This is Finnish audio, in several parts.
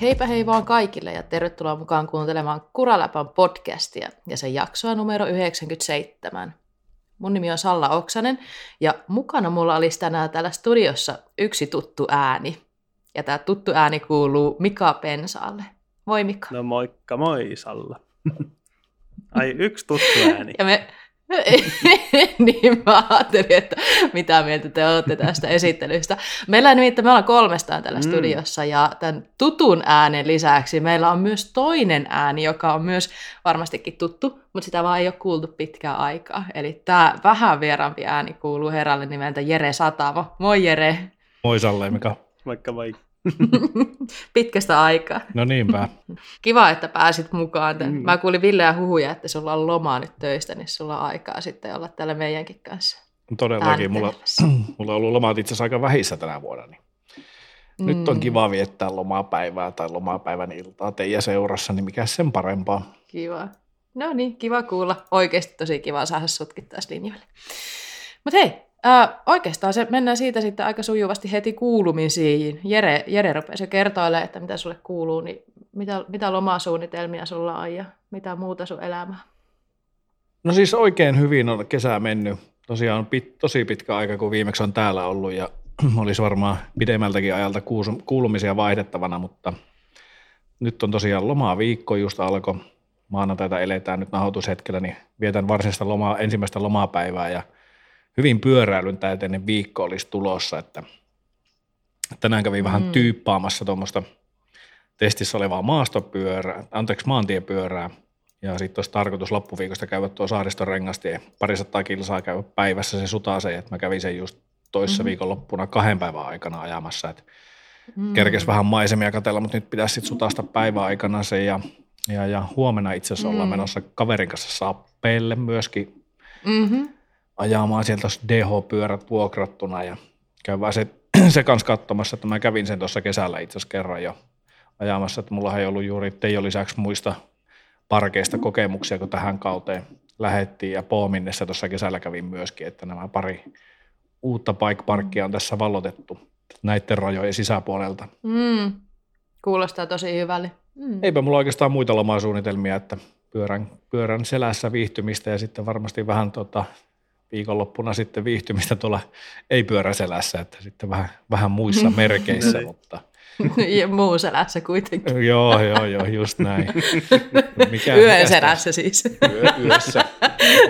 Heipä hei vaan kaikille ja tervetuloa mukaan kuuntelemaan Kuraläpän podcastia ja sen jaksoa numero 97. Mun nimi on Salla Oksanen ja mukana mulla olisi tänään täällä studiossa yksi tuttu ääni. Ja tää tuttu ääni kuuluu Mika Pensaalle. Moi Mika. No moikka, moi Salla. Ai yksi tuttu ääni. Ja niin mä ajattelin, että mitä mieltä te olette tästä esittelystä. Me ollaan kolmestaan täällä studiossa ja tämän tutun äänen lisäksi meillä on myös toinen ääni, joka on myös varmastikin tuttu, mutta sitä vaan ei ole kuultu pitkään aikaa. Eli tämä vähän vieraampi ääni kuuluu herralle nimeltä Jere Satavo. Moi Jere. Moi Salle, Mika. Moikka moi. Pitkästä aikaa. No niinpä. Kiva, että pääsit mukaan. Mä kuulin Villeä huhuja, että sulla on lomaa nyt töistä, niin sulla on aikaa sitten olla täällä meidänkin kanssa. Todellakin. Mulla on ollut lomaat itse asiassa aika vähissä tänä vuonna. Niin. Nyt on kiva viettää lomapäivää tai lomapäivän iltaa teidän seurassa, niin mikä sen parempaa. Kiva. No niin, kiva kuulla. Oikeasti tosi kiva saada sutkin taas linjoille. Mutta hei. Oikeastaan se mennään siitä sitten aika sujuvasti heti kuulumisiin. Jere rupesi jo kertoilemaan, että mitä sulle kuuluu, niin mitä lomasuunnitelmia sulla on ja mitä muuta sun elämää? No siis oikein hyvin on kesä mennyt. Tosiaan tosi pitkä aika, kun viimeksi on täällä ollut ja olisi varmaan pidemmältäkin ajalta kuulumisia vaihdettavana, mutta nyt on tosiaan lomaviikko just alkoi. Maanantaita eletään nyt nauhoitushetkellä, niin vietän varsinaista ensimmäistä lomapäivää ja hyvin pyöräilyn täyteinen viikko olisi tulossa, että tänään kävin vähän tyyppaamassa tuommoista testissä olevaa maantiepyörää, ja sitten olisi tarkoitus loppuviikosta käydä tuo Saariston rengastie, 200 kilsaa käydä päivässä se sutaseen, että mä kävin sen just toissa viikonloppuna 2 päivän aikana ajamassa, että kerkesi vähän maisemia katsella, mutta nyt pitäisi sitten sutasta päivän aikana se, ja huomenna itse asiassa ollaan menossa kaverin kanssa Sappeelle myöskin, ajamaan sieltä DH-pyörät vuokrattuna ja käydään se kanssa katsomassa, että mä kävin sen tuossa kesällä itse asiassa kerran jo ajamassa, että mulla ei ollut juuri Teijon lisäksi muista parkeista kokemuksia, kun tähän kauteen lähettiin ja Poominnessa tuossa kesällä kävin myöskin, että nämä pari uutta bike-parkkia on tässä vallotettu näiden rajojen sisäpuolelta. Kuulostaa tosi hyvälle. Eipä mulla oikeastaan muita lomasuunnitelmia, että pyörän selässä viihtymistä ja sitten varmasti vähän viikonloppuna sitten viihtymistä tuolla ei-pyöräselässä, että sitten vähän muissa merkeissä, mutta... Ja muu selässä kuitenkin. joo, just näin. Yön selässä siis. Yössä,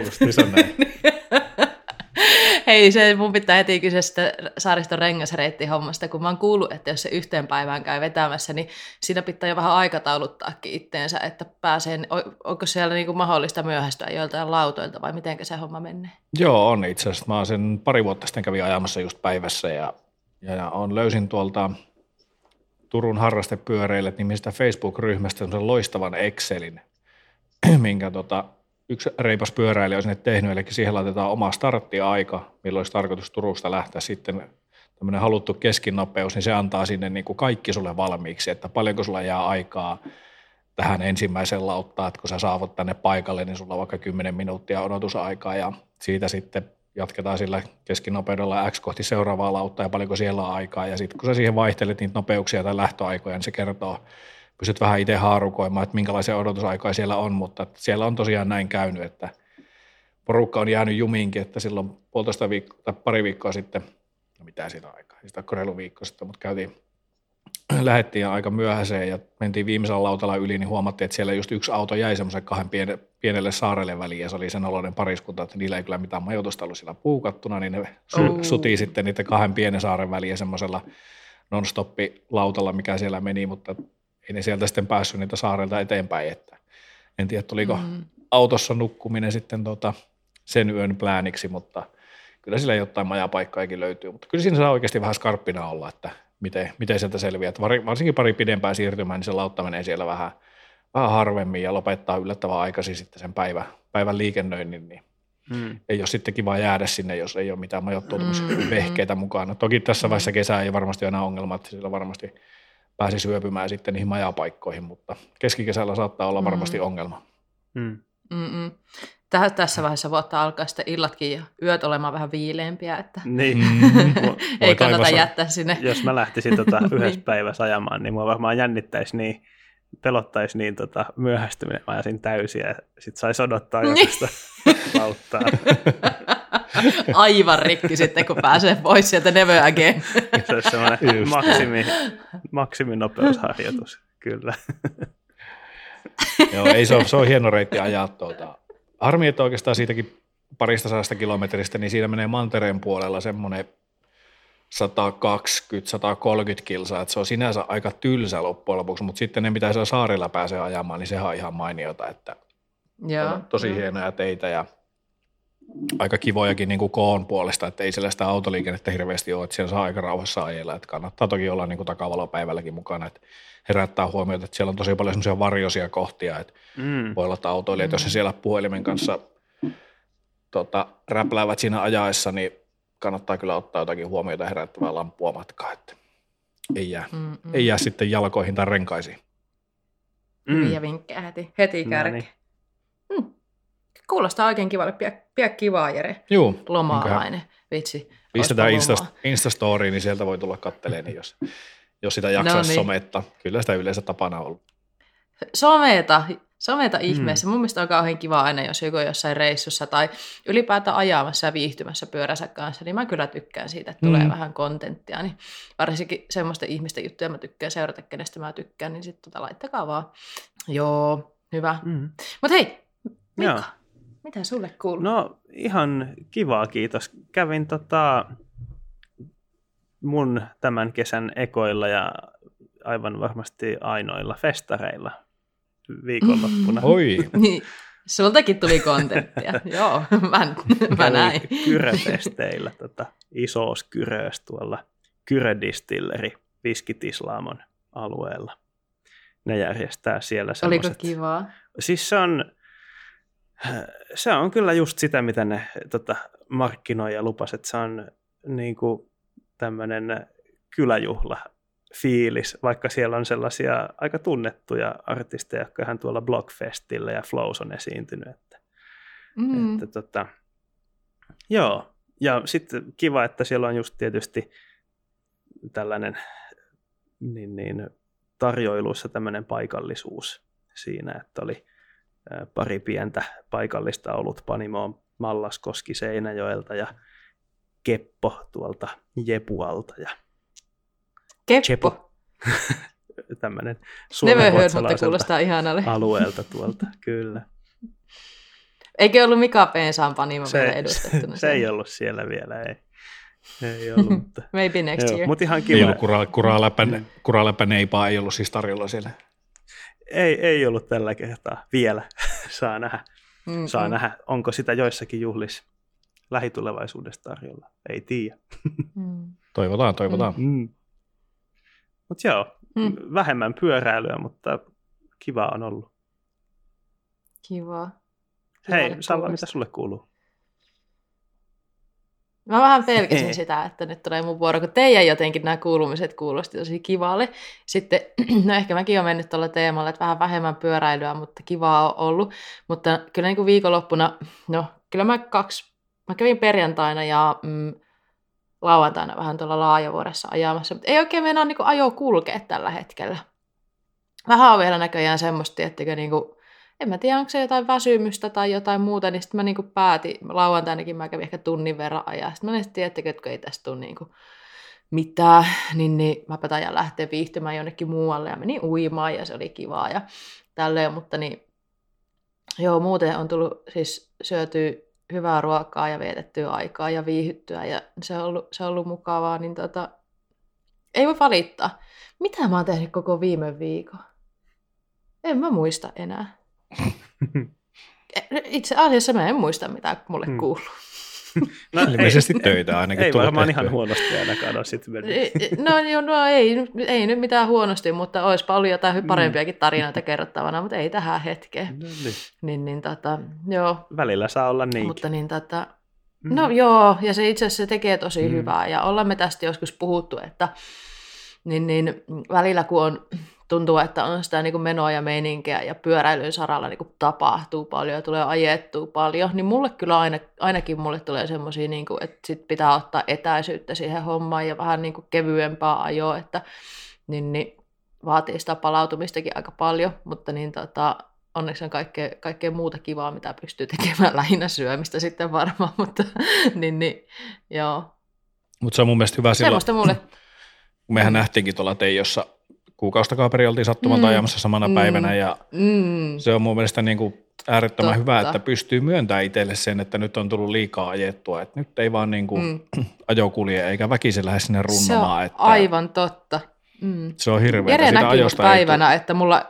just niin se on näin. Hei, se mun pitää heti kysyä sitä Saariston rengasreittihommasta, kun mä oon kuullut, että jos se yhteen päivään käy vetämässä, niin siinä pitää jo vähän aikatauluttaakin itteensä, että onko siellä niinku mahdollista myöhästyä joiltain lautoilta vai miten se homma menee? Joo, on itse asiassa. Mä sen 2 vuotta sitten kävin ajamassa just päivässä ja löysin tuolta Turun harrastepyöreilet nimisestä Facebook-ryhmästä semmoisen loistavan Excelin, minkä yksi reipas pyöräilijä on sinne tehnyt, eli siihen laitetaan oma starttiaika, milloin olisi tarkoitus Turusta lähteä sitten tämmöinen haluttu keskinopeus, niin se antaa sinne niin kuin kaikki sulle valmiiksi, että paljonko sulla jää aikaa tähän ensimmäiseen lauttaan, että kun sä saavut tänne paikalle, niin sulla on vaikka 10 minuuttia odotusaikaa ja siitä sitten jatketaan sillä keskinopeudella X kohti seuraavaa lauttaa ja paljonko siellä on aikaa ja sitten kun sä siihen vaihtelet niitä nopeuksia tai lähtöaikoja, niin se kertoo, pystyt vähän itse haarukoimaan, että minkälaisia odotusaikaa siellä on, mutta siellä on tosiaan näin käynyt, että porukka on jäänyt jumiinkin, että silloin 1,5 viikkoa tai 2 viikkoa sitten, no mitä siitä on aikaa, sitä reilu viikko sitten, mutta lähdettiin aika myöhäiseen ja mentiin viimeisellä lautalla yli, niin huomattiin, että siellä just yksi auto jäi semmoisen 2 pienelle saarelle väliin ja se oli sen oloinen pariskunta, että niillä ei kyllä mitään majoitusta ollut siellä puukattuna, niin ne sutii sitten niitä 2 pienen saaren väliin semmoisella non-stoppi lautalla, mikä siellä meni, mutta ei ne sieltä sitten päässyt niitä saarelta eteenpäin, että en tiedä, tuliko autossa nukkuminen sitten sen yön plääniksi, mutta kyllä sillä jotain majapaikkaakin löytyy. Mutta kyllä siinä saa oikeasti vähän skarppina olla, että miten sieltä selviää. Varsinkin pari pidempään siirtymään, niin se lautta menee siellä vähän harvemmin ja lopettaa yllättävän aikaisin sitten sen päivän liikennöinnin, niin ei ole sitten kiva jäädä sinne, jos ei ole mitään majoittumisvehkeitä mukana. Toki tässä vaiheessa kesää ei varmasti enää ongelma, että sillä varmasti pääsi syöpymään sitten niihin majapaikkoihin, mutta keskikesällä saattaa olla varmasti ongelma. tässä vaiheessa vuotta alkaa sitten illatkin ja yöt olemaan vähän viileempiä, että niin. Ei kannata jättää sinne. Jos mä lähtisin yhdessä päivässä ajamaan, niin mua varmaan jännittäisi niin, pelottaisi niin myöhästyminen. Mä ajasin täysiä ja sit saisi odottaa jokaista lauttaa. Aivan rikki sitten, kun pääsee pois sieltä never again. Se on semmoinen maksiminopeusharjoitus, kyllä. Joo, ei se on hieno reitti ajaa Harmi, että oikeastaan siitäkin parista sadasta kilometristä, niin siinä menee mantereen puolella semmoinen 120-130 kilsaa, että se on sinänsä aika tylsä loppujen lopuksi, mutta sitten ne, mitä siellä saarilla pääsee ajamaan, niin sehän on ihan mainiota, että on tosi hienoja teitä ja aika kivojakin niin kuin koon puolesta, että ei sellaista autoliikennettä hirveästi ole, että siellä saa aika rauhassa ajella, että kannattaa toki olla niin kuin takavalopäivälläkin mukana, että herättää huomiota, että siellä on tosi paljon semmoisia varjoisia kohtia, että voi olla autoilijat, että jos he siellä puhelimen kanssa räpläävät siinä ajaessa, niin kannattaa kyllä ottaa jotakin huomiota herättävää lampua matkaa, että ei jää sitten jalkoihin tai renkaisiin. Hyviä vinkkejä heti kärki. Kuulostaa oikein kivalle. Pidä kivaa, Jere. Juu. Loma-alainen. Vitsi. Pistetään Instastoriin, niin sieltä voi tulla kattelemaan, niin jos sitä jaksaa sometta. Kyllä sitä yleensä tapana on ollut. Someta ihmeessä. Mun mielestä on kauhean kiva aina, jos joku on jossain reissussa tai ylipäätään ajaamassa ja viihtymässä pyöränsä kanssa, niin mä kyllä tykkään siitä, että tulee vähän kontenttia. Niin varsinkin semmoista ihmisten juttuja mä tykkään seurata, kenestä mä tykkään, niin sitten laittakaa vaan. Joo, hyvä. Mutta hei, Mika, mitä sulle kuuluu? No ihan kivaa, kiitos. Kävin mun tämän kesän ekoilla ja aivan varmasti ainoilla festareilla viikonloppuna. Oi! Niin, sultakin tuli kontenttia. Joo, mä näin. Kyröfesteillä, isoos Kyrös tuolla Kyrö Distillery Viskitislaamon alueella. Ne järjestää siellä sellaiset. Oliko kivaa? Siis se on kyllä just sitä, mitä ne markkinoi ja lupas, että se on niinku tämmöinen kyläjuhla-fiilis, vaikka siellä on sellaisia aika tunnettuja artisteja, jotka hän tuolla Blockfestillä ja Flows on esiintynyt. Että joo, ja sitten kiva, että siellä on just tietysti tällainen tarjoiluissa tämmöinen paikallisuus siinä, että oli pari pientä paikallista olutpanimoa Mallaskoski Seinäjoelta ja Keppo tuolta Jepualta. Ja Keppo? Tämmöinen suomenruotsalaiselta alueelta tuolta, kyllä. Eikö ollut Mika Pensaan panimo vielä edustettuna? Se ei ollut siellä vielä, ei ollut. Mutta maybe next year. Mutta ihan kiva. Ei ollut kuraläpäneipaa, ei ollut siis tarjolla siellä. Ei ollut tällä kertaa vielä. Saa nähdä. Onko sitä joissakin juhlissa lähitulevaisuudessa tarjolla. Ei tiedä. Toivotaan. Mutta joo, vähemmän pyöräilyä, mutta kiva on ollut. Kiva. Hei, Salla, mitä sulle kuuluu? Mä vähän pelkäsin sitä, että nyt tulee mun vuoro, kun teidän jotenkin nämä kuulumiset kuulosti tosi kivalle. Sitten, no ehkä mäkin olen mennyt tuolla teemalla, että vähän vähemmän pyöräilyä, mutta kivaa on ollut. Mutta kyllä niin kuin viikonloppuna, mä kävin perjantaina ja lauantaina vähän tuolla Laajavuoressa ajamassa, mutta ei oikein meinaa niin kuin ajoa kulkea tällä hetkellä. Vähän on vielä näköjään semmoista, että en mä tiedä, onko se jotain väsymystä tai jotain muuta, niin sitten mä niinku päätin, lauantainakin mä kävin ehkä tunnin verran ajaa, sitten mä tiedän, että kun ei tästä tule niinku mitään, niin mäpä tajan lähteä viihtymään jonnekin muualle ja menin uimaan ja se oli kivaa ja tälleen, mutta niin joo, muuten on tullut siis syötyä hyvää ruokaa ja vietettyä aikaa ja viihyttyä ja se on ollut mukavaa, niin ei voi valittaa. Mitä mä oon tehnyt koko viime viikon? En mä muista enää. Itse asiassa mä en muista, mitä mulle kuuluu. No, ilmeisesti töitä ainakin. Ei varmaan tehtyä. Ihan huonosti ainakaan ole sitten mennyt. No ei nyt mitään huonosti, mutta olisipa ollut jotain parempiakin tarinoita kerrottavana, mutta ei tähän hetkeen. No, joo. Välillä saa olla niinkin. Mutta no joo, ja se itse asiassa tekee tosi hyvää, ja ollaan me tästä joskus puhuttu, että välillä kun on tuntuu, että on sitä niin kuin menoa ja meininkiä ja pyöräilyn saralla niin kuin tapahtuu paljon ja tulee ajettua paljon, niin mulle kyllä ainakin mulle tulee semmoisia, niin kuin, että sit pitää ottaa etäisyyttä siihen hommaan ja vähän niin kuin kevyempää ajoa, että niin vaatii sitä palautumistakin aika paljon, mutta niin onneksi on kaikkea muuta kivaa, mitä pystyy tekemään, lähinnä syömistä sitten varmaan, mutta niin joo. Mutta se on mun mielestä hyvä silloin, mehän nähtiinkin tuolla Teijossa kuukausta kaaperi, oltiin sattumalta ajamassa samana päivänä ja se on mun mielestä niin kuin äärettömän hyvä, että pystyy myöntämään itselle sen, että nyt on tullut liikaa ajettua, että nyt ei vaan niin kuin ajo kulje eikä väkisin lähde sinne runnomaan. Se on aivan totta. Se on hirveä. Jere näki mut päivänä, että mulla,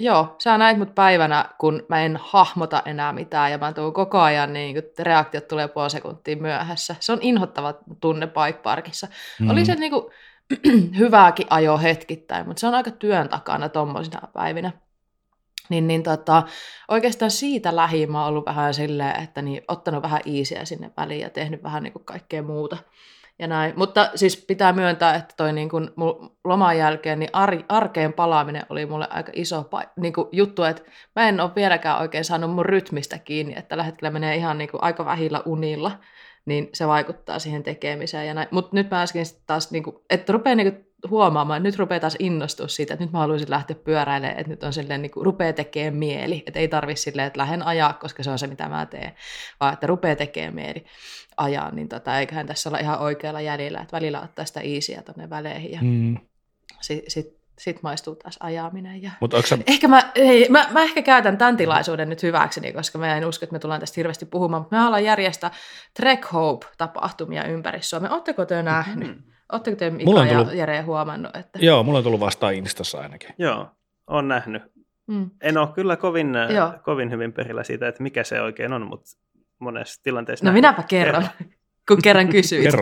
joo, sä näit mut päivänä, kun mä en hahmota enää mitään ja mä tuun koko ajan, niin kun reaktiot tulee puoli sekuntia myöhässä. Se on inhottava tunne bike parkissa. Oli se niin kuin hyvääkin ajo hetkittäin, mutta se on aika työn takana tommosina päivinä. Oikeastaan siitä lähiin mä oon ollut vähän silleen, että ottanut vähän iisiä sinne väliin ja tehnyt vähän niin kuin kaikkea muuta. Ja näin. Mutta siis pitää myöntää, että toi niin kun loman jälkeen niin arkeen palaaminen oli mulle aika iso niin kun juttu, että mä en ole vieläkään oikein saanut mun rytmistä kiinni, että tällä hetkellä menee ihan niin kun aika vähillä unilla, niin se vaikuttaa siihen tekemiseen ja näin. Mutta nyt mä äsken taas, niin kun, että rupeaa niin kun huomaamaan, että nyt rupeaa taas innostua siitä, että nyt mä haluaisin lähteä pyöräilemään, että nyt on silleen, niin kun rupeaa tekemään mieli, että ei tarvitse silleen, että lähden ajaa, koska se on se, mitä mä teen, vaan että rupeaa tekemään mieli ajaa, niin eiköhän tässä olla ihan oikealla jäljellä, että välillä ottaa sitä iisiä tuonne väleihin ja sit maistuu taas ajaminen. Ja ehkä mä ehkä käytän tämän tilaisuuden nyt hyväkseni, koska mä en usko, että me tullaan tästä hirveästi puhumaan, mutta mä haluan järjestää Trek Hope-tapahtumia ympäri Suomea. Ootteko te nähnyt? Ootteko te Mika ja Jere huomannut? Että... Joo, mulla on tullut vastaan Instassa ainakin. Joo, on nähnyt. En ole kyllä kovin hyvin perillä siitä, että mikä se oikein on, mutta monessa tilanteessa... No minäpä kerron, kun kerran kysyit.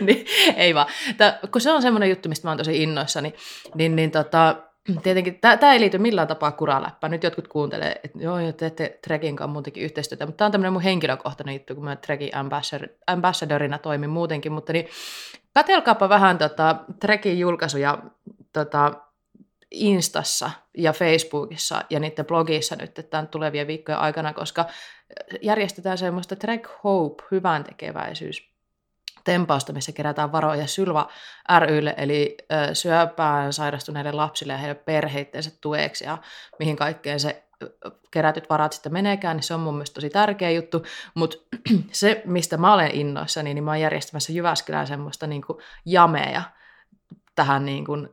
Niin, ei vaan. Kun se on semmoinen juttu, mistä mä oon tosi innoissani, tietenkin tämä ei liity millään tapaa kuraläppään. Nyt jotkut kuuntelee, että joo, teette Trekin kanssa muutenkin yhteistyötä, mutta tämä on tämmöinen mun henkilökohtainen juttu, kun mä Trekin ambassadorina toimin muutenkin, mutta niin katselkaapa vähän Trekin julkaisuja Instassa ja Facebookissa ja niiden blogissa nyt tämän tulevien viikkojen aikana, koska järjestetään semmoista Trek Hope hyvän tekeväisyys tempausta, missä kerätään varoja Sylva RYlle, eli syöpään sairastuneille lapsille ja heidän perheitteensä tueksi, ja mihin kaikkeen se kerätyt varat sitten meneekään, niin se on mun mielestä tosi tärkeä juttu, mutta se, mistä mä olen innoissani, niin mä oon järjestämässä Jyväskylään semmoista niin kuin jameja tähän niin kuin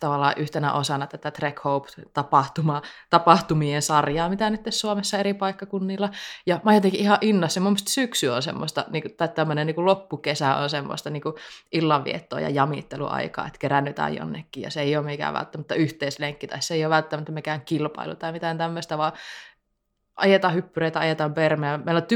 tavallaan yhtenä osana tätä Trek Hope-tapahtumien sarjaa, mitä nyt Suomessa eri paikkakunnilla. Ja mä jotenkin ihan innossa. Mun mielestä syksy on semmoista, tai tämmöinen loppukesä on semmoista illanviettoa ja jamitteluaikaa, että kerännytään jonnekin. Ja se ei ole mikään välttämättä yhteislenkki, tai se ei ole välttämättä mikään kilpailu tai mitään tämmöistä, vaan ajetaan hyppyreitä, ajetaan permeä. Meillä on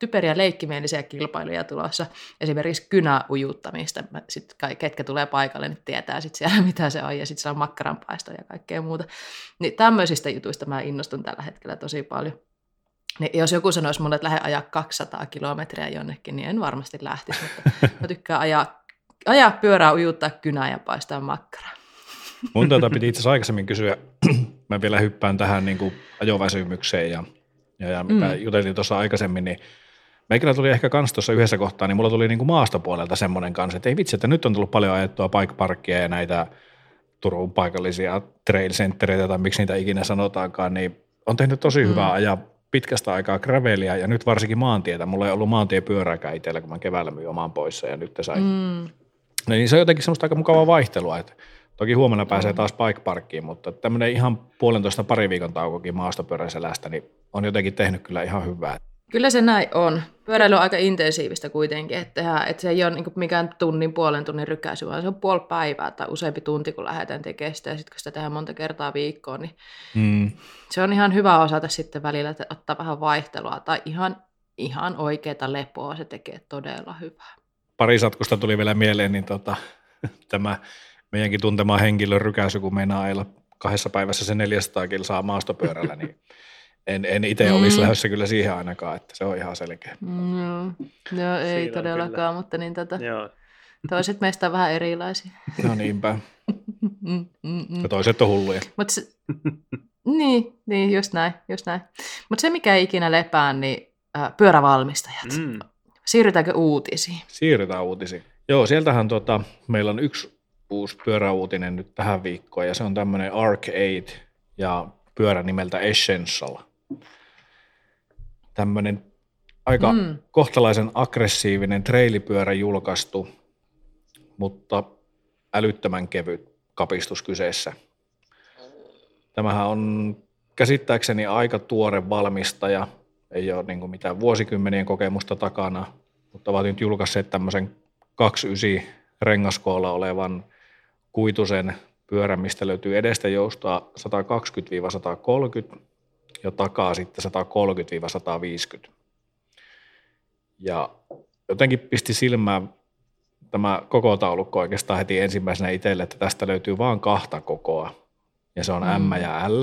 typeriä leikkimielisiä kilpailuja tulossa. Esimerkiksi kynäujuttamista. Sitten ketkä tulee paikalle, niin tietää sitten siellä, mitä se on. Ja sitten siellä on makkaranpaistoja ja kaikkea muuta. Niin tämmöisistä jutuista mä innostun tällä hetkellä tosi paljon. Niin jos joku sanoisi mulle, että lähde ajaa 200 kilometriä jonnekin, niin en varmasti lähtisi. Mutta mä tykkään ajaa pyörää, ujuttaa kynää ja paistaa makkaraa. Mun piti itse asiassa aikaisemmin kysyä. Mä vielä hyppään tähän niin kuin ajoväsymykseen ja mitä juteltiin tuossa aikaisemmin, niin meikillä tuli ehkä kans tuossa yhdessä kohtaa, niin mulla tuli niin kuin maastopuolelta semmoinen kanssa, että ei vitsi, että nyt on tullut paljon ajettua bikeparkkia ja näitä Turun paikallisia trail centereitä tai miksi niitä ikinä sanotaankaan, niin on tehnyt tosi hyvää ajaa pitkästä aikaa gravelia ja nyt varsinkin maantietä. Mulla ei ollut maantiepyörääkään itsellä, kun mä keväällä myin oman poissa ja nyt sain. Niin se on jotenkin semmoista aika mukavaa vaihtelua, että toki huomenna pääsee taas bikeparkkiin, mutta tämmöinen ihan puolentoista pari viikon taukokin maastopyöräiselästä niin on jotenkin tehnyt kyllä ihan hyvää. Kyllä se näin on. Pyöräily on aika intensiivistä kuitenkin, että se ei ole niin mikään tunnin puolen tunnin rykäisy, vaan se on puoli päivää tai useampi tunti, kun lähdetään tekemään sitä, ja sitten kun sitä tehdään monta kertaa viikkoon, niin se on ihan hyvä osata sitten välillä, että ottaa vähän vaihtelua tai ihan oikeaa lepoa, se tekee todella hyvää. Pari satkusta tuli vielä mieleen, niin tämä... Meidänkin tuntemaan henkilön rykäisy, kun meinaa ajella 2 päivässä se 400 kilsaa maastopyörällä, niin en itse olisi lähdössä kyllä siihen ainakaan, että se on ihan selkeä. No ei todellakaan, mutta niin toiset meistä on vähän erilaisia. No niinpä. Ja toiset on hulluja. Niin, just näin. Mutta se, mikä ei ikinä lepää, niin pyörävalmistajat. Mm. Siirrytäänkö uutisiin? Siirrytään uutisiin. Joo, sieltähän meillä on yksi uusi pyöräuutinen nyt tähän viikkoon, ja se on tämmöinen Arc 8 ja pyörä nimeltä Essential. Tämmöinen aika kohtalaisen aggressiivinen trailipyörä julkaistu, mutta älyttömän kevyt kapistus kyseessä. Tämähän on käsittääkseni aika tuore valmistaja, ei ole niin kuin mitään vuosikymmenien kokemusta takana, mutta ovat nyt julkaisseet tämmöisen 29 rengaskoolla olevan kuitusen pyörän, mistä löytyy edestä joustoa 120-130 ja takaa sitten 130-150. Ja jotenkin pisti silmään tämä koko taulukko oikeastaan heti ensimmäisenä itselle, että tästä löytyy vain kahta kokoa, ja se on M ja L.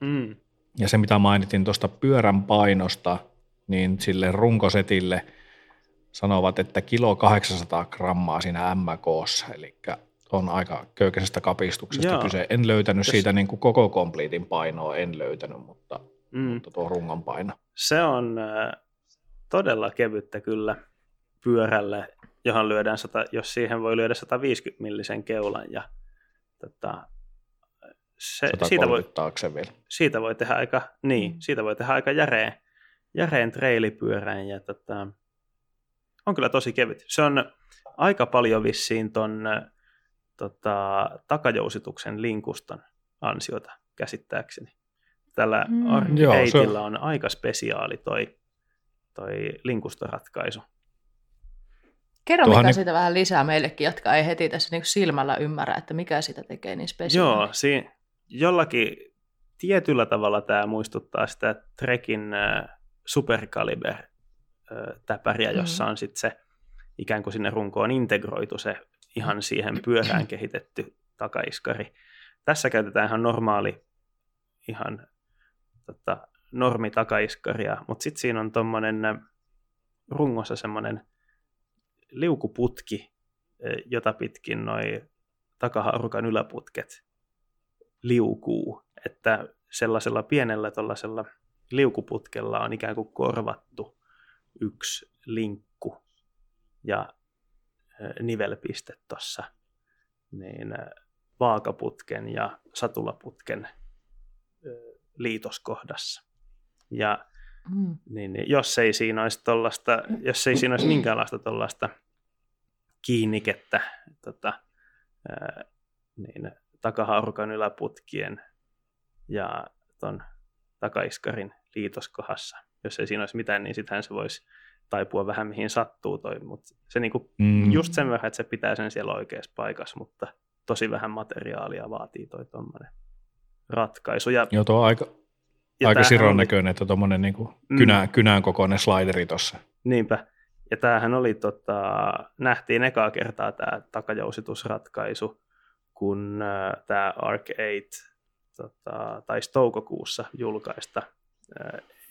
Mm. Ja se, mitä mainitin tuosta pyörän painosta, niin sille runkosetille sanovat, että 1,8 grammaa siinä MK:ssa, eli on aika köykäisestä kapistuksesta kyse. En löytänyt siitä niin kuin koko kompliitin painoa, mutta tuo rungon paino. Se on todella kevyttä kyllä pyörälle, johon lyödään jos siihen voi lyödä 150 millisen keulan ja 130 taakse vielä. Siitä voi tehdä aika järeen treilipyörän ja on kyllä tosi kevyt. Se on aika paljon vissiin ton takajousituksen linkuston ansiota käsittääkseni. Tällä Arcadeilla on aika spesiaali toi linkustoratkaisu. Kerro Mikä siitä vähän lisää meillekin, jotka ei heti tässä niin silmällä ymmärrä, että mikä sitä tekee niin spesiaali. Joo, jollakin tietyllä tavalla tämä muistuttaa sitä Trekin Supercaliber-täpäriä, jossa on sitten se ikään kuin sinne runkoon integroitu se ihan siihen pyörään kehitetty takaiskari. Tässä käytetään ihan normi takaiskaria, mutta sitten siinä on tuommoinen rungossa semmoinen liukuputki, jota pitkin noi takaharukan yläputket liukuu, että sellaisella pienellä tuollaisella liukuputkella on ikään kuin korvattu yksi linkku ja nivelpiste tuossa niin vaakaputken ja satulaputken liitoskohdassa. Ja niin, jos ei siinä olisi minkäänlaista tuollaista kiinnikettä niin takahaurukan yläputkien ja ton takaiskarin liitoskohdassa. Jos ei siinä olisi mitään, niin sitähän se voisi taipua vähän mihin sattuu toi, mutta se niinku just sen verran, että se pitää sen siellä oikeassa paikassa, mutta tosi vähän materiaalia vaatii toi tommoinen ratkaisu. Joo, tuo aika siron näköinen, että tuommoinen niinku kynän kokoinen slideri tuossa. Niinpä. Ja tämähän oli, nähtiin ekaa kertaa tämä takajousitusratkaisu, kun tämä Arc 8 taisi toukokuussa julkaista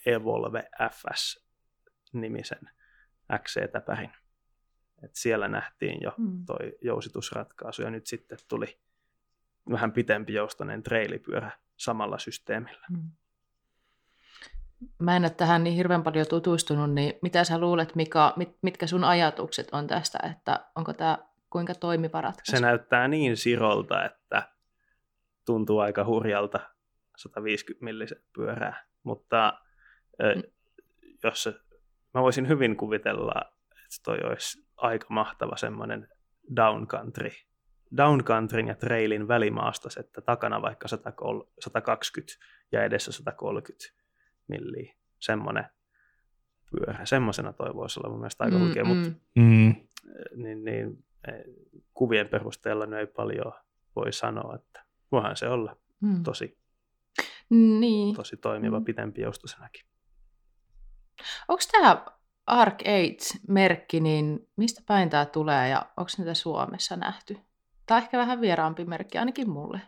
Evolve FS-nimisen XC-täpärin. Et siellä nähtiin jo toi jousitusratkaisu, ja nyt sitten tuli vähän pitempi joustoinen treilipyörä samalla systeemillä. Mä en ole tähän niin hirveän paljon tutustunut, niin mitä sä luulet, Mika, mitkä sun ajatukset on tästä, että onko tämä kuinka toimiva ratkaisu? Se näyttää niin sirolta, että tuntuu aika hurjalta 150 millisen pyörää, mutta jos mä voisin hyvin kuvitella, että toi olisi aika mahtava semmoinen downcountryn ja trailin välimaastas, että takana vaikka 120 ja edessä 130 milliä. Semmoinen pyörä. Semmoisena toi voisi olla mun mielestä aika lukea, mutta niin, kuvien perusteella ne ei paljon voi sanoa, että voihan se olla tosi toimiva pitempi joustosenakin. Onko tämä Arc 8-merkki, niin mistä päin tämä tulee ja onko niitä Suomessa nähty? Tai ehkä vähän vieraampi merkki, ainakin mulle.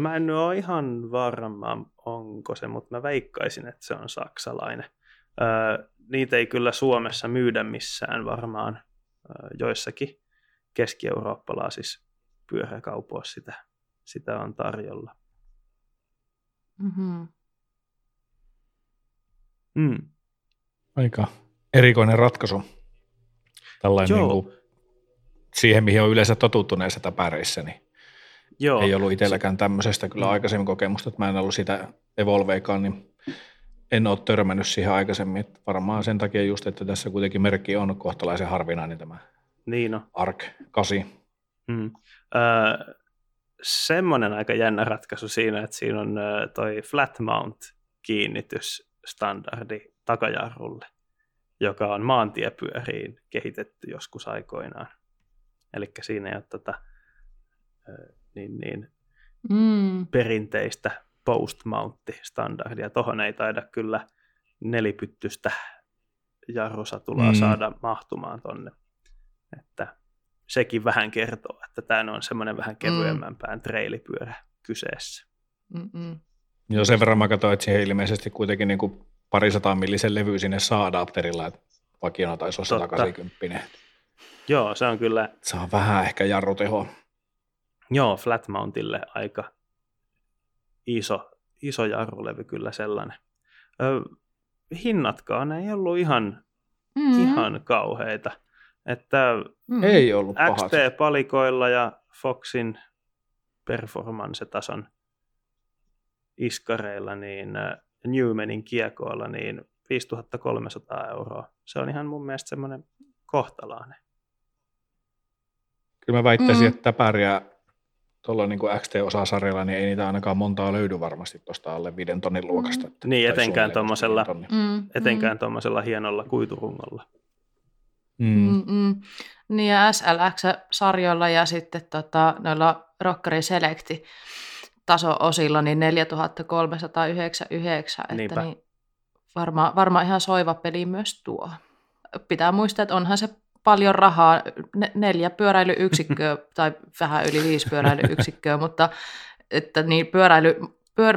Mä en ole ihan varma, onko se, mutta mä veikkaisin, että se on saksalainen. Niitä ei kyllä Suomessa myydä missään varmaan joissakin keski-eurooppalaisissa pyöhäkaupoa sitä on tarjolla. Mm-hmm. Mm. Aika erikoinen ratkaisu. Tällainen niin kuin siihen, mihin on yleensä totuttu näissä tapäreissä, niin joo, ei ollut itselläkään tämmöisestä kyllä aikaisemmin kokemusta, että mä en ollut sitä Evolveikaan, niin en ole törmännyt siihen aikaisemmin. Että varmaan sen takia just, että tässä kuitenkin merkki on kohtalaisen harvinainen tämä Arc 8. Mm. Semmoinen aika jännä ratkaisu siinä, että siinä on toi flat mount kiinnitysstandardi takajarrulle, joka on maantiepyöriin kehitetty joskus aikoinaan. Eli siinä ei ole perinteistä post-mountti-standardia. Tuohon ei taida kyllä nelipyttystä jarrusatulaa saada mahtumaan tonne. Että sekin vähän kertoo, että tämä on semmoinen vähän kevyemmänpään treilipyörä kyseessä. Mm-mm. Joo, sen verran mä katsoin, että siihen ilmeisesti kuitenkin niin kuin 200 millisen levy sinne saa adapterilla, että vakiona taisi olla 180. Joo, se on kyllä. Se on vähän ehkä jarrutehoa. Joo, flat mountille aika iso jarrulevy kyllä sellainen. Hinnatkaan ei ollut ihan kauheita. Että ei ollut pahat. XT-palikoilla ja Foxin performance-tason iskareilla, niin Newmanin kiekoilla, niin 5 300 €. Se on ihan mun mielestä semmoinen kohtalainen. Kyllä mä väittäisin, että täpäriä tuolla niin kuin XT-osasarjalla, niin ei niitä ainakaan montaa löydy varmasti tuosta alle 5 000 € luokasta. Että, niin, etenkään tuommoisella hienolla kuiturungolla. Mm. Niin ja SLX-sarjoilla ja sitten noilla Rockeri Selecti taso-osilla niin 4 399, että niin varmaan ihan soiva peli myös tuo. Pitää muistaa, että onhan se paljon rahaa, 4 pyöräilyyksikköä tai vähän yli 5 pyöräilyyksikköä, mutta että niin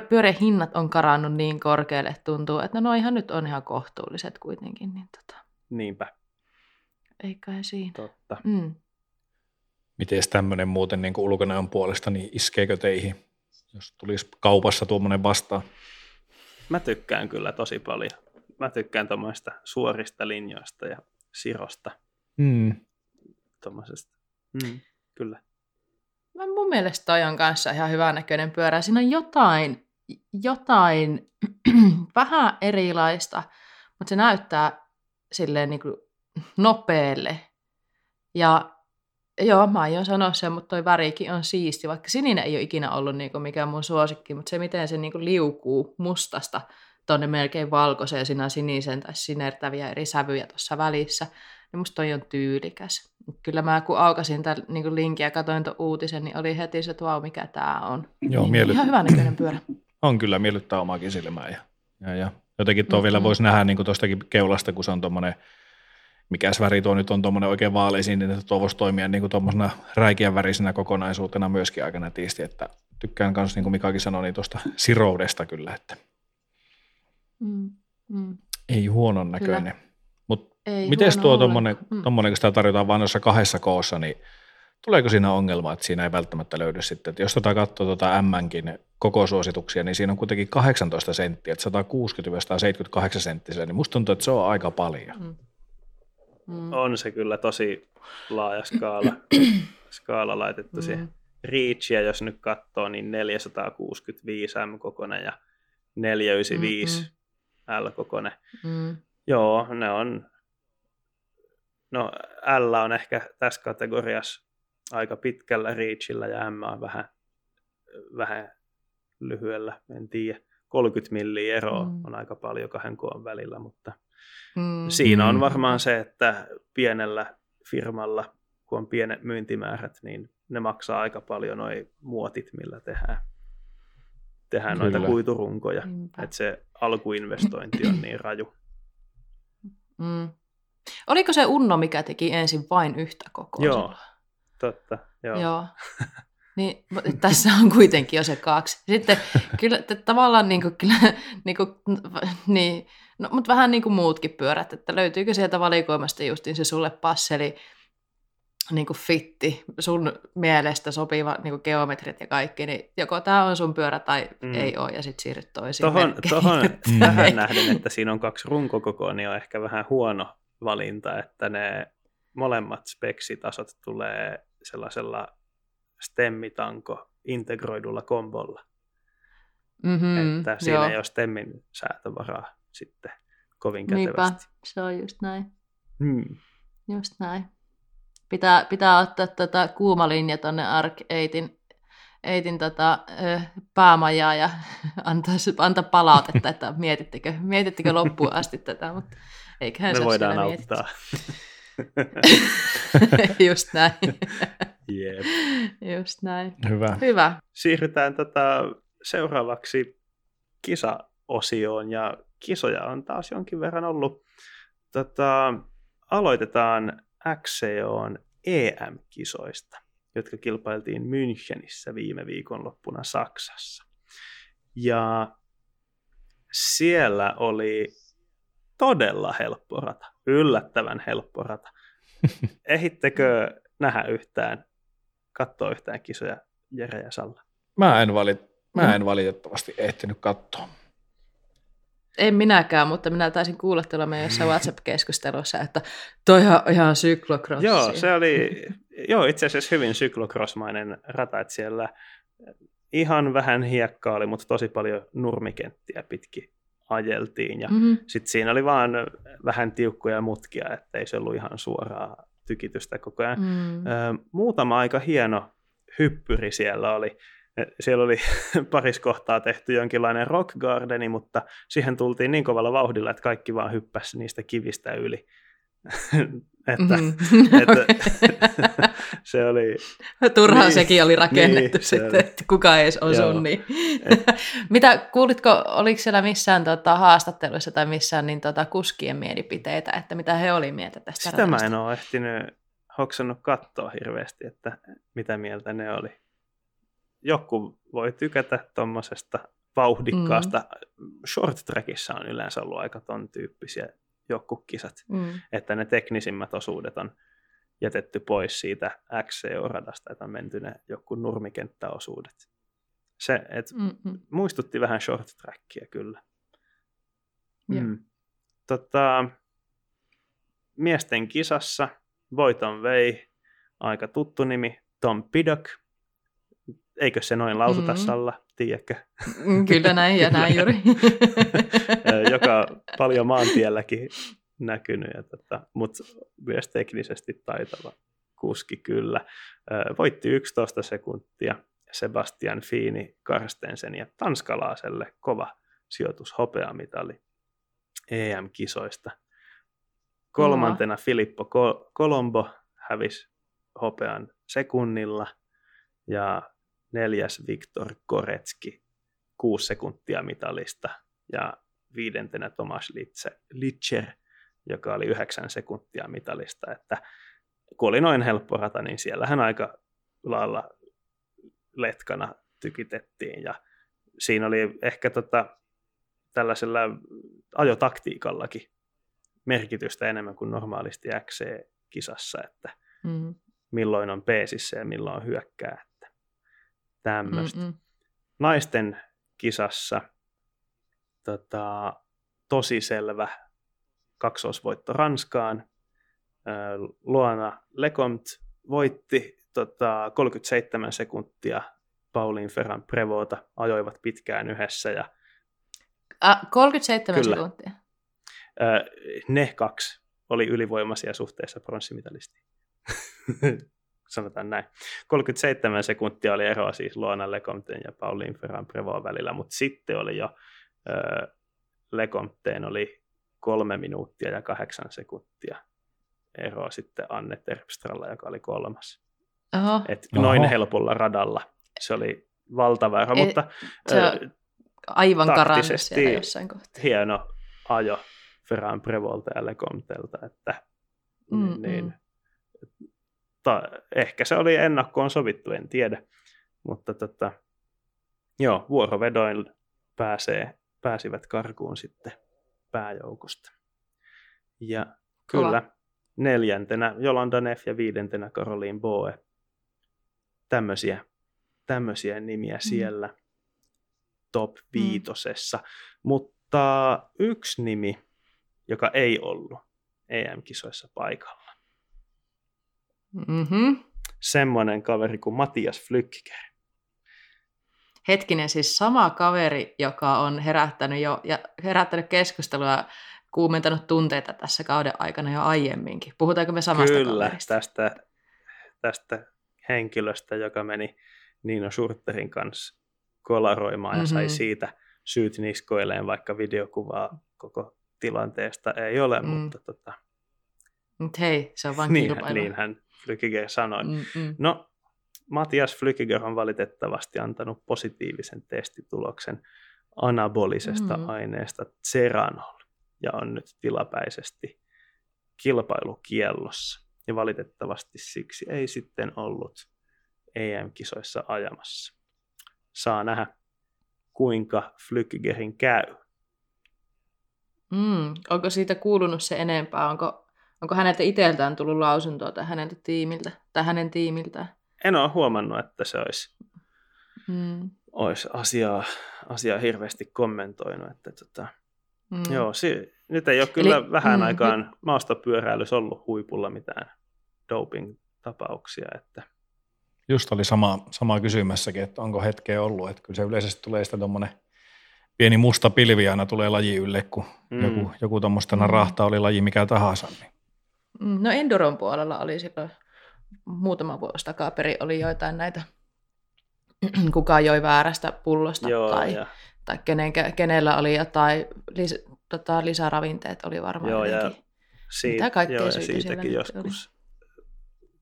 pyörähinnat on karannut niin korkealle, että tuntuu, että no ihan nyt on ihan kohtuulliset kuitenkin. Niin niinpä. Eiköhän siinä. Totta. Mm. Miten tämmöinen muuten niin kuin ulkonäön puolesta, niin iskeekö teihin, jos tulisi kaupassa tuommoinen vastaan? Mä tykkään kyllä tosi paljon. Mä tykkään tuommoista suorista linjoista ja sirosta. Tuommoisesta. Kyllä. Mun mielestä toi on kanssa ihan hyvänäköinen pyörä. Siinä on jotain vähän erilaista, mutta se näyttää silleen niin kuin nopeelle. Ja joo, mä aion sanoa sen, mutta toi värikin on siisti, vaikka sininen ei ole ikinä ollut niinku mikään mun suosikki, mutta se miten se niinku liukuu mustasta tonne melkein valkoiseen, siinä sinisen tai sinertäviä eri sävyjä tuossa välissä, niin musta toi on tyylikäs. Kyllä mä kun aukasin tämän niinku linkin ja katsoin ton uutisen, niin oli heti se, että vau, mikä tää on. Joo, ihan hyvänäköinen pyörä. On kyllä, miellyttää omaakin silmää. Ja. Jotenkin tuo vielä voisi nähdä niinku tuostakin keulasta, kun se on tommonen mikäs väri tuo nyt on tuommoinen oikein vaaleisiin, niin että tuo voisi toimia niin kuin tuommoisena räikeän värisenä kokonaisuutena myöskin aikana tiisti, että tykkään myös, niin kuin Mikakin sanoi, niin tuosta siroudesta kyllä, että ei huonon näköinen. Mutta mites tuo tuommoinen, kun sitä tarjotaan vain noissa 2 koossa, niin tuleeko siinä ongelma, että siinä ei välttämättä löydy sitten, että jos katsoo M:nkin koko suosituksia, niin siinä on kuitenkin 18 senttiä, että 160-178 senttisellä, niin musta tuntuu, että se on aika paljon. On se kyllä tosi laaja skaala laitettu siihen. Reachia, jos nyt katsoo, niin 465 M-kokoinen ja 495 L-kokoinen. Joo, ne on. No L on ehkä tässä kategoriassa aika pitkällä reachillä ja M on vähän lyhyellä, en tiedä. 30 milliä eroa on aika paljon 2 koon välillä, mutta siinä on varmaan se, että pienellä firmalla, kun on pienet myyntimäärät, niin ne maksaa aika paljon noi muotit, millä tehdään noita kuiturunkoja. Että se alkuinvestointi on niin raju. Oliko se Unno, mikä teki ensin vain yhtä kokoa? Joo, totta. Joo. Niin, tässä on kuitenkin jo se 2. Sitten kyllä tavallaan no, mutta vähän niin kuin muutkin pyörät, että löytyykö sieltä valikoimasta justiin se sulle passeli niin kuin fitti, sun mielestä sopiva niin kuin geometrit ja kaikki, niin joko tämä on sun pyörä tai ei ole, ja sitten siirryt toisiin merkkeihin. Tähän nähden, että siinä on kaksi runkokokoa, niin on ehkä vähän huono valinta, että ne molemmat speksitasot tulee sellaisella stemmitanko-integroidulla kombolla. Mm-hmm, että siinä ei ole stemmin säätövaraa sitten kovin kätevästi. Niinpä, se on just näin. Just näin. Pitää ottaa tätä kuuma linja tuonne Arc 8:n päämajaa ja antaa palautetta, että mietittekö loppuun asti tätä, mutta eiköhän me voidaan auttaa. Just näin. Yep. Just näin. Hyvä. Siirrytään seuraavaksi kisaosioon, ja kisoja on taas jonkin verran ollut. Aloitetaan XCO:n EM-kisoista, jotka kilpailtiin Münchenissä viime viikonloppuna Saksassa. Ja siellä oli todella helppo rata, yllättävän helppo rata. Ehittekö nähdä katsoa yhtään kisoja, Jere ja Salla? Mä en valitettavasti ehtinyt katsoa. En minäkään, mutta minä taisin kuulla tuolla meidän jossain WhatsApp-keskustelussa, että toihan on ihan syklokrossi. Joo, se oli itse asiassa hyvin syklokrosmainen rata, että siellä ihan vähän hiekkaa oli, mutta tosi paljon nurmikenttiä pitkin ajeltiin. Ja sitten siinä oli vaan vähän tiukkoja mutkia, ettei se ollut ihan suoraa tykitystä koko ajan. Muutama aika hieno hyppyri siellä oli. Siellä oli parissa kohtaa tehty jonkinlainen rock gardeni, mutta siihen tultiin niin kovalla vauhdilla, että kaikki vaan hyppäsi niistä kivistä yli. Se oli... Turhaan niin, sekin oli rakennettu niin, sitten, että kukaan ei edes osunut. Niin. Mitä kuulitko, oliko siellä missään haastatteluissa tai missään kuskien mielipiteitä, että mitä he oli mieltä tästä ratasta? Sitä mä en ole ehtinyt hoksannut katsoa hirveästi, että mitä mieltä ne oli. Joku voi tykätä tuommoisesta vauhdikkaasta. Short trackissa on yleensä ollut aika ton tyyppisiä jotkut kisat, että ne teknisimmät osuudet on jätetty pois siitä XCO-radasta, että on menty ne jotkut nurmikenttäosuudet. Se, muistutti vähän short trackia kyllä. Miesten kisassa voiton vei aika tuttu nimi Tom Pidcock. Eikö se noin lausuta, Salla, tiedätkö? Kyllä näin ja näin juuri. Joka paljon maantielläkin näkynyt, mutta myös teknisesti taitava kuski kyllä. Voitti 11 sekuntia Sebastian Fini Carstensen, ja tanskalaiselle kova sijoitus hopeamitali EM-kisoista. Kolmantena Filippo Kolombo hävisi hopean sekunnilla, ja 4. Viktor Koretski, 6 sekuntia mitalista, ja 5. Tomasz Litscher, joka oli 9 sekuntia mitalista. Että kun oli noin helppo rata, niin siellähän aika lailla letkana tykitettiin, ja siinä oli ehkä tällaisella ajotaktiikallakin merkitystä enemmän kuin normaalisti XC-kisassa, että milloin on peesissä ja milloin on hyökkää. Tämmöistä. Naisten kisassa tosi selvä kaksoisvoitto Ranskaan. Luana Lecomte voitti 37 sekuntia Pauline Ferran Prevota. Ajoivat pitkään yhdessä. Ja... 37 kyllä. Sekuntia? Ne kaksi oli ylivoimaisia suhteessa pronssimitalistiin. Sanotaan näin. 37 sekuntia oli eroa siis Luana Lecomteen ja Pauline Ferran Prevot välillä, mutta sitten oli jo Lecomteen oli 3 minuuttia ja 8 sekuntia eroa sitten Anne Terpstralla, joka oli 3. Noin helpolla radalla. Se oli valtava ero, mutta aivan karannut siellä jossain kohtaa. Hieno ajo Ferran Prevolta ja Lecomtelta, että niin ehkä se oli ennakkoon sovittu, en tiedä, mutta vuorovedoin pääsivät karkuun sitten pääjoukosta. Ja kyllä 4. Jolanda Neff ja 5. Caroline Boe. Tämmöisiä nimiä siellä top 5. Mutta yksi nimi, joka ei ollut EM-kisoissa paikalla. Mm-hmm. Semmoinen kaveri kuin Mattias Flückiger. Hetkinen, siis sama kaveri, joka on herättänyt keskustelua, kuumentanut tunteita tässä kauden aikana jo aiemminkin. Puhutaanko me samasta kaverista? Kyllä, tästä henkilöstä, joka meni Niino Schurterin kanssa kolaroimaan ja sai siitä syyt niskoilleen, vaikka videokuvaa koko tilanteesta ei ole. Mutta hei, se on vaan kilpailu. Niinhän Flückiger sanoi. Mm-mm. No, Mattias Flückiger on valitettavasti antanut positiivisen testituloksen anabolisesta aineesta zeranol ja on nyt tilapäisesti kilpailukiellossa. Ja valitettavasti siksi ei sitten ollut EM-kisoissa ajamassa. Saa nähdä, kuinka Flückigerin käy. Onko siitä kuulunut se enempää? Onko häneltä itseltään tullut lausuntoa tai hänen tiimiltään? En ole huomannut, että se olisi asiaa hirveästi kommentoinut. Että joo, nyt ei ole kyllä vähän aikaan maastopyöräilyssä ollut huipulla mitään doping-tapauksia. Että... Just oli sama kysymässäkin, että onko hetkeä ollut. Että kyllä se yleisesti tulee sitä tuommoinen pieni musta pilvi aina tulee laji ylle, kun joku tuommoista narahtaa oli laji mikä tahansa. Niin. No enduron puolella oli silloin. Muutama vuosi takaperin oli joitain näitä, kuka joi väärästä pullosta. Joo, tai kenellä oli jotain lisäravinteet oli varmaan. Joo, siitäkin joskus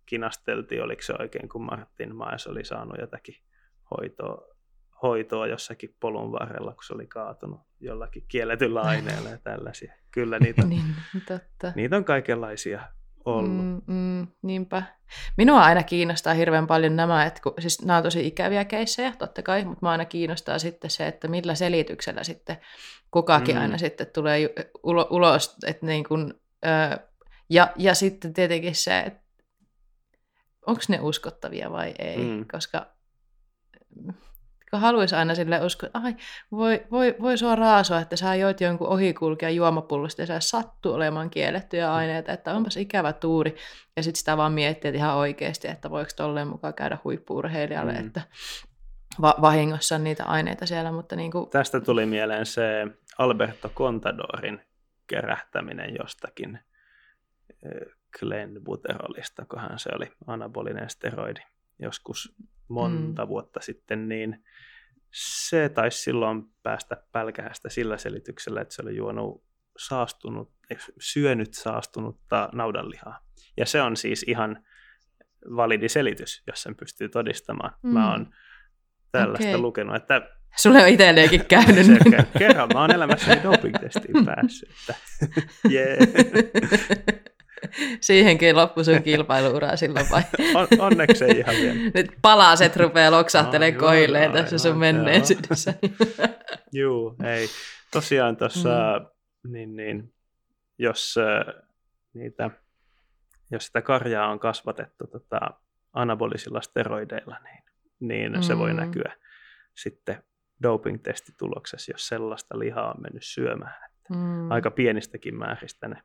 kinasteltiin, oliko se oikein, kun Martin Maes oli saanut jotakin hoitoa jossakin polun varrella, kun se oli kaatunut jollakin kielletyllä aineella ja tällaisia. Kyllä niitä on, niitä on kaikenlaisia. Niinpä. Minua aina kiinnostaa hirveän paljon nämä, että siis nämä on tosi ikäviä keissejä totta kai, mutta minua aina kiinnostaa sitten se, että millä selityksellä sitten kukakin aina sitten tulee ulos, että niin kuin, ja sitten tietenkin se, että onko ne uskottavia vai ei, koska haluaisi aina silleen uskoa, että voi sua raasoa, että sä joit jonkun ohikulkijan juomapullosta ja sä sattuu olemaan kiellettyjä aineita, että onpas ikävä tuuri. Ja sitten sitä vaan miettii ihan oikeasti, että voiko tolleen mukaan käydä huippu-urheilijalle, että vahingossa on niitä aineita siellä. Mutta niin kuin... Tästä tuli mieleen se Alberto Contadorin kerähtäminen jostakin Glenbuterolista, kohan se oli anabolinen steroidi joskus monta vuotta sitten, niin se taisi silloin päästä pälkähästä sillä selityksellä, että se oli syönyt saastunutta naudanlihaa. Ja se on siis ihan validi selitys, jos sen pystyy todistamaan. Mä oon tällaista lukenut, että... Sulle on itselleenkin käynyt. Kerran mä oon elämässäni doping-testiin päässyt. Että... yeah. Siihenkin loppu sun kilpailuuraa silloin vai? Onneksi ei ihan vielä. Nyt palaset rupeaa loksahtelemaan koilleen tässä sun menneen sydässä. Juu, ei. Tosiaan tuossa, jos sitä karjaa on kasvatettu anabolisilla steroideilla, niin se voi näkyä sitten doping-testituloksessa, jos sellaista lihaa on mennyt syömään. Aika pienistäkin määristä ne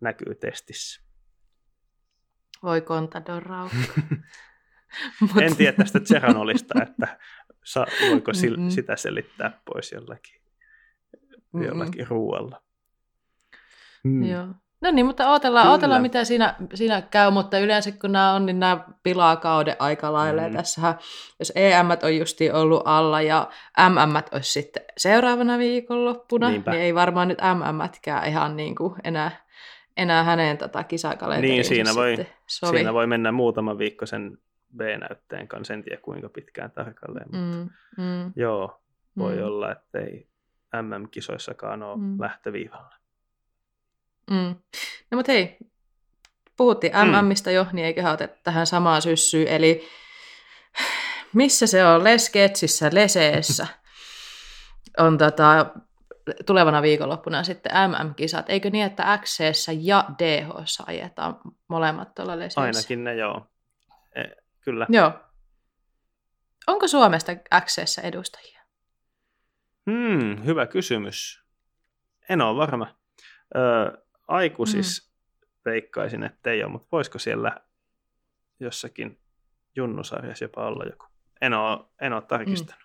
näkyy testissä. Voi Contador raukka. En tiedä tästä zeranolista, että voiko sitä selittää pois jollakin ruoalla. Joo. No niin, mutta odotellaan mitä siinä käy, mutta yleensä kun nämä on, niin nämä pilaa kauden aika lailla. Tässähän, jos EM-t on justiin ollut alla ja MM-t olisi sitten seuraavana viikonloppuna, niin ei varmaan nyt MM-tkään ihan niin kuin enää hänen kisakalenteriinsa. Niin, siinä voi mennä muutama viikko sen B-näytteen kanssa, en tiedä kuinka pitkään tarkalleen, mutta joo, voi olla, että ei MM-kisoissakaan ole lähtöviivalla. No mutta hei, puhuttiin MM:istä jo, niin eiköhän oteta tähän samaan syssyyn, eli missä se on lesketsissä, leseessä on tulevana viikonloppuna sitten MM-kisat. Eikö niin, että XC:ssä ja DH:ssä ajetaan molemmat tuolla lesyssä? Ainakin ne, joo. Kyllä. Joo. Onko Suomesta XC:ssä edustajia? Hyvä kysymys. En ole varma. Aikuisissa veikkaisin, että ei ole, mutta voisiko siellä jossakin junnusarjassa jopa olla joku? En ole tarkistanut.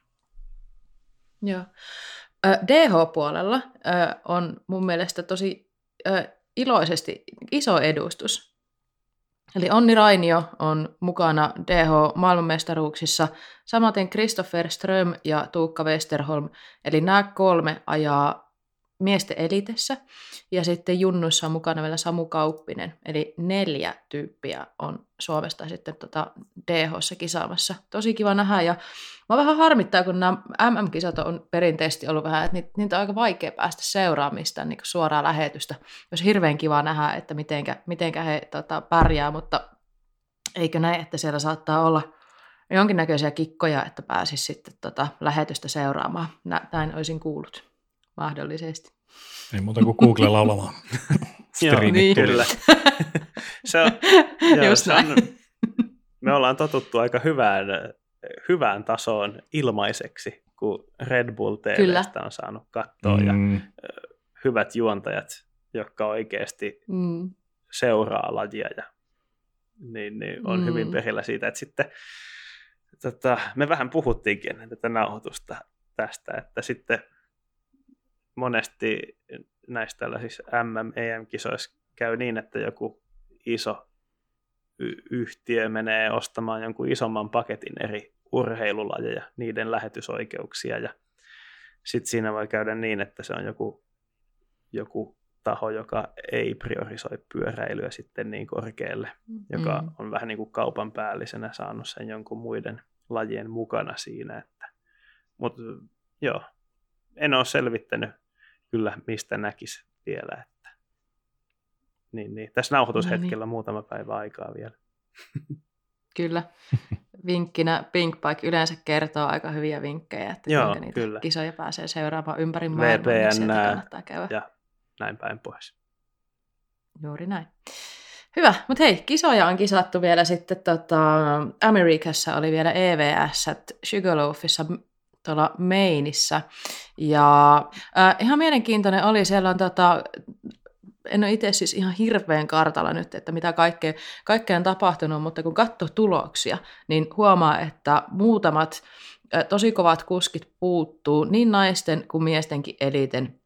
Joo. DH-puolella on mun mielestä tosi iloisesti iso edustus. Eli Onni Rainio on mukana DH-maailmanmestaruuksissa, samaten Kristoffer Ström ja Tuukka Westerholm. Eli nämä kolme ajaa miesten elitessä. Ja sitten junnuissa on mukana vielä Samu Kauppinen. Eli 4 tyyppiä on Suomesta sitten DH:ssa kisaamassa. Tosi kiva nähdä. Ja mä vähän harmittaa, kun nämä MM-kisat on perinteisesti ollut vähän, että niitä on aika vaikea päästä seuraamista niin suoraan lähetystä. Jos hirveän kiva nähdä, että mitenkä he pärjää, mutta eikö näin, että siellä saattaa olla jonkinnäköisiä kikkoja, että pääsisi sitten lähetystä seuraamaan. Näin olisin kuullut. Mahdollisesti. Ei muuta kuin Google laulamaan. Joo, niin. Kyllä. Me ollaan totuttu aika hyvään tasoon ilmaiseksi, kun Red Bull TV:stä on saanut katsoa ja hyvät juontajat, jotka oikeasti seuraa lajia ja niin on hyvin perillä siitä, että sitten me vähän puhuttiinkin tätä nauhoitusta tästä, että sitten monesti näissä tällaisissa MM-EM-kisoissa käy niin, että joku iso yhtiö menee ostamaan jonkun isomman paketin eri urheilulajeja, niiden lähetysoikeuksia, ja sitten siinä voi käydä niin, että se on joku taho, joka ei priorisoi pyöräilyä sitten niin korkealle, joka on vähän niin kuin kaupan päällisenä saanut sen jonkun muiden lajien mukana siinä. Mutta joo. En ole selvittänyt kyllä, mistä näkisi vielä. Että. Niin. Tässä nauhoitushetkellä muutama päivä aikaa vielä. Kyllä. Vinkkinä Pinkbike yleensä kertoo aika hyviä vinkkejä, että kuinka niitä kisoja pääsee seuraamaan ympäri maailmaa. VPN niin ja näin päin pois. Juuri näin. Hyvä, mutta hei, kisoja on kisattu vielä sitten. Amerikassa oli vielä EVS, Sugarloafissa tuolla Mainissä. Ja ihan mielenkiintoinen oli, siellä on en ole itse siis ihan hirveän kartalla nyt, että mitä kaikkea on tapahtunut, mutta kun katsoo tuloksia, niin huomaa, että muutamat tosi kovat kuskit puuttuu niin naisten kuin miestenkin eliten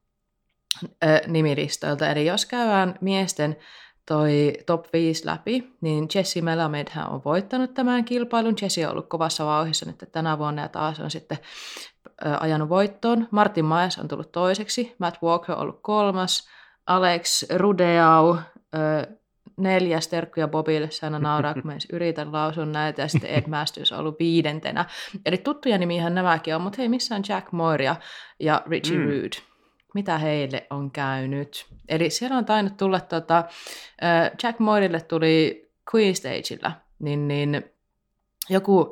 nimilistoilta. Eli jos käydään miesten toi top 5 läpi, niin Jessi Melamedhän on voittanut tämän kilpailun. Jessi on ollut kovassa vauhdissa nyt tänä vuonna ja taas on sitten ajanut voittoon. Martin Maes on tullut toiseksi, Matt Walker on ollut 3. Alex Rudeau 4. Terkkuja Bobille, Sanna nauraa, kun mä edes yritän lausun näitä, ja sitten Ed Masters on ollut 5. Eli tuttuja nimiähän nämäkin on, mutta hei, missä on Jack Moir ja Richie Rude? Mitä heille on käynyt. Eli siellä on tainnut tulla, Jack Moirille tuli Queen Stageillä, niin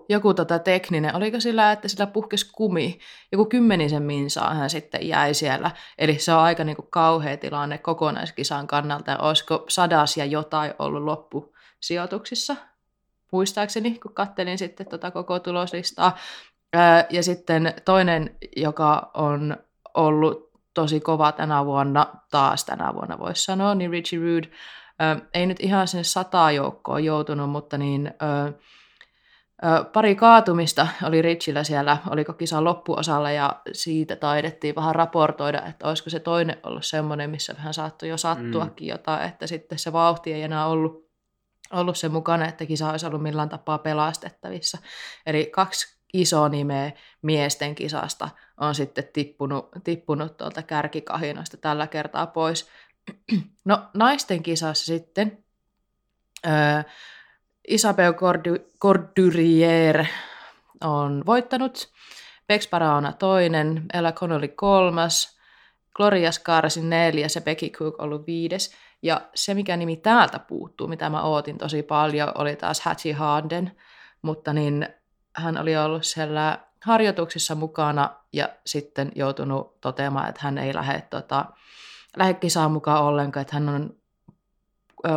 joku tekninen, oliko sillä, että sillä puhkesi kumi, joku 10 minsaan hän sitten jäi siellä, eli se on aika niinku kauhea tilanne kokonaiskisan kannalta, ja olisiko 100 ja jotain ollut loppusijoituksissa, muistaakseni, kun kattelin sitten koko tuloslistaa, ja sitten toinen, joka on ollut tosi kova tänä vuonna voisi sanoa, niin Richie Rude ei nyt ihan sen 100 joukkoon joutunut, mutta pari kaatumista oli Richillä siellä, oliko kisan loppuosalla, ja siitä taidettiin vähän raportoida, että olisiko se toinen ollut semmoinen, missä vähän saattoi jo sattuakin jotain, että sitten se vauhti ei enää ollut sen mukana, että kisa olisi ollut millään tapaa pelastettavissa. Eli 2 iso nimeä miesten kisasta on sitten tippunut tuolta kärkikahinoista tällä kertaa pois. No, naisten kisassa sitten Isabel Cordurier on voittanut, Bex Barahona 2, Ella Connolly 3, Gloria Scarsin 4, se Becky Cook on ollut 5. Ja se, mikä nimi täältä puuttuu, mitä mä ootin tosi paljon, oli taas Hattie Harden, mutta hän oli ollut siellä harjoituksissa mukana ja sitten joutunut toteamaan, että hän ei lähde kisaan mukaan ollenkaan, että hän on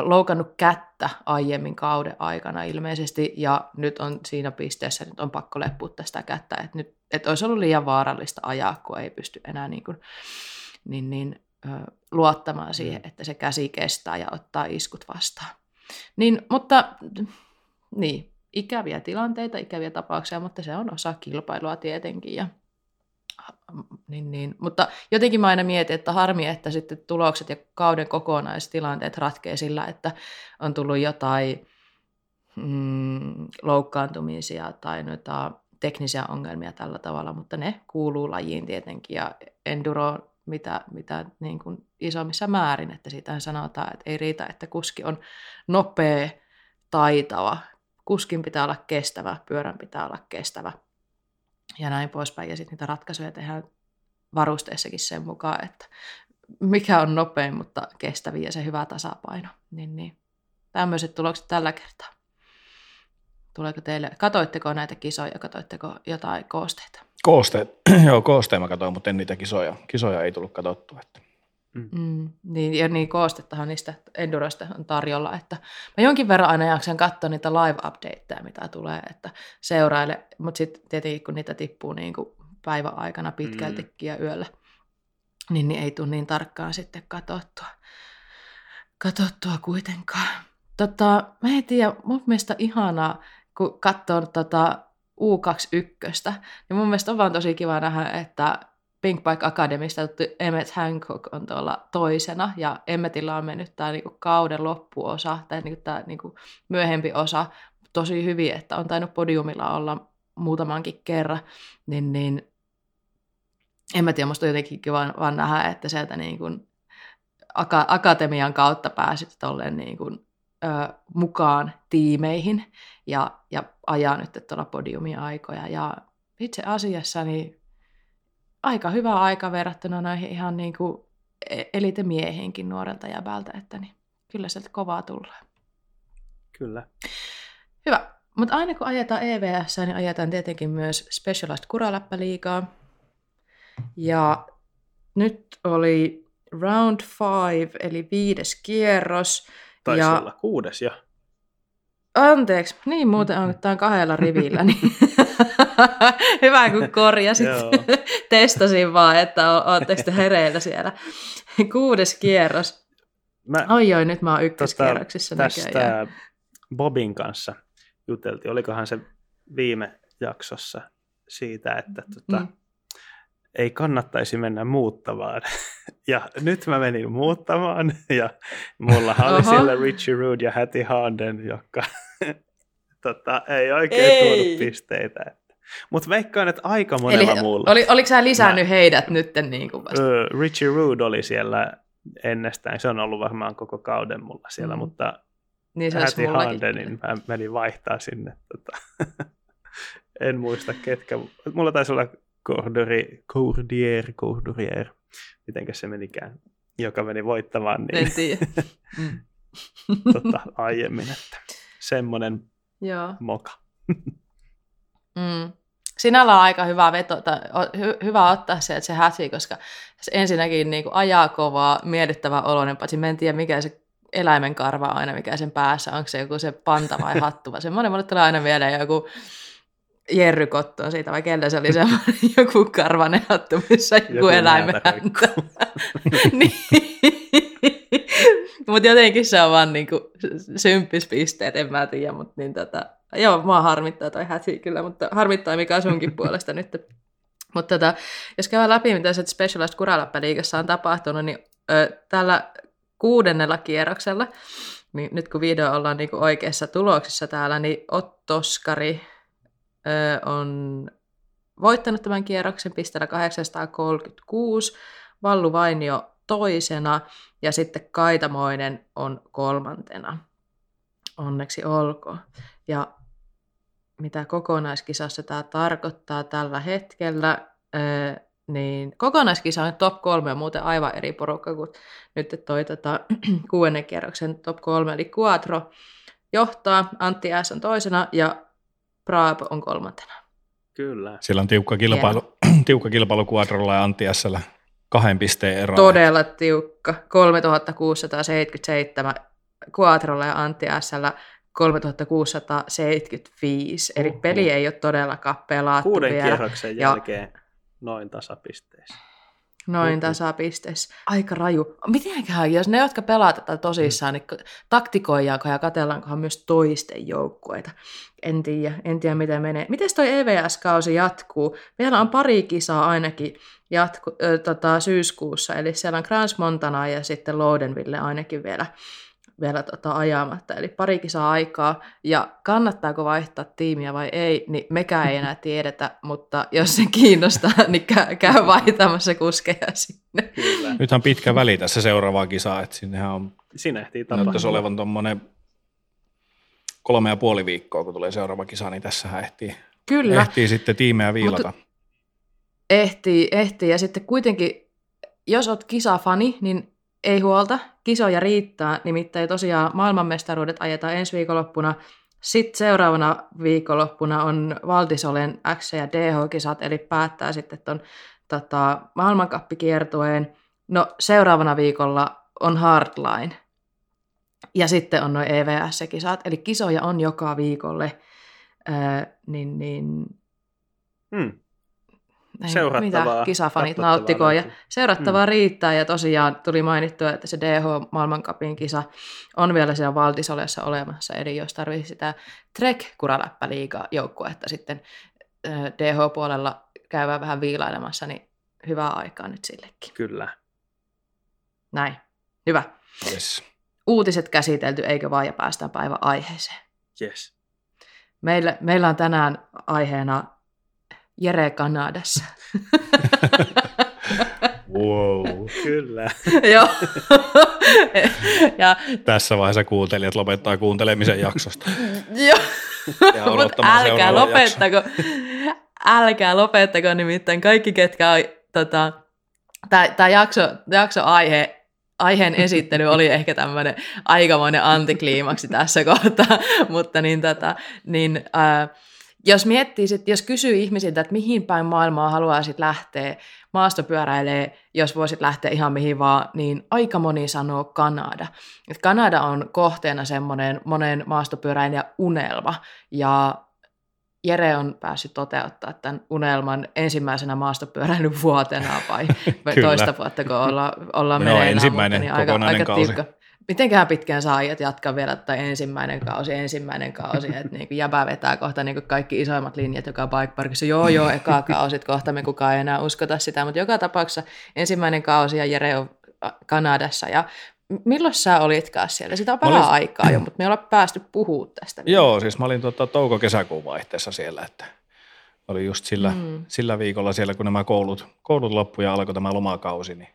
loukannut kättä aiemmin kauden aikana ilmeisesti, ja nyt on siinä pisteessä, nyt on pakko leppua tästä kättä, että nyt, että olisi ollut liian vaarallista ajaa, kun ei pysty enää luottamaan siihen, että se käsi kestää ja ottaa iskut vastaan. Mutta ikäviä tilanteita, ikäviä tapauksia, mutta se on osa kilpailua tietenkin. Mutta jotenkin mä aina mietin, että harmi, että sitten tulokset ja kauden kokonaistilanteet ratkee sillä, että on tullut jotain loukkaantumisia tai noita teknisiä ongelmia tällä tavalla, mutta ne kuuluu lajiin tietenkin ja enduro mitä niin kuin isommissa määrin, että siitähän sanotaan, että ei riitä, että kuski on nopea, taitava. Kuskin pitää olla kestävä, pyörän pitää olla kestävä ja näin poispäin. Ja sitten niitä ratkaisuja tehdään varusteessakin sen mukaan, että mikä on nopein, mutta kestäviä ja se hyvä tasapaino. Tämmöiset tulokset tällä kertaa. Tuleeko teille, katoitteko näitä kisoja, katoitteko jotain koosteita? Koosteen mä katsoin, mutta en niitä kisoja ei tullut katsottua. Koostettahan niistä enduroista on tarjolla. Että mä jonkin verran aina jaksan katsoa niitä live-updateja, mitä tulee, että seuraile, mutta sitten tietenkin kun niitä tippuu niin kuin päivän aikana pitkältikin ja yöllä, niin ei tule niin tarkkaan sitten katsottua kuitenkaan. Mä en tiedä, mun mielestä ihanaa, kun katsoo U21, niin mun mielestä on vaan tosi kiva nähdä, että Pink Bike Academista Emmet Hancock on tuolla toisena, ja Emmetillä on mennyt tämä niinku kauden loppuosa, tai niinku tämä niinku myöhempi osa tosi hyvin, että on tainnut podiumilla olla muutamankin kerran, niin en mä tiedä, musta on jotenkin kiva vaan nähdä, että sieltä niinku akatemian kautta pääsit tolleen niinku mukaan tiimeihin ja ajaa nyt tuolla podiumia aikoja. Ja itse asiassa niin aika hyvä aika verrattuna noihin ihan niin kuin elitemiehiinkin nuorelta jäbältä, että niin kyllä sieltä kovaa tullaan. Kyllä. Hyvä. Mutta aina kun ajetaan EVS, niin ajetaan tietenkin myös Specialized Kuraläppäliigaa. Ja nyt oli round 5, eli 5. kierros. Taisi olla 6. ja... Anteeksi, niin muuten on, että tämä on 2 rivillä, niin hyvä kun korjasit, testasin vaan, että ootteko te hereillä siellä. 6. kierros, nyt mä oon 1. kierroksissa näköjään. Tästä Bobin kanssa juteltiin, olikohan se viime jaksossa siitä, että ei kannattaisi mennä muuttamaan. Ja nyt mä menin muuttamaan, ja mulla oli siellä Richie Rude ja Hattie Harden, jotka ei oikein tuonut pisteitä. Mutta veikkaan, että aika monella muulla. Oliko sä lisännyt heidät nyt? Niin kuin vasta? Richie Rude oli siellä ennestään, se on ollut varmaan koko kauden mulla siellä, mutta niin Hattie Hardenin mä menin vaihtaa sinne. En muista ketkä, mulla taisi olla... Courdier, mitenkäs se menikään, joka meni voittamaan niin aiemmin, että semmoinen moka. Sinällä on aika hyvä veto, hyvä ottaa se häsi, koska ensinnäkin niin kuin ajaa kovaa, miellyttävä oloinen, paitsi mä en tiedä mikä se eläimen karva aina, mikä sen päässä, onko se joku se panta vai hattu, vai semmoinen, mulle tulee aina mieleen joku Jerry Kottoon siitä, vai kelle se oli semmoinen joku karvanen hattu, missä joku eläimen häntä. Mutta jotenkin se on vaan niinku symppispisteet, en mä tiedä, mutta niin mua harmittaa toi häsi kyllä, mutta harmittaa Mika sunkin puolesta nyt. Mutta jos käydään läpi, mitä se Specialized Kuraläppäliigassa on tapahtunut, niin tällä 6. kierroksella, niin nyt kun video ollaan niinku oikeassa tuloksissa täällä, niin Ottoskari on voittanut tämän kierroksen pisteellä 836, Vallu Vainio toisena ja sitten Kaitamoinen on 3. Onneksi olkoon. Ja mitä kokonaiskisassa tämä tarkoittaa tällä hetkellä, niin kokonaiskisa on top 3 ja muuten aivan eri porukka kuin nyt toi 6. kierroksen top 3, eli Quattro johtaa, Antti S on toisena ja Raab on 3. Kyllä. Siellä on tiukka kilpailu Quadrolla ja Antti S:llä 2 pisteen eroa. Todella tiukka. 3677 Quadrolla ja Antti S:llä 3675. Eli peli ei ole todellakaan pelattu 6 vielä. 6 kierroksen jälkeen noin tasapisteissä. Noin tasapisteissä. Aika raju. Mitenköhän, jos ne, jotka pelaa tätä tosissaan, niin taktikoidaanko ja katsellaankohan myös toisten joukkueita? En tiedä, miten menee. Mites toi EVS-kausi jatkuu? Meillä on 2 kisaa ainakin syyskuussa, eli siellä on Grans Montana ja sitten Loudenville ainakin vielä ajaamatta, eli 2 kisaa aikaa, ja kannattaako vaihtaa tiimiä vai ei, niin mekään ei enää tiedetä, mutta jos se kiinnostaa, niin käy vaihtamassa kuskeja sinne. Kyllä. Nythän pitkä väli tässä seuraavaan kisaan, että sinnehän on, näyttäisi olevan tuommoinen 3,5 viikkoa, kun tulee seuraava kisa, niin tässähän ehtii sitten tiimeä viilata. Mutta ehtii, ja sitten kuitenkin, jos olet kisafani, niin ei huolta, kisoja riittää, nimittäin tosiaan maailmanmestaruudet ajetaan ensi viikonloppuna, sitten seuraavana viikonloppuna on Valdisolen X- ja DH-kisat, eli päättää sitten tuon maailmankappikiertueen, no seuraavana viikolla on Hardline, ja sitten on nuo EVS-kisat, eli kisoja on joka viikolle, Seurattavaa. Kisafanit nauttikoon ja seurattavaa riittää, ja tosiaan tuli mainittua, että se DH-maailmancupin kisa on vielä siellä Valdisolessa olemassa, eli jos tarvitsisi sitä Trek-kuraläppäliiga-joukkuetta sitten DH-puolella käydään vähän viilailemassa, niin hyvää aikaa nyt sillekin. Kyllä. Näin, hyvä. Yes. Uutiset käsitelty, eikö vaan, ja päästään päivän aiheeseen. Yes. Meillä on tänään aiheena Jere Kanadassa. Wow. Kyllä. Joo. Tässä vaiheessa kuuntelijat lopettaa kuuntelemisen jaksosta. Joo. Ja odottamaan seuraavaa jaksoa. Älkää lopettako, nimittäin kaikki, ketkä on tämä aiheen esittely oli ehkä tämmöinen aikamoinen antikliimaksi tässä kohtaa, mutta jos miettii, jos kysyy ihmisiltä, että mihin päin maailmaa haluaisit lähteä maastopyöräilee, jos voisit lähteä ihan mihin vaan, niin aika moni sanoo Kanada. Kanada on kohteena semmoinen monen maastopyöräilijän unelma, ja Jere on päässyt toteuttaa tämän unelman ensimmäisenä maastopyöräilyn vuotena vai toista vuotta, kun ollaan meneillään. Ensimmäinen niin kokonainen kausi. Mitenköhän pitkään saa ajat jatkaa vielä, että ensimmäinen kausi, että niin jäbä vetää kohta niin kaikki isoimmat linjat, joka on Bike Parkissa, eka kausi, kohta me kukaan ei enää uskota sitä, mutta joka tapauksessa ensimmäinen kausi ja Jere on Kanadassa, ja milloin sä olitkaan siellä? Sitä on vähän aikaa jo, mutta me ollaan päästy puhumaan tästä. Joo, siis mä olin touko-kesäkuun vaihteessa siellä, että oli just sillä viikolla siellä, kun nämä koulut loppuivat ja alkoi tämä lomakausi, niin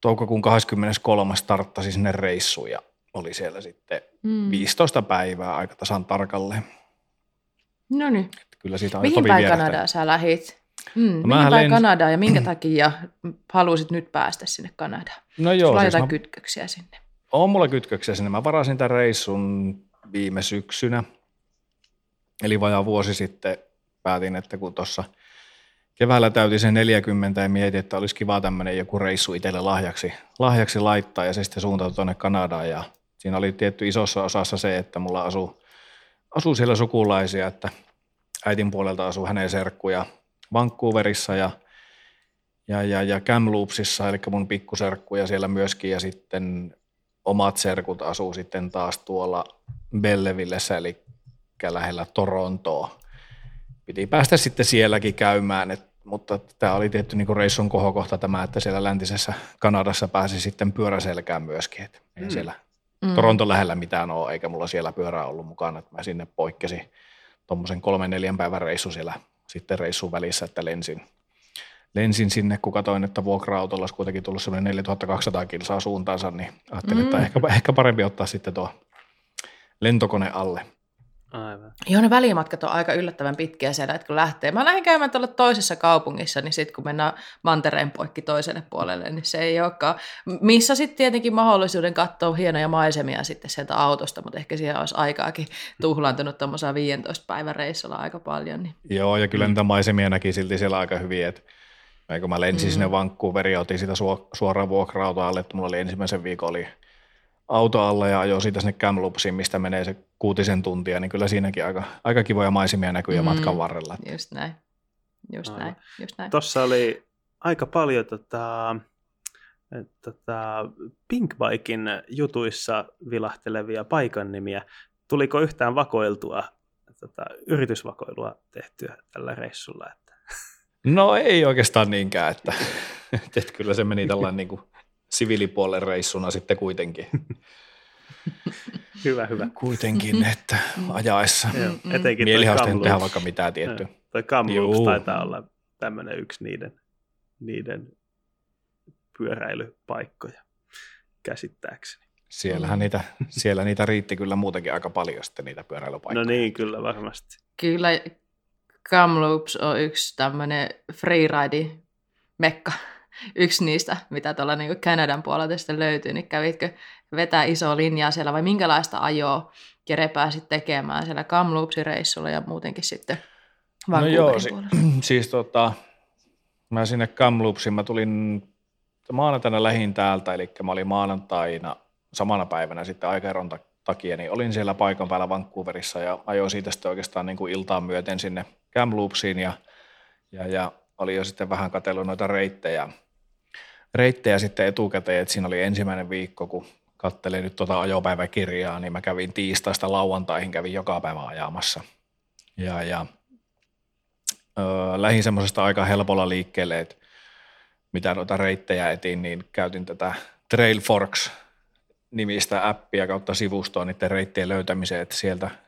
toukokuun 23. starttasi sinne reissuun ja oli siellä sitten 15 päivää aika tasan tarkalleen. No niin. Kyllä siitä on mihin päin Kanadaan sä lähit? Mihin päin Kanadaan ja minkä takia halusit nyt päästä sinne Kanadaan? No joo. Sulla on jotain kytköksiä sinne. On mulla kytköksiä sinne. Mä varasin tämän reissun viime syksynä. Eli vajaa vuosi sitten päätin, että kun tuossa keväällä täytin sen 40 ja mietin, että olisi kiva tämmöinen joku reissu itselle lahjaksi laittaa, ja se sitten suuntautui tuonne Kanadaan, ja siinä oli tietty isossa osassa se, että mulla asuu siellä sukulaisia, että äitin puolelta asuu hänen serkkuja Vancouverissa ja Kamloopsissa, eli mun pikkuserkkuja siellä myöskin, ja sitten omat serkut asuu sitten taas tuolla Bellevillessä, eli lähellä Torontoa. Piti päästä sitten sielläkin käymään, mutta tämä oli tietty niin kuin reissun kohokohta tämä, että siellä läntisessä Kanadassa pääsi sitten pyöräselkään myöskin. Ei siellä Toronton lähellä mitään ole, eikä mulla siellä pyörää ollut mukana. Että mä sinne poikkesin tuommoisen 3-4 päivän reissu siellä sitten reissun välissä, että lensin sinne, kun katsoin, että vuokra-autolla olisi kuitenkin tullut semmoinen 4200 kilsaa suuntaansa, niin ajattelin, että ehkä parempi ottaa sitten tuo lentokone alle. Aivan. Joo, ne välimatkat on aika yllättävän pitkiä siellä, että kun lähtee. Mä lähdin käymään tuolla toisessa kaupungissa, niin sitten kun mennään mantereen poikki toiselle puolelle, niin se ei olekaan. Missä sitten tietenkin mahdollisuuden katsoa hienoja maisemia sitten sieltä autosta, mutta ehkä siihen olisi aikaakin tuhlantunut tuommoisella 15 päivän reissalla aika paljon. Niin. Joo, ja kyllä niitä maisemia näki silti siellä aika hyvin, että kun mä lensin sinne Vancouveriin, otin sitä suoraan vuokra-autoalle, että mulla oli ensimmäisen viikon oli auto alla ja ajoi siitä sinne Kamloopsiin, mistä menee se 5 tuntia, niin kyllä siinäkin aika kivoja maisemia näkyy ja matkan varrella. Just näin, just näin. Tuossa oli aika paljon Pinkbiken jutuissa vilahtelevia paikannimiä. Tuliko yhtään vakoiltua, yritysvakoilua tehtyä tällä reissulla? Että? No ei oikeastaan niinkään, että kyllä se meni tällainen niin kuin siviilipuolen reissuna sitten kuitenkin. Hyvä. Kuitenkin, että ajaessa. Mielihaasteen tehdä vaikka mitään tiettyä. Toi Kamloops taitaa olla tämmöinen yksi niiden pyöräilypaikkoja käsittääkseni. Siellä niitä riitti kyllä muutenkin aika paljon sitten niitä pyöräilypaikkoja. No niin, kyllä varmasti. Kyllä Kamloops on yksi tämmöinen freeride-mekka. Yksi niistä, mitä tuolla niin Kanadan puolelta sitten löytyy, niin kävitkö vetää isoa linjaa siellä vai minkälaista ajoa Jere pääsit tekemään siellä Kamloopsin reissulla ja muutenkin sitten Vancouverin puolella? No joo, siis mä sinne Kamloopsiin, mä tulin maanantaina lähin täältä, eli mä olin maanantaina samana päivänä sitten aikaeron takia, niin olin siellä paikan päällä Vancouverissa ja ajoin siitä sitten oikeastaan niin kuin iltaan myöten sinne Kamloopsiin ja oli jo sitten vähän katsellut noita reittejä sitten etukäteen, että siinä oli ensimmäinen viikko, kun katselin nyt tuota ajopäiväkirjaa, niin mä kävin tiistaista lauantaihin, kävin joka päivä ajamassa. Lähdin semmoisesta aika helpolla liikkeelle, että mitä noita reittejä etin, niin käytin tätä Trailforks-nimistä appia kautta sivustoa niiden reittien löytämiseen, että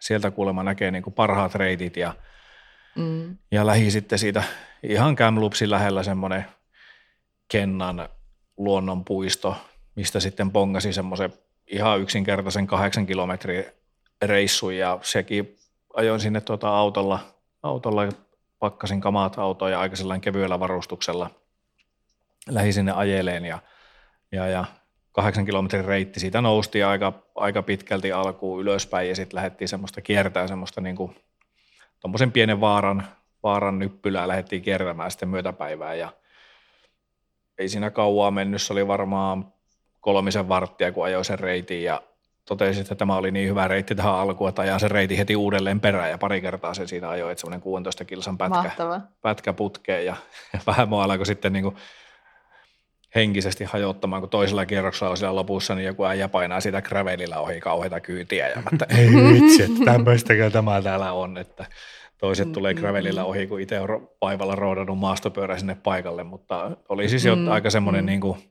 sieltä kuulemma näkee niin kuin parhaat reitit ja lähdin sitten siitä ihan Kamloopsin lähellä semmoinen Kennan luonnonpuisto, mistä sitten bongasi semmoisen ihan yksinkertaisen 8 kilometrin reissun ja sekin ajoin sinne autolla pakkasin kamat autoa ja aika sellainen kevyellä varustuksella lähdin sinne ajeleen ja 8 kilometrin reitti siitä nousti aika pitkälti alkuun ylöspäin ja sitten lähdettiin semmoista kiertää semmoista niinku tuommoisen pienen vaaran nyppylää lähdettiin kiertämään sitten myötäpäivään ja ei siinä kauaa mennyt, se oli varmaan 3 varttia, kun ajoi sen reitin ja totesin, että tämä oli niin hyvä reitti tähän alkuun, että ajan sen reitin heti uudelleen perään ja pari kertaa sen siinä ajoi, että semmoinen 16 kilsan pätkä putkeen ja vähän mua alkoi sitten niin kuin henkisesti hajottamaan, kun toisella kierroksella on siellä lopussa, niin joku äijä painaa sitä gravelillä ohi kauheita kyytiä ja että ei vitsi, että tämmöistäkö tämä täällä on, että toiset tulee gravelillä ohi, kun itse on vaivalla roodannut maastopyörä sinne paikalle, mutta oli siis jo aika semmoinen niin kuin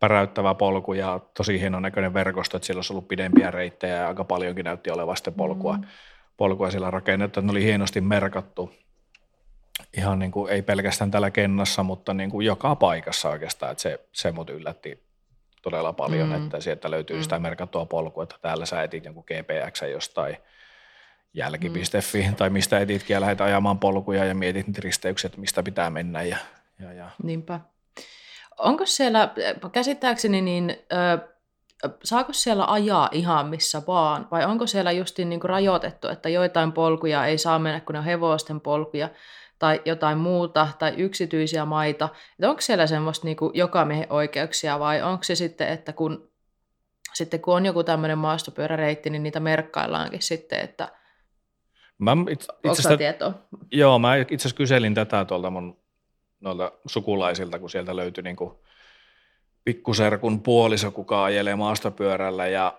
päräyttävä polku ja tosi hienon näköinen verkosto, että siellä olisi ollut pidempiä reittejä ja aika paljonkin näytti olevan sitten polkua siellä rakennettu, että ne oli hienosti merkattu. Ihan niin kuin, ei pelkästään täällä Kennassa, mutta niin kuin joka paikassa oikeastaan, että se mut yllätti todella paljon, että sieltä löytyy sitä merkattua polkua, että täällä sä etit jonkun GPX jostain jälki.fi tai mistä etitkin ja lähdet ajamaan polkuja ja mietit niitä risteykset, mistä pitää mennä. Niinpä. Onko siellä, käsittääkseni niin... saako siellä ajaa ihan missä vaan, vai onko siellä justiin niin kuin rajoitettu, että joitain polkuja ei saa mennä, kun ne on hevosten polkuja, tai jotain muuta, tai yksityisiä maita, että onko siellä semmoista niin kuin jokamiehen oikeuksia, vai onko se sitten, että kun on joku tämmöinen maastopyöräreitti, niin niitä merkkaillaankin sitten, että tietoa? Joo, mä itse asiassa kyselin tätä tuolta mun noilta sukulaisilta, kun sieltä löytyi niin kuin pikkuserkun puoliso, kuka ajelee maastopyörällä ja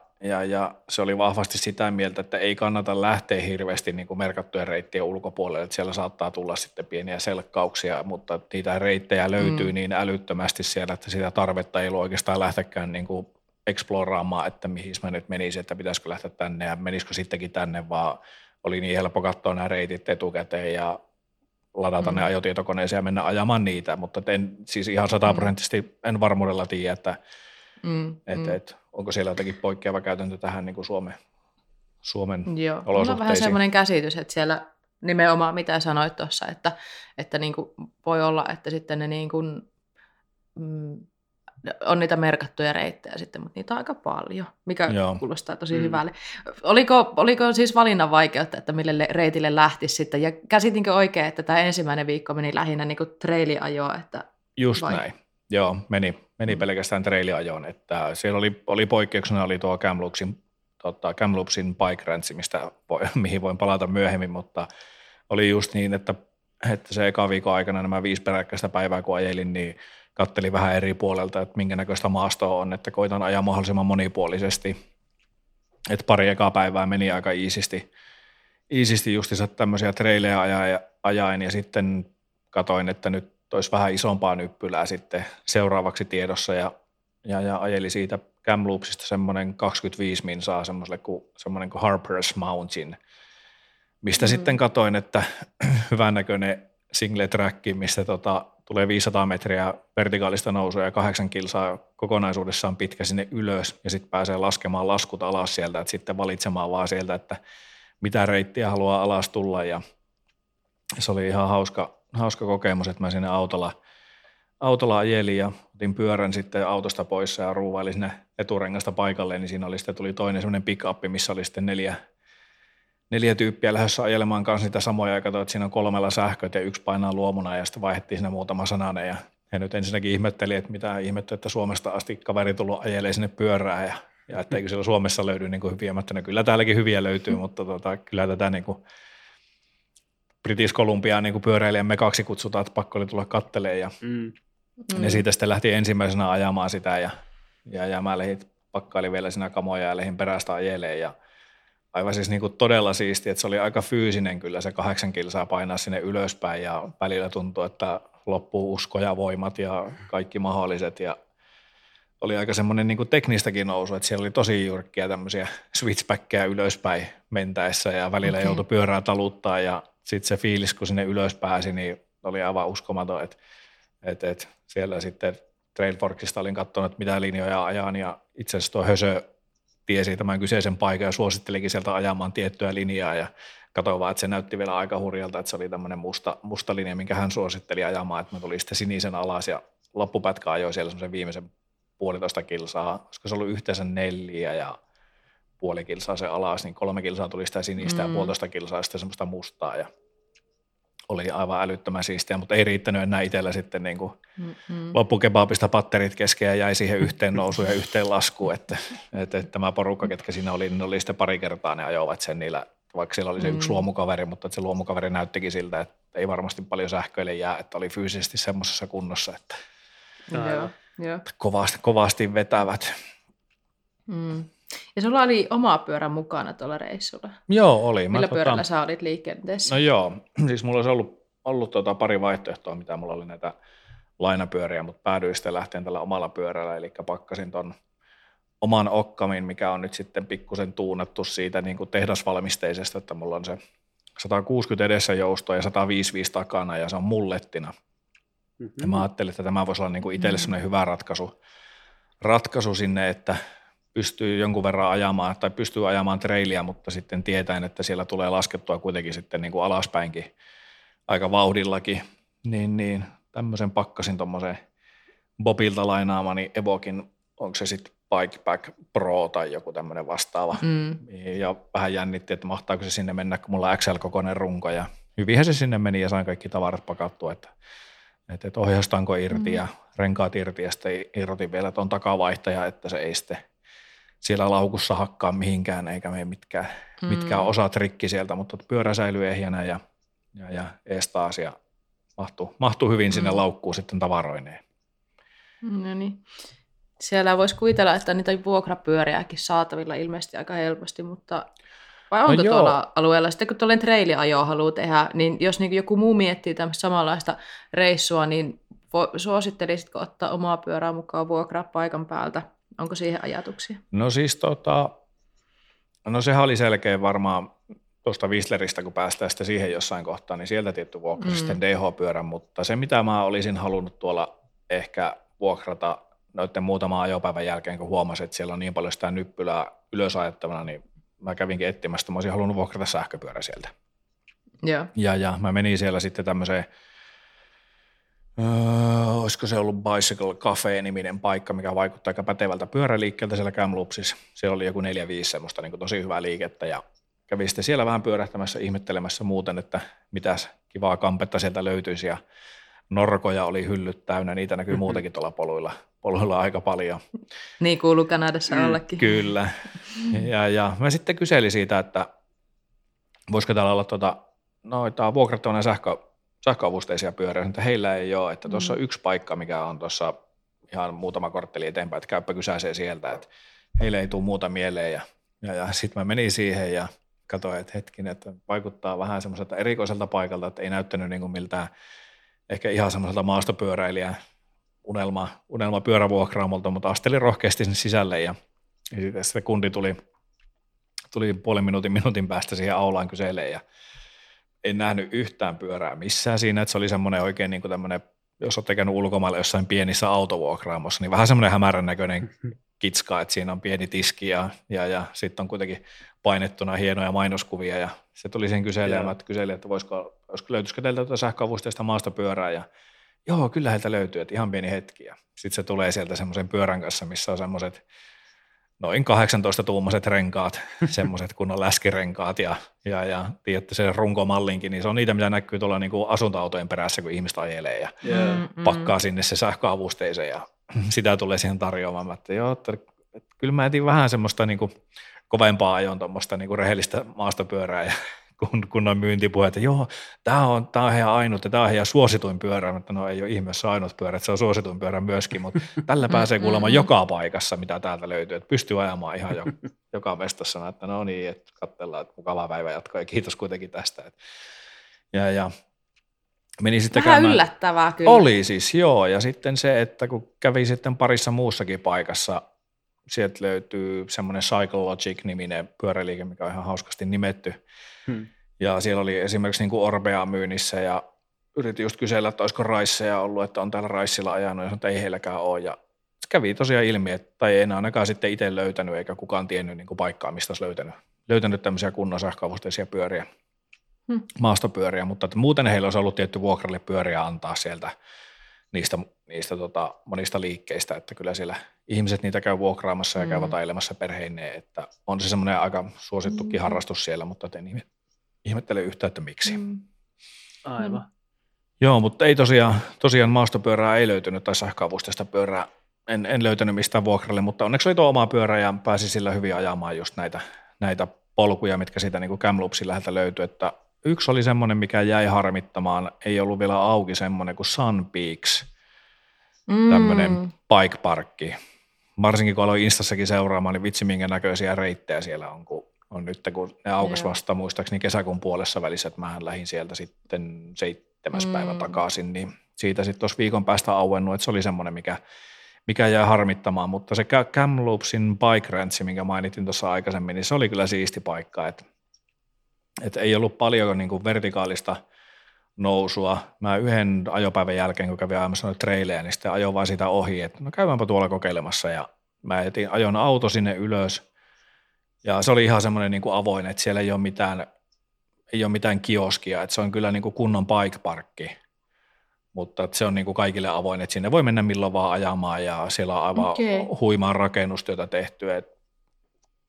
se oli vahvasti sitä mieltä, että ei kannata lähteä hirveästi niin kuin merkattujen reittien ulkopuolelle, että siellä saattaa tulla sitten pieniä selkkauksia, mutta niitä reittejä löytyy niin älyttömästi siellä, että sitä tarvetta ei ollut oikeastaan lähtekään niin kuin eksploraamaan, että mihin mä nyt menisin, että pitäisikö lähteä tänne ja menisikö sittenkin tänne, vaan oli niin helppo katsoa nämä reitit etukäteen ja ladata ne ajotietokoneeseen ja mennä ajamaan niitä, mutta en siis ihan 100% en varmuudella tiedä, että onko siellä jotakin poikkeava käytäntö tähän niin kuin Suomen Suomen joo, olosuhteisiin. On vähän semmoinen käsitys, että siellä nimenomaan mitä sanoit tuossa, että niin kuin voi olla, että sitten ne niin kuin, on niitä merkattuja reittejä sitten, mutta niitä on aika paljon, mikä joo. kuulostaa tosi hyvälle. Oliko siis valinnan vaikeutta, että mille reitille lähtisi sitten? Ja käsitinkö oikein, että tämä ensimmäinen viikko meni lähinnä niin kuin treiliajoon? Että just vai? Näin. Joo, meni pelkästään treiliajoon. Että siellä oli poikkeuksena oli tuo Kamloopsin bike ranch, mihin voin palata myöhemmin, mutta oli just niin, että se eka viikon aikana nämä 5 peräkkäistä päivää, kun ajelin, niin kattelin vähän eri puolelta, että minkä näköistä maastoa on, että koitan ajaa mahdollisimman monipuolisesti. Että 2 ekaa päivää meni aika iisisti justiinsa tämmöisiä treilejä ajain ja sitten katoin, että nyt olisi vähän isompaa nyppylää sitten seuraavaksi tiedossa ja ajeli siitä Kamloopsista semmoinen 25 minsaa semmoinen kuin Harper's Mountain, mistä sitten katoin, että hyvännäköinen single track, mistä tulee 500 metriä vertikaalista nousua ja 8 kilsaa kokonaisuudessaan pitkä sinne ylös ja sitten pääsee laskemaan laskut alas sieltä, että sitten valitsemaan vaan sieltä, että mitä reittiä haluaa alas tulla ja se oli ihan hauska kokemus, että mä sinne autolla ajelin ja otin pyörän sitten autosta pois ja ruuvailin sinne eturengasta paikalle, niin siinä oli sitten tuli toinen semmoinen pick-up, missä oli sitten neljä tyyppiä lähdössä ajelemaan kanssa niitä samoja ja katsoin, että siinä on 3 sähköt ja 1 painaa luomuna ja sitten vaihdettiin siinä muutama sananen ja he nyt ensinnäkin ihmetteli, että mitä ihmettä, että Suomesta asti kaveri tullut ajelee sinne pyörään ja että eikö siellä Suomessa löydy niin kuin hyviä, mutta no, kyllä täälläkin hyviä löytyy, mutta kyllä tätä niin kuin British Columbiaan niin pyöräilijän me kaksi kutsutaan, että pakko oli tulla kattelemaan ja ne siitä sitten lähti ensimmäisenä ajamaan sitä ja mä pakkailin vielä siinä kamoja ja lähdin perästä ajelemaan ja aivan siis niin kuin todella siistiä, että se oli aika fyysinen kyllä se 8 kilsaa painaa sinne ylöspäin ja välillä tuntui, että loppuu usko ja voimat ja kaikki mahdolliset ja oli aika semmoinen niin kuin teknistäkin nousu, että siellä oli tosi jyrkkiä tämmöisiä switchbackkejä ylöspäin mentäessä ja välillä joutui pyörää taluttaa ja sitten se fiilis, kun sinne ylös pääsi, niin oli aivan uskomaton, että siellä sitten Trailforksista olin katsonut, että mitä linjoja ajan ja itse asiassa tuo hösö tiesi tämän kyseisen paikan ja suosittelikin sieltä ajamaan tiettyä linjaa ja katsoin vaan, että se näytti vielä aika hurjalta, että se oli tämmöinen musta linja, minkä hän suositteli ajamaan, että mä tulin sitten sinisen alas ja loppupätkä ajoi siellä semmoisen viimeisen 1,5 kilsaa, koska se ollut yhteensä 4 ja 5 kilsaa se alas, niin 3 kilsaa tuli sitä sinistä ja 1,5 kilsaa sitten semmoista mustaa ja oli aivan älyttömän siistiä, mutta ei riittänyt enää itsellä sitten niin kuin loppukebaabista patterit kesken ja jäi siihen yhteen nousuun ja yhteen laskuun, että tämä porukka, ketkä siinä oli, niin oli sitten pari kertaa ne ajoivat sen niillä, vaikka siellä oli se yksi luomukaveri, mutta se luomukaveri näyttikin siltä, että ei varmasti paljon sähköille jää, että oli fyysisesti semmoisessa kunnossa, että kovasti vetävät. Ja sulla oli oma pyörä mukana tuolla reissulla. Joo, oli. Millä pyörällä sä olit liikenteessä? No joo, siis mulla olisi ollut pari vaihtoehtoa, mitä mulla oli näitä lainapyöriä, mutta päädyin sitten lähteen tällä omalla pyörällä, eli pakkasin ton oman Okkamin, mikä on nyt sitten pikkusen tuunattu siitä niin kuin tehdasvalmisteisesta, että mulla on se 160 edessä joustoa ja 155 takana, ja se on mullettina. Ja mä ajattelin, että tämä voisi olla niin kuin itselle sellainen hyvä ratkaisu sinne, että pystyy jonkun verran ajamaan tai pystyy ajamaan treilia, mutta sitten tietäen, että siellä tulee laskettua kuitenkin sitten niin kuin alaspäinkin aika vauhdillakin, niin tämmöisen pakkasin tuommoisen Bobilta lainaamani Evokin, onko se sitten Bikepack Pro tai joku tämmöinen vastaava. Ja vähän jännitti, että mahtaako se sinne mennä, kun mulla XL-kokoinen runko ja hyvinhän se sinne meni ja sain kaikki tavarat pakattua, että ohjaustanko irti ja renkaat irti ja sitten irrotin vielä tuon takavaihtajan, että se ei sitten siellä laukussa hakkaa mihinkään, eikä mene mitkään osat rikki sieltä, mutta pyörä säilyy ehjänä ja ees taas ja mahtuu hyvin sinne laukkuun sitten tavaroineen. No niin. Siellä voisi kuvitella, että niitä vuokrapyöriäkin saatavilla ilmeisesti aika helposti, mutta vai onko tuolla alueella? Sitten kun tuollainen treiliajoa haluaa tehdä, niin jos niin joku muu miettii tämmöistä samanlaista reissua, niin suosittelisitko ottaa omaa pyörää mukaan vuokraa paikan päältä? Onko siihen ajatuksia? No siis no sehän oli selkeä varmaan tuosta Whistleristä, kun päästään sitten siihen jossain kohtaa, niin sieltä tietty vuokra sitten DH-pyörän, mutta se mitä mä olisin halunnut tuolla ehkä vuokrata noiden muutaman ajopäivän jälkeen, kun huomasin, että siellä on niin paljon sitä nyppylää ylös ajettavana, niin mä kävinkin etsimässä, että mä olisin halunnut vuokrata sähköpyörä sieltä. Yeah. Ja mä menin siellä sitten tämmöiseen, olisiko se ollut Bicycle Cafe-niminen paikka, mikä vaikuttaa aika pätevältä pyöräliikkeeltä siellä Kamloopsissa. Siellä oli joku 4-5 semmoista niin kuin tosi hyvää liikettä ja kävin sitten siellä vähän pyörähtämässä, ihmettelemässä muuten, että mitäs kivaa kampetta sieltä löytyisi ja norkoja oli hyllyt täynnä, niitä näkyy muutenkin tuolla poluilla aika paljon. Niin kuuluu Kanadassa ollakin. Kyllä. Ja mä sitten kyselin siitä, että voisiko täällä olla noita vuokrattavana sähköavusteisia pyöriä, mutta heillä ei ole, että tuossa on yksi paikka, mikä on tuossa ihan muutama kortteli eteenpäin, että käypä kysäiseen sieltä, että heille ei tule muuta mieleen ja sitten mä menin siihen ja katsoin, että hetkinen, että vaikuttaa vähän semmoiselta erikoiselta paikalta, että ei näyttänyt niin kuin miltään ehkä ihan semmoiselta maastopyöräilijän unelmapyörävuokraamolta, mutta astelin rohkeasti sinne sisälle ja sitten kundi tuli puolen minuutin päästä siihen aulaan kyselemään ja en nähnyt yhtään pyörää missään siinä, että se oli semmoinen oikein niin kuin tämmöinen, jos olet tekemään ulkomailla jossain pienissä autovuokraamossa, niin vähän semmoinen hämärän näköinen kitska, että siinä on pieni tiski ja sitten on kuitenkin painettuna hienoja mainoskuvia ja se tuli sen kyselemään, että kyselin, että löytyisikö teiltä tuota sähköavusteista maastopyörää ja joo, kyllä heiltä löytyy, että ihan pieni hetki ja sitten se tulee sieltä semmoisen pyörän kanssa, missä on semmoiset noin 18-tuumaiset renkaat, semmoiset kunnon läskirenkaat ja tiedätte sen runkomallinkin, niin se on niitä, mitä näkyy tuolla niin kuin asuntoautojen perässä, kun ihmistä ajelee ja pakkaa sinne se sähköavusteisen ja sitä tulee siihen tarjoamaan, että joo, että kyllä mä etin vähän semmoista niin kuin kovempaa ajoon tuommoista niin kuin rehellistä maastopyörää ja kunnon myyntipuhe, että joo, tämä on heidän ainut ja tämä on heidän suosituin pyörä, mutta no ei ole ihmeessä ainut pyörä, että se on suosituin pyörä myöskin, mutta tällä pääsee kuulemaan joka paikassa, mitä täältä löytyy, että pystyy ajamaan ihan joka mestossa, että no niin, että katsellaan, että mukavaa päivää jatkoa ja kiitos kuitenkin tästä. Ja meni sitten vähän käymään. Yllättävää kyllä. Oli siis, joo, ja sitten se, että kun kävi sitten parissa muussakin paikassa, sieltä löytyy semmoinen Cyclelogic-niminen pyöräliike, mikä on ihan hauskasti nimetty. Ja siellä oli esimerkiksi niin kuin Orbea myynnissä ja yritin just kysellä, että olisiko raisseja ollut, että on täällä raissilla ajanut ja sanoi, että ei heilläkään ole. Ja se kävi tosiaan ilmi, että ei enää ainakaan sitten itse löytänyt eikä kukaan tiennyt niin kuin paikkaa, mistä olisi löytänyt tämmöisiä kunnon sähköavusteisia pyöriä, maastopyöriä. Mutta että muuten heillä olisi ollut tietty vuokralle pyöriä antaa sieltä niistä monista liikkeistä, että kyllä siellä ihmiset niitä käy vuokraamassa ja käyvät ailemassa perheineen, että on se semmoinen aika suosittukin harrastus siellä, mutta en ihmettele yhtään, että miksi. Aivan. Joo, mutta ei tosiaan maastopyörää ei löytynyt tai sähköavusteista pyörää, en löytänyt mistään vuokralle, mutta onneksi oli tuo oma pyörä ja pääsi sillä hyvin ajamaan just näitä polkuja, mitkä siitä niin kuin Kamloopsin läheltä löytyi, että yksi oli semmoinen, mikä jäi harmittamaan, ei ollut vielä auki semmoinen kuin Sun Peaks, tämmöinen bikeparkki. Varsinkin kun aloin Instassakin seuraamaan, niin vitsi minkä näköisiä reittejä siellä on, kun on nyt, kun ne aukesi vasta muistaakseni kesäkuun puolessa välissä, että mähän lähdin sieltä sitten 7. päivä takaisin, niin siitä sitten tuossa viikon päästä auennut, että se oli semmoinen, mikä jäi harmittamaan, mutta se Kamloopsin bike ranch, minkä mainitin tuossa aikaisemmin, niin se oli kyllä siisti paikka, että ei ollut paljon niin kuin vertikaalista nousua. Mä yhden ajopäivän jälkeen, kun kävin ajamassa noita trailejä, niin sitten ajoin vaan sitä ohi, että no käydäänpä tuolla kokeilemassa. Ja mä ajoin auto sinne ylös ja se oli ihan semmoinen niin kuin avoin, että siellä ei ole mitään kioskia. Että se on kyllä niin kuin kunnon bikeparkki, mutta että se on niin kuin kaikille avoin, että sinne voi mennä milloin vaan ajamaan ja siellä on aivan huimaa rakennustyötä tehty, että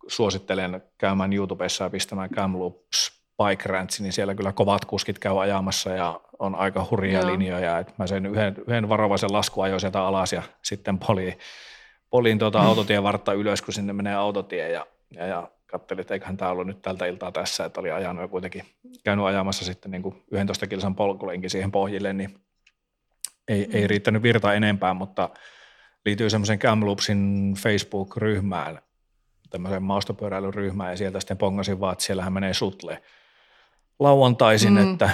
suosittelen käymään YouTubessa ja pistämään Kamloops Bike Ranch, niin siellä kyllä kovat kuskit käy ajamassa ja on aika hurjia linjoja. Et mä sen yhden varovaisen laskun ajoin sieltä alas ja sitten poliin autotien vartta ylös, kun sinne menee autotie ja katselin, että eiköhän tämä ollut nyt tältä iltaa tässä, että oli ajanut ja kuitenkin käynyt ajamassa sitten niin kuin 11 kilsan polkulenkin siihen pohjille, niin ei riittänyt virta enempää, mutta liittyy semmoisen Kamloopsin Facebook-ryhmään, tämmöisen maastopyöräilyryhmään ja sieltä sitten pongasin vaan, että siellähän menee sutle lauantaisin, että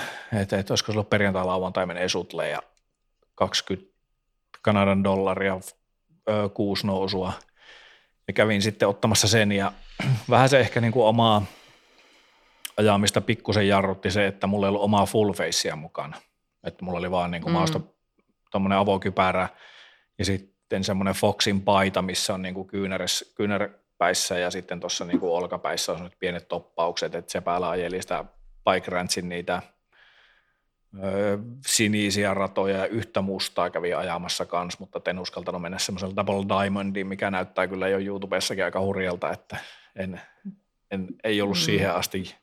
olisiko se ollut perjantai-lauantai menee sutle ja $20 kuusi nousua. Ja kävin sitten ottamassa sen ja vähän se ehkä niin kuin omaa ajaamista pikkusen jarrutti se, että mulla ei ollut omaa full facea mukana. Että mulla oli vaan niin kuin tuommoinen avokypärä ja sitten semmoinen Foxin paita, missä on niin kuin kyynärä päissä ja sitten tuossa niin kuin olkapäissä on nyt pienet toppaukset, että se päällä ajeli sitä Bike Ranchin niitä sinisiä ratoja ja yhtä mustaa kävi ajamassa kanssa, mutta en uskaltanut mennä semmoisella Double Diamondiin, mikä näyttää kyllä jo YouTubessakin aika hurjalta, että ei ollut siihen asti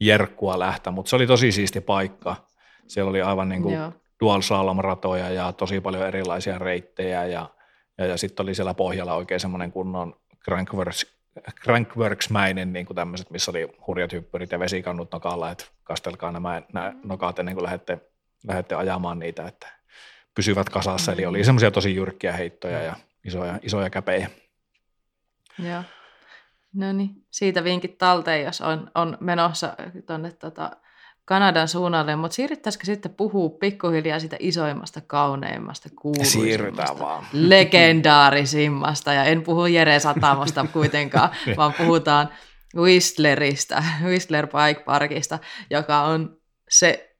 jerkkua lähteä, mutta se oli tosi siisti paikka. Siellä oli aivan niin kuin dual slalom-ratoja ja tosi paljon erilaisia reittejä ja sitten oli siellä pohjalla oikein semmoinen kunnon Crankworks-mäinen, niin kuin tämmöiset, missä oli hurjat hyppyrit ja vesikannut nokalla, että kastelkaa nämä nokat ennen kuin lähdette ajamaan niitä, että pysyvät kasassa. Eli oli semmoisia tosi jyrkkiä heittoja ja isoja käpejä. Joo. No niin, siitä vinkit talteen, jos on menossa tuonne Kanadan suunnalle, mutta siirryttäisikö sitten puhua pikkuhiljaa sitä isoimmasta, kauneimmasta, kuuluisimmasta, legendaarisimmasta, ja en puhu Jere Satavosta kuitenkaan, vaan puhutaan Whistleristä, Whistler Bike Parkista, joka on se,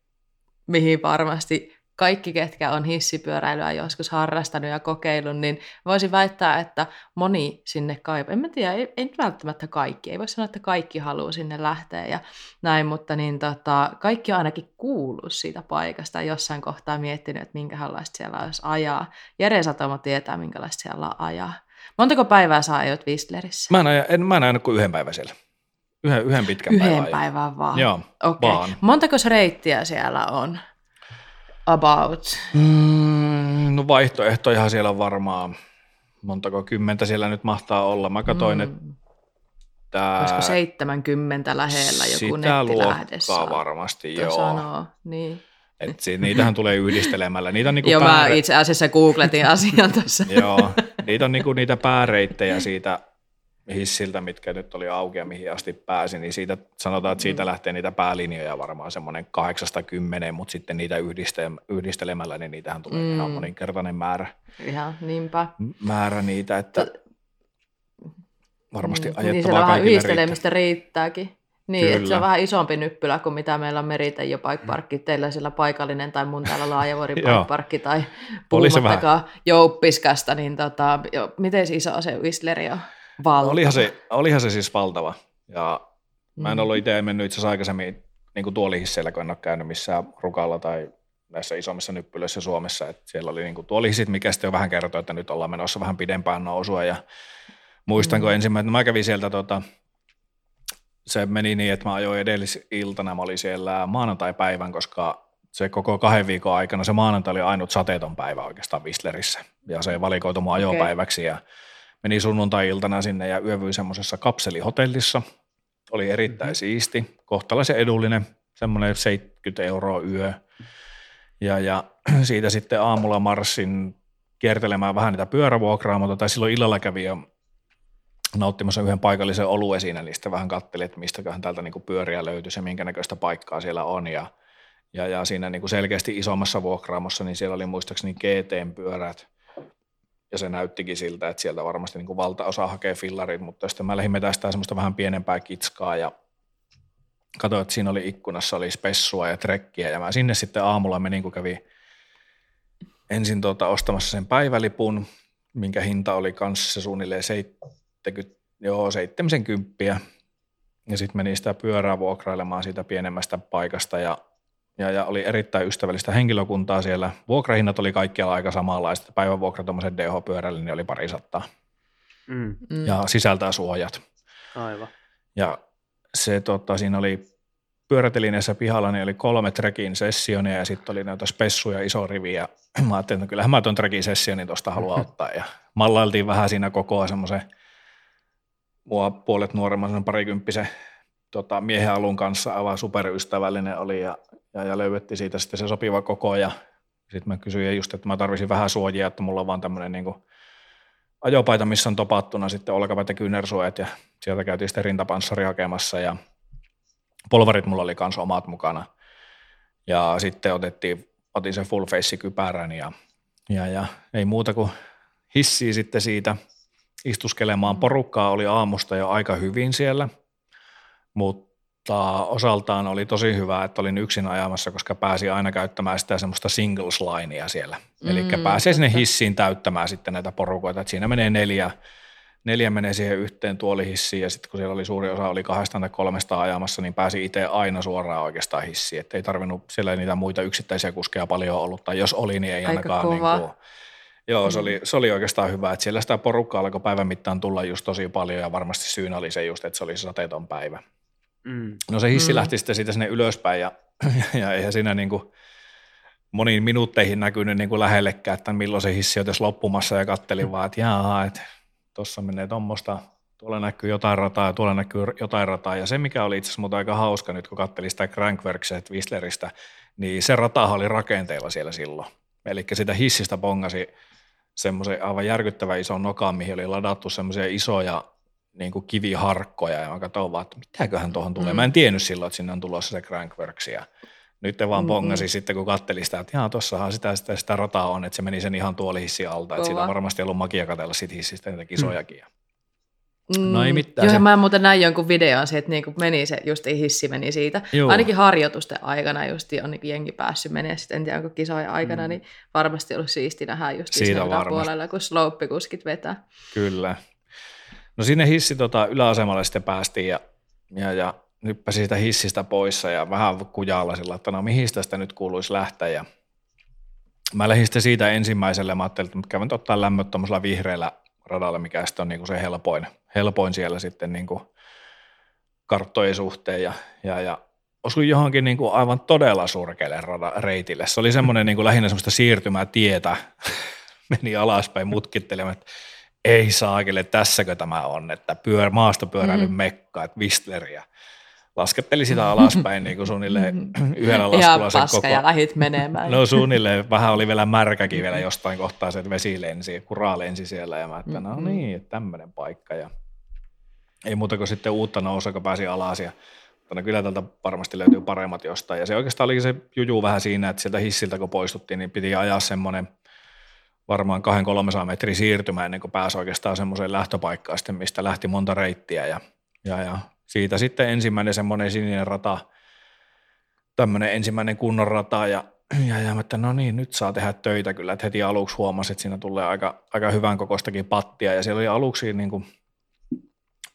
mihin varmasti kaikki, ketkä on hissipyöräilyä joskus harrastanut ja kokeillut, niin voisin väittää, että moni sinne kaipaa. En mä tiedä, ei välttämättä kaikki. Ei voi sanoa, että kaikki haluaa sinne lähteä ja näin, mutta niin kaikki on ainakin kuullut siitä paikasta. Jossain kohtaa miettinyt, että minkälaista siellä olisi ajaa. Jere Satamo tietää, minkälaista siellä on ajaa. Montako päivää sä ajot Whistlerissä? Mä en ajanut kuin yhden päivän siellä. Yhden pitkän päivän. Yhden päivän vaan? Joo, okay. Vaan. Montako reittiä siellä on? About? No vaihtoehtojahan siellä on varmaan, montako kymmentä siellä nyt mahtaa olla. Mä katsoin, että... Olisiko 70 lähellä joku nettilähdessä? Sitä luokkaa varmasti, joo. Sanoo, niin. Et niitähän tulee yhdistelemällä. Niitä on niinku joo, mä itse asiassa googletin asian tuossa. Joo, niitä on niinku niitä pääreittejä siitä hissiltä, mitkä nyt oli auki ja mihin asti pääsi, niin siitä sanotaan, että siitä lähtee niitä päälinjoja varmaan semmoinen 8-10, mutta sitten niitä yhdistelemällä, niin niitähän tulee ihan moninkertainen määrä. Ihan, niinpä. Määrä niitä, että varmasti ajettavaa niin kaikille vähän yhdistelemistä riittääkin. Niin, että se on vähän isompi nyppylä kuin mitä meillä on Meriten jo Bike Parkki, teillä siellä paikallinen tai mun täällä Laajavuori Bike Parkki tai puhumattakaan Jouppiskasta, niin miten iso se Whistleri on? Olihan se siis valtava. Ja mä en ollut itse mennyt itse asiassa aikaisemmin niin tuolihisseillä, kun en ole käynyt missään Rukalla tai näissä isommissa nyppylöissä Suomessa. Et siellä oli niin tuolihissit, mikä sitten jo vähän kertoi, että nyt ollaan menossa vähän pidempään nousua. Ja muistanko ensimmäinen, mä kävin sieltä, se meni niin, että mä ajoin edellisiltana, mä olin siellä maanantai-päivän, koska se koko 2 viikon aikana se maanantai oli ainut sateeton päivä oikeastaan Whistlerissä. Ja se valikoitu mun ajopäiväksi ja meni sunnuntai-iltana sinne ja yövyin semmoisessa kapselihotellissa. Oli erittäin siisti, kohtalaisen edullinen, semmoinen 70 € yö. Ja siitä sitten aamulla marssin kiertelemään vähän niitä pyörävuokraamoita, tai silloin illalla kävin jo nauttimassa yhden paikallisen oluen siinä, niin sitten vähän katselin, että mistäköhän täältä niinku pyöriä löytyisi ja minkä näköistä paikkaa siellä on. Ja siinä niinku selkeästi isommassa vuokraamossa, niin siellä oli muistaakseni GT-pyörät. Ja se näyttikin siltä, että sieltä varmasti niin kuin valtaosa hakee fillarit, mutta sitten mä lähdin metästään semmoista vähän pienempää kitskaa ja katsoin, että siinä oli ikkunassa, oli spessua ja trekkiä ja mä sinne sitten aamulla menin, kun kävin ensin ostamassa sen päivälipun, minkä hinta oli kanssa suunnilleen 70 €. Ja sitten menin sitä pyörää vuokrailemaan siitä pienemmästä paikasta ja oli erittäin ystävällistä henkilökuntaa siellä. Vuokrahinnat oli kaikkialla aika samanlaista. Päivävuokra tuommoisen DH-pyörälle niin oli 200. Ja sisältää suojat. Aivan. Ja se, siinä oli pyörätelineessä pihalla, niin oli 3 trekin sessionia ja sitten oli näitä spessuja, iso rivi. Ja mä ajattelin, että kyllähän mä tuon trekin sessionin tuosta haluan ottaa. Ja mallailtiin vähän siinä kokoa semmoisen mua puolet nuoremman parikymppisen miehen alun kanssa. Aivan superystävällinen oli ja löydettiin siitä sitten se sopiva koko ja sitten mä kysyin just, että mä tarvitsin vähän suojia, että mulla on vaan tämmöinen niin kuin ajopaita, missä on topattuna sitten olkapäät ja kyynärsuojat ja sieltä käytiin sitten rintapanssari hakemassa ja polvarit mulla oli kanssa omat mukana ja sitten otin sen full face -kypärän ja ei muuta kuin hissiä sitten siitä istuskelemaan. Porukkaa oli aamusta jo aika hyvin siellä, mutta osaltaan oli tosi hyvä, että olin yksin ajamassa, koska pääsi aina käyttämään sitä semmoista singles linea siellä. Eli pääsee sinne hissiin täyttämään sitten näitä porukoita. Et siinä menee 4 4 menee siihen yhteen tuolihissiin, ja sitten kun siellä oli suuri osa, oli 2 tai 3 ajamassa, niin pääsi itse aina suoraan oikeastaan hissiin. Että ei tarvinnut, siellä niitä muita yksittäisiä kuskeja paljon ollut, tai jos oli, niin ei ainakaan. Aika kova. Niin kuin, joo, se oli oikeastaan hyvä, että siellä sitä porukkaa alkoi päivän mittaan tulla just tosi paljon, ja varmasti syynä oli se just, että se oli sateeton päivä. Mm. No se hissi lähti sitten siitä sinne ylöspäin, ja eihän siinä niin kuin moniin minuutteihin näkynyt niin kuin lähellekään, että milloin se hissi on tässä loppumassa, ja kattelin vaan, että jaa, että tuossa menee tuommoista, tuolla näkyy jotain rataa ja tuolla näkyy jotain rataa. Ja se, mikä oli itse asiassa muuten aika hauska nyt, kun katselin sitä Crankworksia Whistleristä, niin se ratahan oli rakenteilla siellä silloin. Eli sitä hissistä bongasi semmoisen aivan järkyttävän ison nokan, mihin oli ladattu semmoisia isoja niin kuin kiviharkkoja. Ja mä katsoin vaan, että mitäköhän tuohon tulee. Mä en tiennyt silloin, että sinne on tulossa se Crankworksia. Nyt te vaan bongasi sitten, kun katteli sitä, että jaa, tuossahan sitä rataa on, että se meni sen ihan tuolihissin alta. Että siitä on varmasti ollut magia katsella siitä hissistä niitä kisojakin. Mm. No ei mitään. Joo, se... mä muuten näin jonkun videon siitä, että niin meni se, just hissi meni siitä. Joo. Ainakin harjoitusten aikana just on niin jengi päässyt menemään sitten, en tiedä onko kisojen aikana, niin varmasti ollut siisti nähdä just siinä puolella, kun slopekuskit vetää. Kyllä. No sinne hissi yläasemalle sitten päästiin ja nyppäsi sitä hissistä poissa ja vähän kujalla sillä, että no mihin sitä nyt kuuluisi lähteä. Ja mä lähdin sitten siitä ensimmäiselle. Mä ajattelin, että kävin ottaa lämmöt tuollaisella vihreällä radalla, mikä sitten on niin kuin se helpoin siellä sitten niin kuin karttojen suhteen. Ja osuin johonkin niin kuin aivan todella surkealle reitille. Se oli semmoinen niin kuin lähinnä semmoista siirtymätietä. Meni alaspäin mutkittelemaan. Ei saakille, tässäkö tämä on, että maastopyöräilyn mekka, että Whistleria. Lasketteli sitä alaspäin niin kuin suunnilleen yhdellä laskulla se koko. Ja lähit menemään. No suunnilleen, vähän oli vielä märkäkin vielä jostain kohtaa se, että vesi lensi, kuraa lensi siellä ja mä että no niin, että tämmöinen paikka. Ja ei muuta kuin sitten uutta nousua, kun pääsi alas ja no, kyllä tältä varmasti löytyy paremmat jostain. Ja se oikeastaan oli se juju vähän siinä, että sieltä hissiltä kun poistuttiin, niin piti ajaa semmoinen varmaan 200-300 metriä siirtymä ennen kuin pääsi oikeastaan semmoiseen lähtöpaikkaan sitten, mistä lähti monta reittiä ja siitä sitten ensimmäinen semmoinen sininen rata, tämmöinen ensimmäinen kunnon rata ja että no niin, nyt saa tehdä töitä kyllä, että heti aluksi huomasin, että siinä tulee aika hyvän kokoistakin pattia ja siellä oli aluksi niin kuin,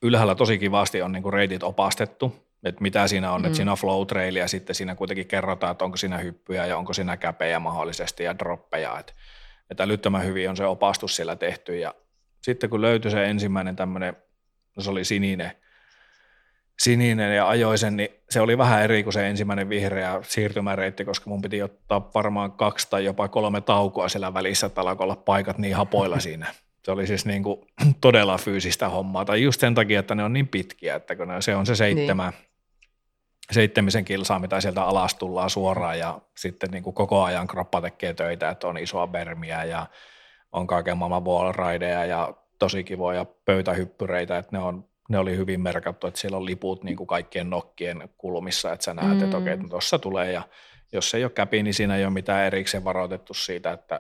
ylhäällä tosi kivasti on niin kuin reitit opastettu, että mitä siinä on, että siinä on flow trail ja sitten siinä kuitenkin kerrotaan, että onko siinä hyppyjä ja onko siinä käpejä mahdollisesti ja droppeja, että älyttömän hyvin on se opastus siellä tehty ja sitten kun löytyi se ensimmäinen tämmöinen, no se oli sininen ja ajoi sen, niin se oli vähän eri kuin se ensimmäinen vihreä siirtymäreitti, koska mun piti ottaa varmaan 2 tai jopa 3 taukoa siellä välissä, että alkoi olla paikat niin hapoilla siinä. Se oli siis niin kuin todella fyysistä hommaa, tai just sen takia, että ne on niin pitkiä, että kun se on se 7 kilsaa, mitä sieltä alas tullaan suoraan, ja sitten niin kuin koko ajan kroppa tekee töitä, että on isoa bermiä ja on kaiken maailman wallrideja ja tosi kivoja pöytähyppyreitä, että ne oli hyvin merkattu, että siellä on liput niin kuin kaikkien nokkien kulmissa, että sä näet, että okei, tuossa tulee ja jos ei ole käpi, niin siinä ei ole mitään erikseen varoitettu siitä, että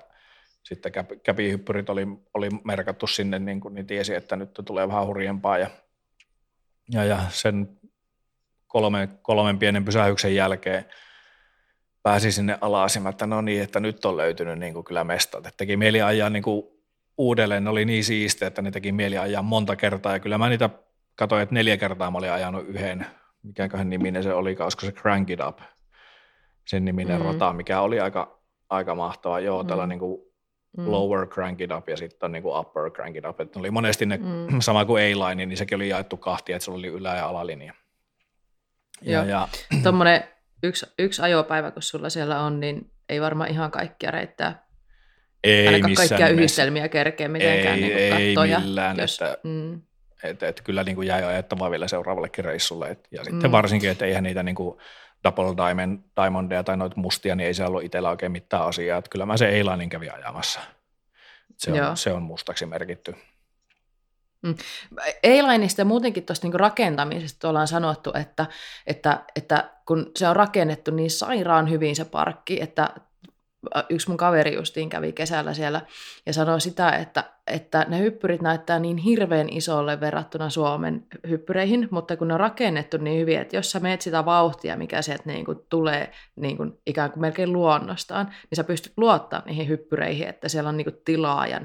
sitten käpihyppyrit oli merkattu sinne, niin tiesi, että nyt tulee vähän hurjempaa ja sen kolmen pienen pysähyksen jälkeen pääsi sinne alasin, että no niin, että nyt on löytynyt niin kuin kyllä mestat, että teki mieli ajaa niin kuin uudelleen, ne oli niin siistiä, että ne teki mieli ajaa monta kertaa ja kyllä mä niitä katsoin, että 4 kertaa mä olin ajanut yhden, mikäköhän niminen se oli, olisiko se Crank It Up, sen niminen rata, mikä oli aika mahtavaa, joo, tällä niin kuin lower Crank It Up ja sitten on niin kuin upper Crank It Up, että oli monesti ne, sama kuin A-line, niin sekin oli jaettu kahtia, että se oli ylä- ja alalinja. Ja tuommoinen yksi ajopäivä, kun sulla siellä on, niin ei varmaan ihan kaikkia reittää. Ei ainakaan kaikkia yhdistelmiä kerkeä mitenkään ei, niin kattoja. Ei millään, jos, että kyllä niin kuin jäi ajattavaa vielä seuraavallekin reissulle. Ja sitten varsinkin, että eihän niitä niin kuin double diamondeja tai noita mustia, niin ei siellä ole itsellä oikein mitään asiaa. Että kyllä mä sen A-linen kävin ajamassa. Se on mustaksi merkitty. A-lineista ja muutenkin tuosta niinku rakentamisesta ollaan sanottu, että kun se on rakennettu niin sairaan hyvin se parkki, että yksi mun kaveri justiin kävi kesällä siellä ja sanoi sitä, että ne hyppyrit näyttää niin hirveän isolle verrattuna Suomen hyppyreihin, mutta kun ne on rakennettu niin hyvin, että jos sä meet sitä vauhtia, mikä sieltä niin kuin tulee niin kuin ikään kuin melkein luonnostaan, niin sä pystyt luottamaan niihin hyppyreihin, että siellä on niin kuin tilaa ja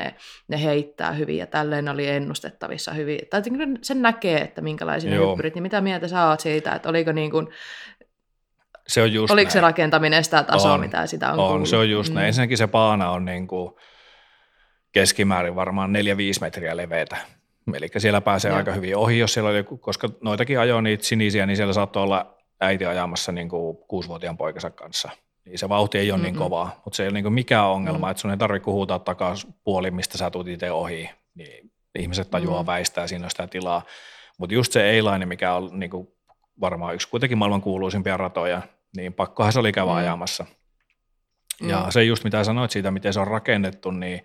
ne heittää hyvin ja tälleen oli ennustettavissa hyvin. Tai sen näkee, että minkälaisia ne hyppyrit, niin mitä mieltä sä oot siitä, että oliko niin kuin se on just oliko näin. Se rakentaminen sitä tasoa, on, mitä sitä on kuullut? Se on just näin. Ensinnäkin se paana on niin kuin keskimäärin varmaan 4-5 metriä leveätä. Eli siellä pääsee aika hyvin ohi, jos siellä oli, koska noitakin ajoi niitä sinisiä, niin siellä saattoi olla äiti ajamassa niin kuin 6-vuotiaan poikansa kanssa. Niin se vauhti ei ole niin kovaa, mutta se ei ole niin kuin mikään ongelma, että sun ei tarvitse huutaa takapuoli, mistä sä tulet itse ohi. Niin ihmiset tajuaa väistää, siinä on sitä tilaa. Mutta just se eilainen, mikä on niin kuin varmaan yksi kuitenkin maailman kuuluisimpia ratoja, niin pakkohan se oli käydä ajamassa. Ja se just mitä sanoit siitä, miten se on rakennettu, niin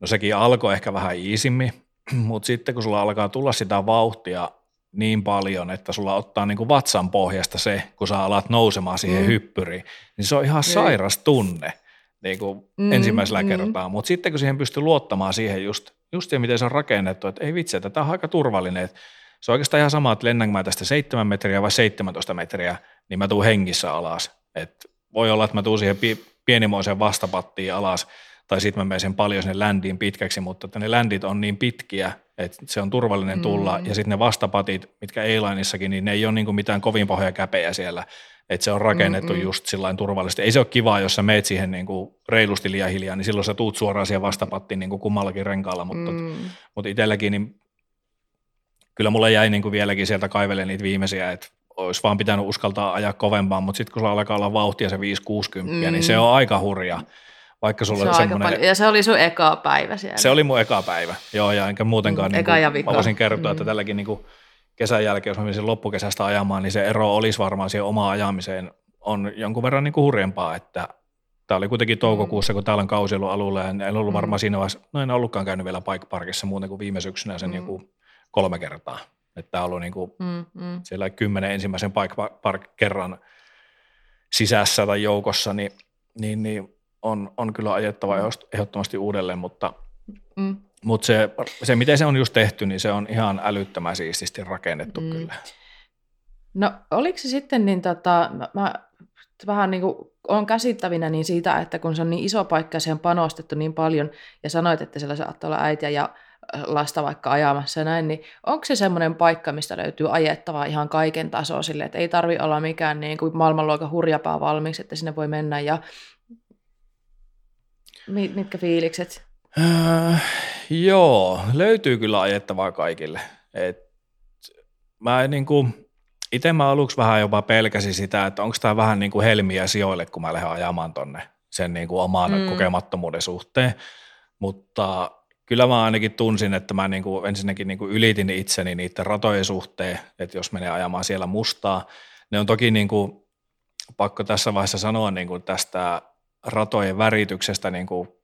no sekin alkoi ehkä vähän iisimmin, mutta sitten kun sulla alkaa tulla sitä vauhtia niin paljon, että sulla ottaa niin kuin vatsan pohjasta se, kun sä alat nousemaan siihen hyppyriin, niin se on ihan sairas tunne niin kuin ensimmäisellä kertaa. Mutta sitten kun siihen pystyy luottamaan siihen just siihen, miten se on rakennettu, että ei vitsi, tätä on aika turvallinen, että se on oikeastaan ihan sama, että lennänkö mä tästä 7 metriä vai 17 metriä, niin mä tuun hengissä alas. Et voi olla, että mä tuun siihen pienimoiseen vastapattiin alas, tai sitten mä menen sen paljon sinne ländiin pitkäksi, mutta että ne ländit on niin pitkiä, että se on turvallinen tulla. Ja sitten ne vastapatit, mitkä A-lineissakin, niin ne ei ole niinku mitään kovin pahoja käpejä siellä. Että se on rakennettu just sillain turvallisesti. Ei se ole kivaa, jos sä meet siihen niinku reilusti liian hiljaa, niin silloin sä tuut suoraan siihen vastapattiin niinku kummallakin renkaalla. Mutta itselläkin niin kyllä mulla jäi niin kuin vieläkin sieltä kaivelemaan niitä viimeisiä, että olisi vaan pitänyt uskaltaa ajaa kovempaan, mutta sitten kun sulla alkaa olla vauhtia se 560, niin se on aika hurja. Vaikka sulla se on semmoinen. Ja se oli sun eka päivä siellä. Se oli mun eka päivä, joo, ja enkä muutenkaan niin kuin, voisin kertoa, että tälläkin niin kuin kesän jälkeen, jos mä menisin loppukesästä ajamaan, niin se ero olisi varmaan siihen omaan ajamiseen on jonkun verran niin kuin hurjempaa, että tämä oli kuitenkin toukokuussa, kun täällä on kausi ollut alulla, ja en ollut varmaan siinä vaiheessa, no en ollutkaan käynyt vielä bike parkissa muuten kuin viime syksynä sen joku 3 kertaa. Että tämä on ollut niinku siellä 10 ensimmäisen bike park kerran sisässä tai joukossa, niin on kyllä ajettava ehdottomasti uudelleen, mutta se, miten se on just tehty, niin se on ihan älyttömän siististi rakennettu kyllä. No oliko se sitten, niin mä vähän niin kuin olen käsittävinä niin siitä, että kun se on niin iso paikka ja se on panostettu niin paljon ja sanoit, että siellä saattaa olla äitiä ja lasta vaikka ajamassa ja näin, niin onko se semmoinen paikka, mistä löytyy ajettavaa ihan kaiken tasoa sille, että ei tarvitse olla mikään niin kuin maailmanluokan hurjapaa valmiiksi, että sinne voi mennä ja mitkä fiilikset? Joo, löytyy kyllä ajettavaa kaikille. Itse mä aluksi vähän jopa pelkäsin sitä, että onko tämä vähän niin kuin helmiä sijoille, kun mä lähden ajamaan tonne sen niin kuin oman kokemattomuuden suhteen, mutta kyllä mä ainakin tunsin, että mä niinku ensinnäkin niinku ylitin itseni niiden ratojen suhteen, että jos menee ajamaan siellä mustaa. Ne on toki niinku, pakko tässä vaiheessa sanoa niinku tästä ratojen värityksestä, niinku,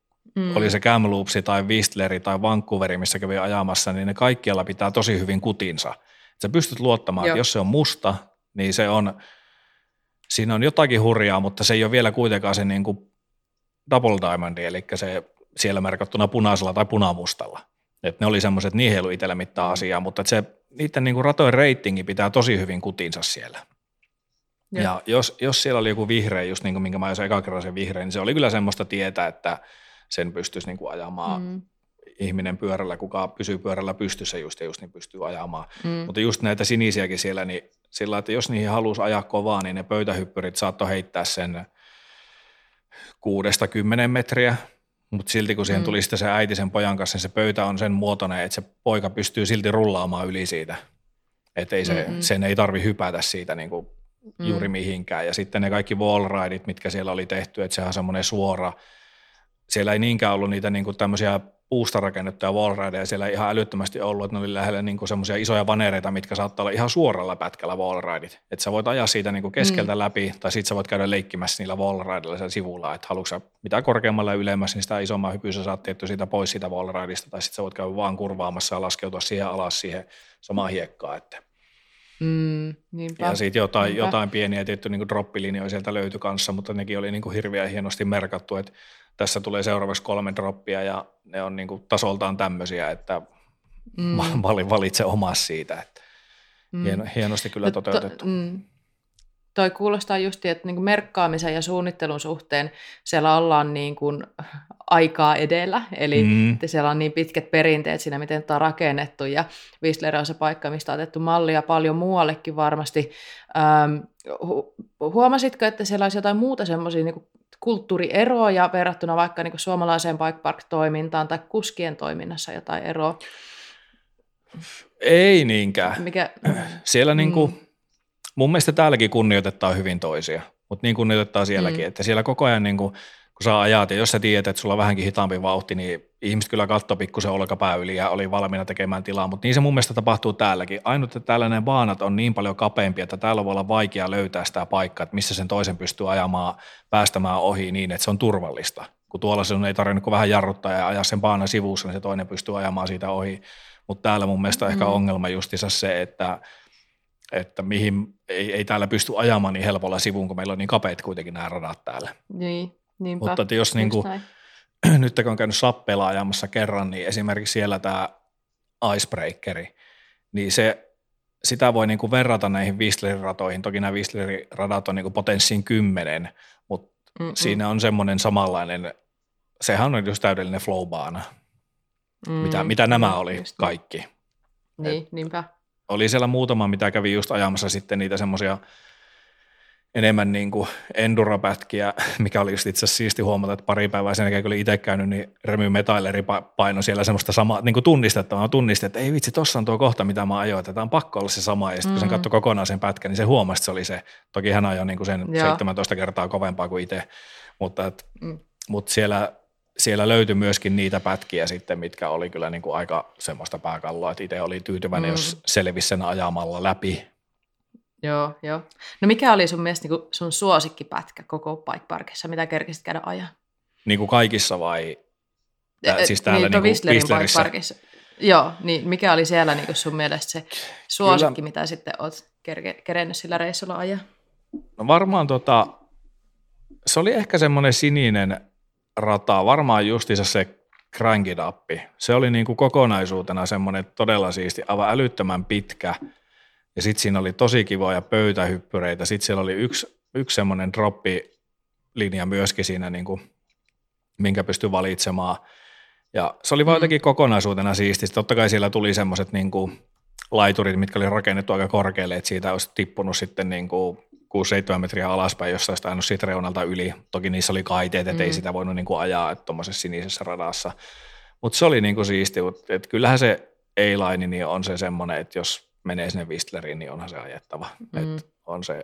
oli se Kamloopsi tai Whistleri tai Vancouveri, missä kävi ajamassa, niin ne kaikkialla pitää tosi hyvin kutinsa. Et sä pystyt luottamaan, että jos se on musta, niin se on, siinä on jotakin hurjaa, mutta se ei ole vielä kuitenkaan se niinku double diamond, eli se siellä merkattuna punaisella tai punamustalla. Et ne oli semmoiset, niihin ei ollut itsellä mitään asiaa, mutta se, niiden niinku ratojen reitingi pitää tosi hyvin kutinsa siellä. Ja jos siellä oli joku vihreä, just niin kuin minkä mä ajoin ekan kerran sen vihreä, niin se oli kyllä semmoista tietä, että sen pystyisi niinku ajamaan ihminen pyörällä, kuka pysyy pyörällä pystyssä just niin pystyy ajamaan. Mutta just näitä sinisiäkin siellä, niin sillä että jos niihin halusi ajaa kovaa, niin ne pöytähyppyrit saattoi heittää sen 6-10 metriä, mutta silti kun siihen tuli sitten se äiti sen pojan kanssa, niin se pöytä on sen muotoinen, että se poika pystyy silti rullaamaan yli siitä. Että sen ei tarvi hypätä siitä niin kuin juuri mihinkään. Ja sitten ne kaikki wallrideit, mitkä siellä oli tehty, että sehän on semmoinen suora. Siellä ei niinkään ollut niitä niin kuin tämmöisiä puusta rakennettuja wallrideja. Siellä ei ihan älyttömästi ollut, että ne oli lähellä niin kuin semmoisia isoja vanereita, mitkä saattaa olla ihan suoralla pätkällä wallrideit. Että sä voit ajaa siitä niin kuin keskeltä läpi, tai sitten sä voit käydä leikkimässä niillä wallrideilla siellä sivulla. Että haluatko sä mitä korkeammalla ja ylemmässä, niin sitä isomman hypyä sä saat tietty siitä pois siitä wallrideista. Tai sitten sä voit käydä vaan kurvaamassa ja laskeutua siihen alas siihen samaan hiekkaan. Että. Niinpä. Ja siitä jotain pieniä tietty niin kuin droppilinjoja sieltä löytyi kanssa, mutta nekin oli niin kuin hirveän hienosti merkattu, että tässä tulee seuraavaksi 3 droppia ja ne on niin kuin tasoltaan tämmöisiä, että valitse omas siitä. Että hienosti kyllä toteutettu. Toi kuulostaa justiin, että niin kuin merkkaamisen ja suunnittelun suhteen siellä ollaan niin kuin aikaa edellä, eli siellä on niin pitkät perinteet siinä, miten tämä on rakennettu, ja Whistler on se paikka, mistä on otettu mallia paljon muuallekin varmasti. Huomasitko, että siellä olisi jotain muuta semmoisia niin kuin kulttuurieroja verrattuna vaikka niin kuin suomalaiseen bike park-toimintaan tai kuskien toiminnassa jotain eroa? Ei niinkään. Siellä niin kuin mun mielestä täälläkin kunnioitetaan hyvin toisia, mutta niin kunnioitetaan sielläkin, että siellä koko ajan niin kun saa ajat ja jos sä tiedät, että sulla on vähänkin hitaampi vauhti, niin ihmiset kyllä katsoi pikkusen olkapää yli ja oli valmiina tekemään tilaa, mutta niin se mun mielestä tapahtuu täälläkin. Ainut, että täällä ne baanat on niin paljon kapeampia, että täällä voi olla vaikea löytää sitä paikkaa, että missä sen toisen pystyy ajamaan, päästämään ohi niin, että se on turvallista. Kun tuolla sen ei tarvinnut kuin vähän jarruttaa ja ajaa sen baanan sivussa, niin se toinen pystyy ajamaan siitä ohi, mutta täällä mun mielestä ehkä ongelma justiinsa se, että mihin ei täällä pysty ajamaan niin helpolla sivuun, kun meillä on niin kapeat kuitenkin nämä radat täällä. Niin, niinpä. Mutta että jos niinku, nyt kun on käynyt Sappeella ajamassa kerran, niin esimerkiksi siellä tämä icebreakeri, niin sitä voi niinku verrata näihin Whistler-ratoihin. Toki nämä Whistler-radat on niinku potenssiin 10, mutta siinä on semmoinen samanlainen, sehän on just täydellinen flowbaana, mitä nämä oli kaikki. Niin, niinpä. Oli siellä muutama, mitä kävi just ajamassa sitten niitä semmoisia enemmän niin kuin enduropätkiä, mikä oli just itse asiassa siisti huomata, että pari päivää sen jälkeen, kun olin itse käynyt, niin Remy Metalleri paino siellä semmoista samaa, niin kuin tunnistettavaa tunnistin, että ei vitsi, tossa on tuo kohta, mitä mä ajoin, että tämä on pakko olla se sama, ja sitten kun sen katsoi kokonaan sen pätkän, niin se huomasi, että se oli se, toki hän ajoi niin kuin sen 17 kertaa kovempaa kuin itse, mutta siellä löytyi myöskin niitä pätkiä sitten, mitkä oli kyllä niin kuin aika semmoista pääkalloa, että itse oli tyytyväinen, jos selvisi sen ajamalla läpi. Joo. No mikä oli sun mielestä niin kuin sun suosikkipätkä koko bike parkissa? Mitä kerkisit käydä ajaa? Niin kuin kaikissa vai? Siis täällä niin kuin Whistlerin bike parkissa. Joo, niin mikä oli siellä niin kuin sun mielestä se suosikki, kyllä, mitä sitten oot kerennyt sillä reissulla ajaa? No varmaan se oli ehkä semmoinen sininen rataa, varmaan justiinsa se Crank It Up. Se oli niin kuin kokonaisuutena semmoinen todella siisti, aivan älyttömän pitkä, ja sitten siinä oli tosi kivoja pöytähyppyreitä. Sitten siellä oli yksi semmoinen droppilinja myöskin siinä, niin kuin, minkä pystyi valitsemaan. Ja se oli vaan jotenkin kokonaisuutena siisti. Totta kai siellä tuli semmoiset niin kuin laiturit, mitkä oli rakennettu aika korkealle, että siitä olisi tippunut sitten niin kuin 6-7 metriä alaspäin, jossa olisi tainnut siitä reunalta yli. Toki niissä oli kaiteet, ettei sitä voinut niin kuin ajaa tuommoisessa sinisessä radassa. Mutta se oli niin kuin siisti. Et kyllähän se A-line niin on se semmoinen, että jos menee sinne Whistleriin, niin onhan se ajettava.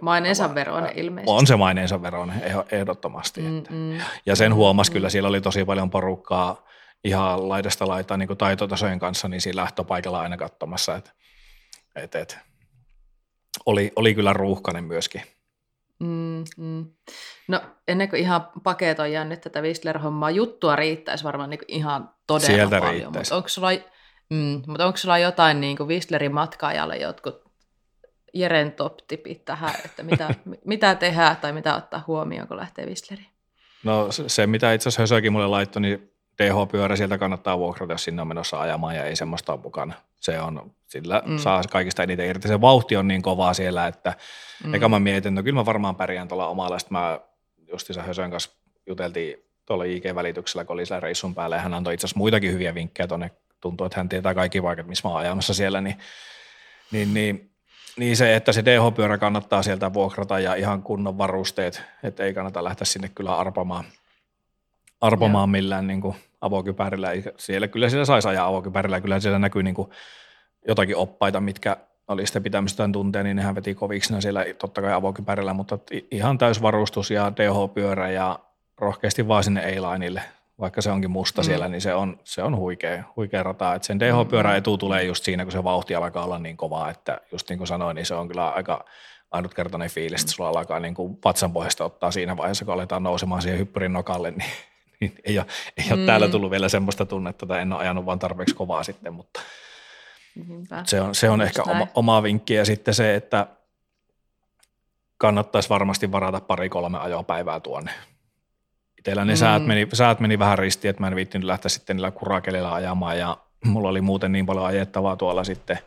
Maineensa veroinen ilmeisesti. On se maineensa veroinen, ehdottomasti. Ja sen huomasi kyllä, siellä oli tosi paljon porukkaa ihan laidasta laitaan niin kuin taitotasojen kanssa, niin siinä lähtöpaikalla aina katsomassa, että oli kyllä ruuhkainen myöskin. No ennen kuin ihan paketoidaan nyt tätä Whistler-hommaa, juttua riittäisi varmaan niin kuin ihan todella sieltä paljon. Riittäisi. Mutta onko sulla jotain niin kuin Whistlerin matkaajalle jotkut Jeren top-tipit tähän, että mitä tehdään tai mitä ottaa huomioon, kun lähtee Whistleriin? No se, mitä itse asiassa Hösökin mulle laittoi, niin DH-pyörä sieltä kannattaa vuokrata, jos sinne on menossa ajamaan ja ei semmoista ole mukana. Sillä saa kaikista eniten irti. Se vauhti on niin kovaa siellä, että eikä mä mietin, no kyllä mä varmaan pärjään tuolla omalla. Sitten mä justiinsa Hösön kanssa juteltiin tuolla IG-välityksellä, kun oli siellä reissun päällä, ja hän antoi itse asiassa muitakin hyviä vinkkejä tuonne. Tuntuu, että hän tietää kaikki vaikka, missä mä oon ajamassa siellä, niin se, että se DH-pyörä kannattaa sieltä vuokrata ja ihan kunnon varusteet, että ei kannata lähteä sinne kyllä arpomaan millään niin kuin avokypärillä. Kyllä siellä saisi ajaa avokypärillä, kyllä siellä näkyy niin kuin jotakin oppaita, mitkä oli sitä pitämistään tunteja, niin nehän veti koviksena siellä totta kai avokypärillä, mutta ihan täysvarustus ja DH-pyörä ja rohkeasti vaan sinne A-lineille. Vaikka se onkin musta siellä, niin se on huikea rata. Et sen DH-pyörän etu tulee just siinä, kun se vauhti alkaa olla niin kovaa, että just niin kuin sanoin, niin se on kyllä aika ainutkertainen fiilis, että sulla alkaa niin kuin vatsan pohjasta ottaa siinä vaiheessa, kun aletaan nousemaan siihen hyppyrin nokalle, niin ei ole täällä tullut vielä semmoista tunnetta, että en ole ajanut vaan tarpeeksi kovaa sitten, mutta se on ehkä oma vinkki. Ja sitten se, että kannattaisi varmasti varata 2-3 ajopäivää tuonne. Itsellä ne säät meni vähän ristiin, että mä en viittinyt lähteä sitten niillä kurakelilla ajamaan ja mulla oli muuten niin paljon ajettavaa tuolla sitten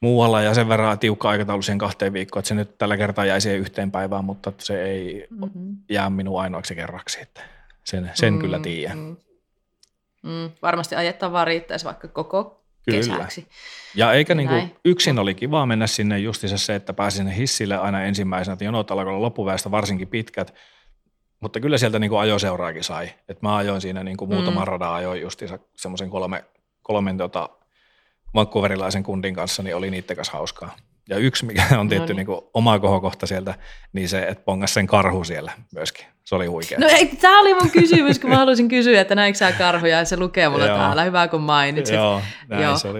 muualla ja sen verran tiukka aikataulu siihen 2 viikkoon, että se nyt tällä kertaa jäi siihen 1 päivään, mutta se ei jää minun ainoaksi kerraksi, että sen kyllä tiedän. Varmasti ajettavaa riittäisi vaikka koko kesäksi. Kyllä. Ja eikä niin kuin yksin oli kiva mennä sinne justiinsa se, että pääsin sinne hissille aina ensimmäisenä, että jonot alkoi olla loppuväestä varsinkin pitkät, mutta kyllä sieltä niin kuin ajoseuraakin sai. Et mä ajoin siinä niin kuin muutaman radan ajoin justiinsa semmoisen kolmen vancouverilaisen kundin kanssa, niin oli niitten kanssa hauskaa. Ja yksi, mikä on tietty niin oma kohokohta sieltä, niin se, että pongas sen karhu siellä myöskin. Se oli huikea. No ei, tämä oli mun kysymys, kun mä haluaisin kysyä, että näinkö sä karhuja, ja se lukee mulla täällä. Hyvä, kun mainitsit. Joo.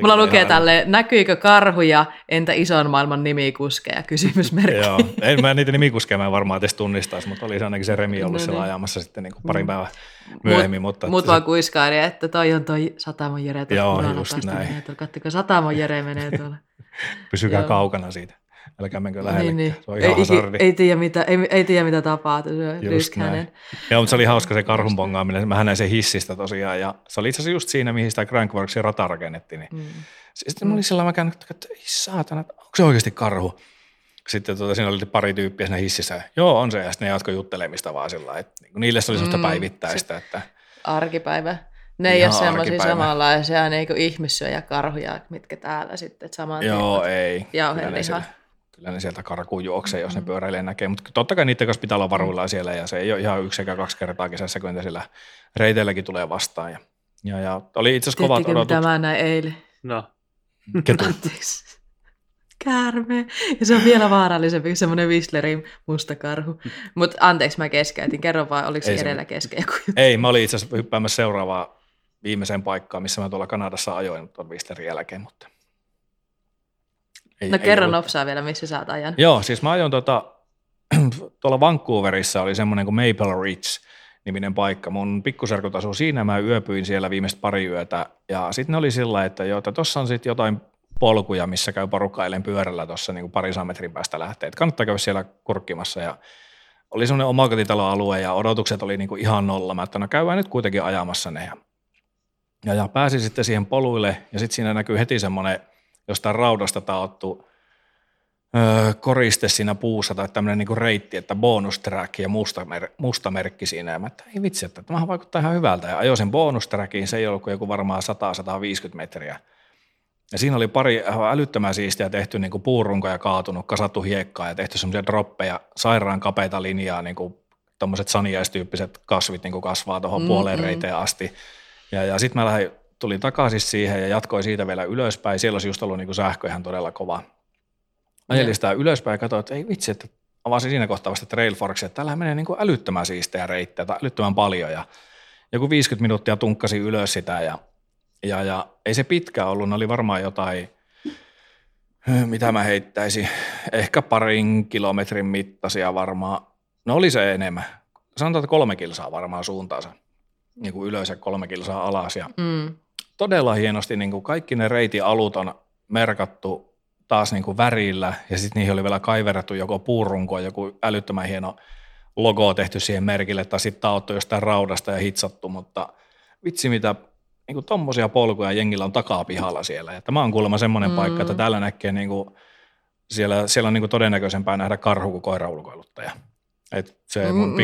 Mulla lukee tälleen, näkyykö karhuja, entä ison maailman nimikuskeja, kysymysmerkki. Joo, en mä niitä nimikuskeja, mä en varmaan edes tunnistaisi, mutta oli ainakin se Remi ollut siellä ajamassa sitten niin kuin parin päivän myöhemmin. Mut vaan kuiskaili, että toi on toi Satamon Jere. Joo, just näin. Kattiko Satamon Jere menee tuolla. Pysykää kaukana siitä. Älkää menkö lähellekään. Niin. Se on ihan hasardi. Ei tiedä mitä tapaa. Joo, mutta se oli hauska se karhun bongaaminen. Mä näin sen hissistä tosiaan. Ja se oli itse asiassa just siinä, mihin sitä Crankworksin rata rakennettiin. Niin. Sitten mä olin sillä tavalla, että ei saatana, onko se oikeasti karhu? Sitten siinä oli pari tyyppiä siinä hississä. Joo, on se. Ja sitten ne jatkoi juttelemista vaan sillä tavalla. Niin niille se oli sellaista päivittäistä. Että arkipäivä. Ne ei ole semmoisia samanlaisia, ne ei kuin ihmissyöjä karhuja, mitkä täällä sitten saman tien. Joo, ei. Kyllä ne sieltä karkuun juoksee, jos ne pyöräilee näkee, mutta totta kai niiden kanssa pitää olla varuillaan siellä ja se ei ole ihan 1 eikä 2 kertaa kesässä, kun sillä reiteilläkin tulee vastaan. Ja oli itse asiassa kovat odotut. Tiedättekö, mitä mä näin eilen? No. Ketu. Anteeksi. Käärme. Ja se on vielä vaarallisempi kuin semmoinen Whistlerin musta karhu. Mutta anteeksi, mä keskeytin. Kerro vaan, oliko se edellä kesken joku juttu? Ei, mä olin itse asiassa hyppäämässä seuraavaa viimeiseen paikkaan, missä mä tuolla Kanadassa ajoin tuon Whistlerin jälkeen, mutta ei, no kerro nopsaa vielä, missä sä oot ajanut. Joo, siis mä ajoin tuolla Vancouverissa oli semmoinen kuin Maple Ridge-niminen paikka. Mun pikkuserkut asuu siinä, mä yöpyin siellä viimeiset pari yötä. Ja sitten ne oli sillä, että tuossa on sitten jotain polkuja, missä käy porukailen pyörällä tuossa niin pari metrin päästä lähtee. Että kannattaa käydä siellä kurkkimassa. Ja oli semmoinen omakotitaloalue ja odotukset oli niin kuin ihan nolla. Mä että no käydään nyt kuitenkin ajamassa ne. Ja pääsin sitten siihen poluille ja sitten siinä näkyy heti semmoinen jostain raudasta taottu koriste siinä puussa tai tämmöinen niinku reitti, että bonus track ja musta merkki siinä. Ja mä että ei vitsi, että tämähän vaikuttaa ihan hyvältä. Ja ajoin sen bonus trackiin, se ei ollut kuin joku varmaan 100-150 metriä. Ja siinä oli pari älyttömän siistiä tehty niinku puurunkoja kaatunut, kasattu hiekkaa ja tehty semmoisia droppeja, sairaan kapeita linjaa, niinku tommoset saniaistyyppiset kasvit niinku kasvaa tuohon puoleen reiteen asti. Ja sit mä tulin takaisin siihen ja jatkoi siitä vielä ylöspäin. Siellä olisi just ollut niin sähkö ihan todella kova. Ajelin sitä ylöspäin ja katsoin, että ei vitsi, että avasin siinä kohtaa vasta Trailforksia, että täällähän menee niin älyttömän siistejä reittejä tai älyttömän paljon. Ja joku 50 minuuttia tunkkasin ylös sitä ja ei se pitkä ollut. Ne oli varmaan jotain, mitä mä heittäisin, ehkä parin kilometrin mittaisia varmaan. No oli se enemmän. Sanotaan, että 3 kilsaa varmaan suuntaansa niin kuin ylös ja 3 kilsaa alas ja todella hienosti niin kuin kaikki ne reitin alut on merkattu taas niin kuin värillä ja sitten niihin oli vielä kaiverattu joko puurunkoon, joku älyttömän hieno logo tehty siihen merkille tai sitten taottu jostain raudasta ja hitsattu, mutta vitsi mitä niin kuin tommosia polkuja jengillä on takapihalla siellä. Ja tämä on kuulemma semmoinen paikka, että täällä näkee niin kuin siellä on niin kuin todennäköisempää nähdä karhu kuin koiraulkoiluttaja. Että se mun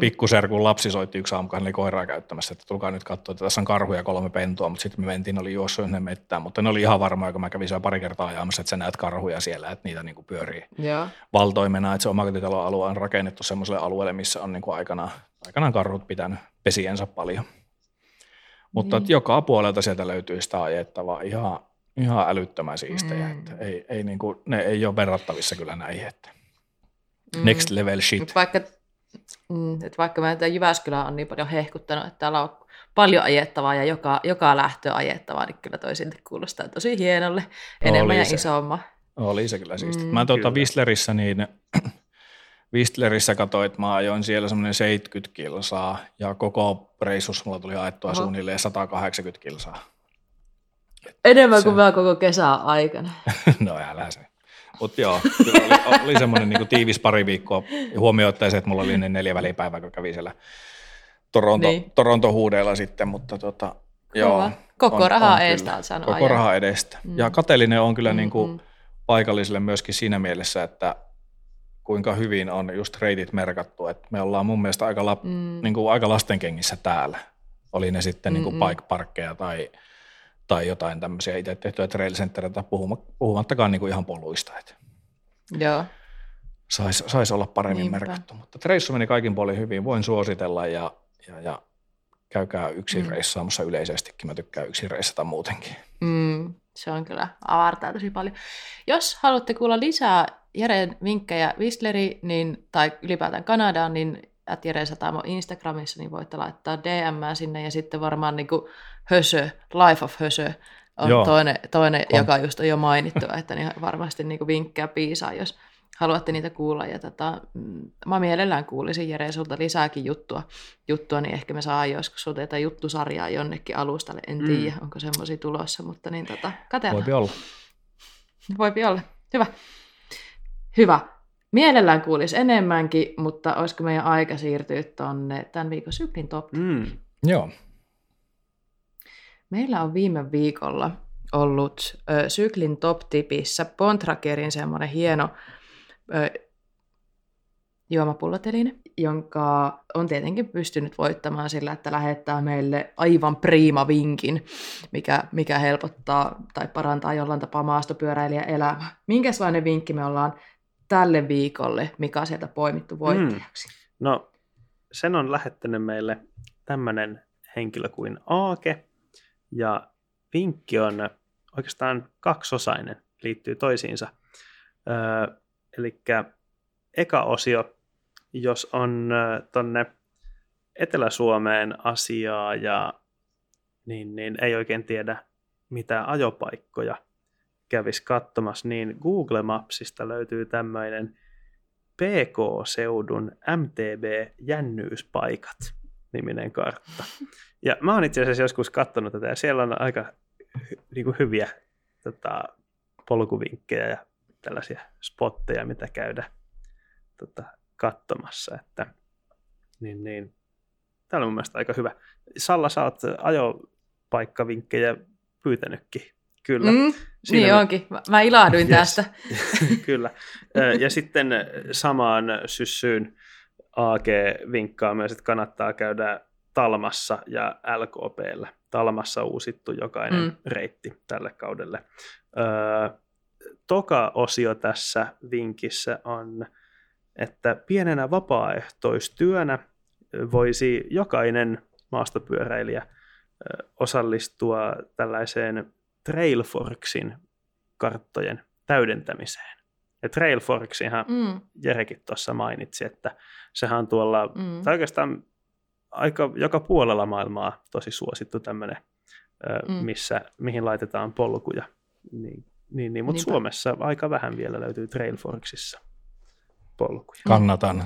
pikkuserkun lapsi soitti yksi aamu, kun hän oli koiraa käyttämässä, että tulkaa nyt katsoa, että tässä on karhuja 3 pentua, mutta sitten me mentiin, oli juossut sinne mettään, mutta ne oli ihan varmaa, kun mä kävin siellä pari kertaa ajamassa, että sä näet karhuja siellä, että niitä niinku pyörii valtoimena, että se omakotitaloalue on rakennettu semmoiselle alueelle, missä on niinku aikanaan karhut pitänyt pesiensä paljon. Mutta joka puolelta sieltä löytyy sitä ajettavaa ihan älyttömän siistejä, että ei niinku, ne ei ole verrattavissa kyllä näihin, että next level shit. Vaikka mä tätä Jyväskylää on niin paljon hehkuttanut, että täällä on paljon ajettavaa ja joka lähtö ajettavaa, niin kyllä toi silti kuulostaa tosi hienolle, enemmän ja isomman. Oli se kyllä siistiä. Mä Whistlerissä, niin Whistlerissä katsoin, että mä ajoin siellä semmoinen 70 kilsaa ja koko reissussa mulla tuli ajettua suunnilleen 180 kilsaa. Enemmän kuin mä koko kesän aikana. No älä se. Mutta joo, oli semmoinen niinku tiivis pari viikkoa. Huomioittaisi, että mulla oli ne 4 välipäivää, kun kävi siellä Toronto-huudeilla sitten, mutta joo. Koko rahaa edestä saanut ajaa. Koko rahaa edestä. Ja kateellinen on kyllä niinku paikallisille myöskin siinä mielessä, että kuinka hyvin on just reitit merkattu. Et me ollaan mun mielestä aika lastenkengissä täällä. Oli ne sitten niinku bike-parkkeja tai jotain tämmöisiä itse tehtyä trail-senttereitä, puhumattakaan niinku ihan poluista. Joo. Sais olla paremmin merkattu. Mutta reissu meni kaikin puolin hyvin. Voin suositella ja käykää yksin reissaamassa yleisestikin. Mä tykkään yksin reissata muutenkin. Se on kyllä, avartaa tosi paljon. Jos haluatte kuulla lisää Jereen vinkkejä Whistleri, niin tai ylipäätään Kanadaan, niin Jere Satamo Instagramissa, niin voitte laittaa DM sinne, ja sitten varmaan niin kuin Hösö, Life of Hösö on toinen joka just on jo mainittu, että niin varmasti niin kuin vinkkejä piisaa, jos haluatte niitä kuulla. Ja mä mielellään kuulisin Jere sulta lisääkin juttua, niin ehkä me saadaan joskus sulta jotain juttusarjaa jonnekin alustalle, en tiedä, onko semmoisia tulossa, mutta niin katsellaan. Voipi olla, hyvä. Mielellään kuulisi enemmänkin, mutta olisiko meidän aika siirtyä tuonne tämän viikon syklin top? Joo. Meillä on viime viikolla ollut syklin top-tipissä Bontrackerin semmoinen hieno juomapulloteline, jonka on tietenkin pystynyt voittamaan sillä, että lähettää meille aivan priima vinkin, mikä helpottaa tai parantaa jollain tapaa maastopyöräilijän elämää. Minkälainen vinkki me ollaan tälle viikolle, mikä on sieltä poimittu voittajaksi? No, sen on lähettänyt meille tämmöinen henkilö kuin Aake, ja vinkki on oikeastaan kaksosainen, liittyy toisiinsa. Elikkä eka osio, jos on tonne Etelä-Suomeen asiaa, ja niin ei oikein tiedä mitä ajopaikkoja kävisi katsomassa, niin Google Mapsista löytyy tämmöinen PK-seudun MTB-jännyyspaikat niminen kartta. Ja mä oon itse asiassa joskus katsonut tätä, ja siellä on aika niinku hyviä polkuvinkkejä ja tällaisia spotteja, mitä käydä katsomassa. Että, niin. Tämä on mun mielestä aika hyvä. Salla, sä oot ajopaikkavinkkejä pyytänytkin. Kyllä. Niin onkin. Mä ilahduin tästä. Kyllä. Ja sitten samaan syssyyn AG vinkkaa myös, että kannattaa käydä Talmassa ja LKP:llä. Talmassa uusittu jokainen reitti tälle kaudelle. Toka osio tässä vinkissä on, että pienenä vapaaehtoistyönä voisi jokainen maastopyöräilijä osallistua tällaiseen Trailforksin karttojen täydentämiseen. Ja Trailforksihan Jerekin tuossa mainitsi, että sehän on tuolla, tai oikeastaan aika joka puolella maailmaa tosi suosittu tämmöinen, mihin laitetaan polkuja. Niin, mutta Suomessa aika vähän vielä löytyy Trailforksissa polkuja. Kannatan.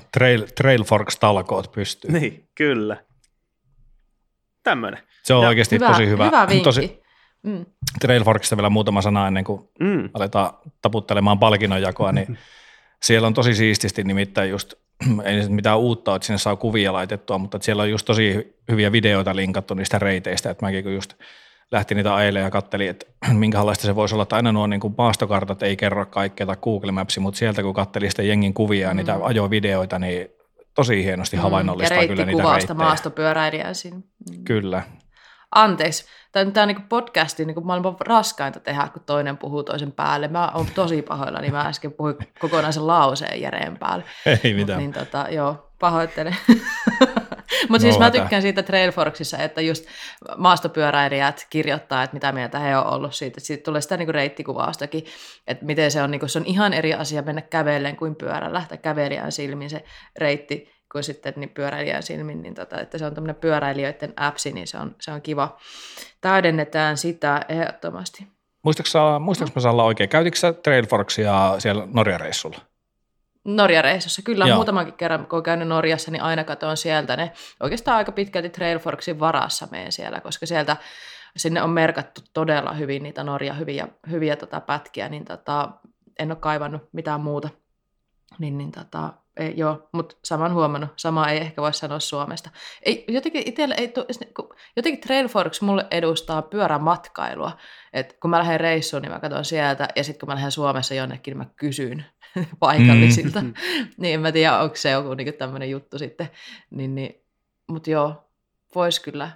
Trailforks-talkoot pystyy. Niin, kyllä. Tämmöinen. Se on oikeasti tosi hyvä. Hyvä vinkki. Trailforksista vielä muutama sana ennen kuin aletaan taputtelemaan palkinnonjakoa, niin siellä on tosi siististi, nimittäin just, ei mitään uutta, että sinne saa kuvia laitettua, mutta siellä on just tosi hyviä videoita linkattu niistä reiteistä, että mäkin kun just lähtin niitä ajelemaan ja kattelin, että minkälaista se voisi olla, että aina nuo niin kuin maastokartat ei kerro kaikkea tai Google Maps, mutta sieltä kun kattelin sitä jengin kuvia ja niitä ajovideoita, niin tosi hienosti havainnollistaa kyllä niitä reittejä. Ja reittikuvausta maastopyöräilijää siinä. Kyllä. Anteeksi, tämä on niin podcastin niin maailman raskainta tehdä, kun toinen puhuu toisen päälle. Mä oon tosi pahoilla, niin mä äsken puhuin kokonaisen lauseen Jereen päälle. Ei mitään. Niin, joo, pahoittelen. Mutta siis mä tykkään siitä Trailforksissa, että just maastopyöräilijät kirjoittaa, että mitä mieltä he on ollut siitä. Siitä tulee sitä niinku reittikuvaustakin, että miten se on, niinku, se on ihan eri asia mennä kävelleen kuin pyörällä, tai kävelijän silmin se reitti kuin sitten niin pyöräilijän silmin, niin että se on tämmöinen pyöräilijöiden appsi, niin se on kiva. Täydennetään sitä ehdottomasti. Muistatko mä Salla oikein? Käytitkö sä Trailforksia siellä Norja-reissulla? Norja-reissussa, kyllä. Joo. Muutamankin kerran, kun olen käynyt Norjassa, niin aina katson sieltä. Ne oikeastaan aika pitkälti Trailforksin varassa menen siellä, koska sieltä sinne on merkattu todella hyvin niitä Norja hyviä pätkiä, niin en ole kaivannut mitään muuta. Joo, mutta saman huomannut. Samaa ei ehkä voi sanoa Suomesta. Ei, jotenkin itsellä ei tule, jotenkin Trailforks mulle edustaa pyörämatkailua. Et kun mä lähden reissuun, niin mä katson sieltä, ja sitten kun mä lähden Suomessa jonnekin, niin mä kysyn paikallisilta. Niin mä tiedä, onko se joku niin tämmöinen juttu sitten. Mutta joo, voisi kyllä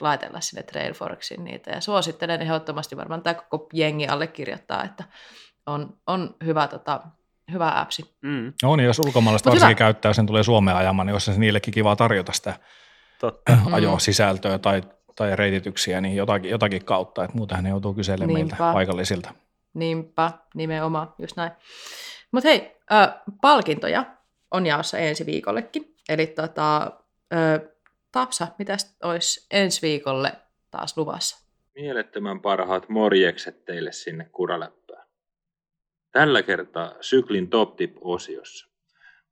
laitella sinne Trailforksiin niitä. Ja suosittelen ehdottomasti, varmaan tämä koko jengi allekirjoittaa, että on hyvä... Hyvä appsi. On, jos ulkomaalaiset varsinkin käyttää, jos ne tulee Suomeen ajamaan, niin olisi se niillekin kiva tarjota sitä ajosisältöä tai reitityksiä niin jotakin kautta, että muutenhan ne joutuu kyselemään meiltä paikallisilta. Niinpä, nimenomaan, just näin. Mutta hei, palkintoja on jaossa ensi viikollekin, eli Tapsa, mitäs olisi ensi viikolle taas luvassa? Mielettömän parhaat morjekset teille sinne Kuraläppään. Tällä kertaa syklin top tip-osiossa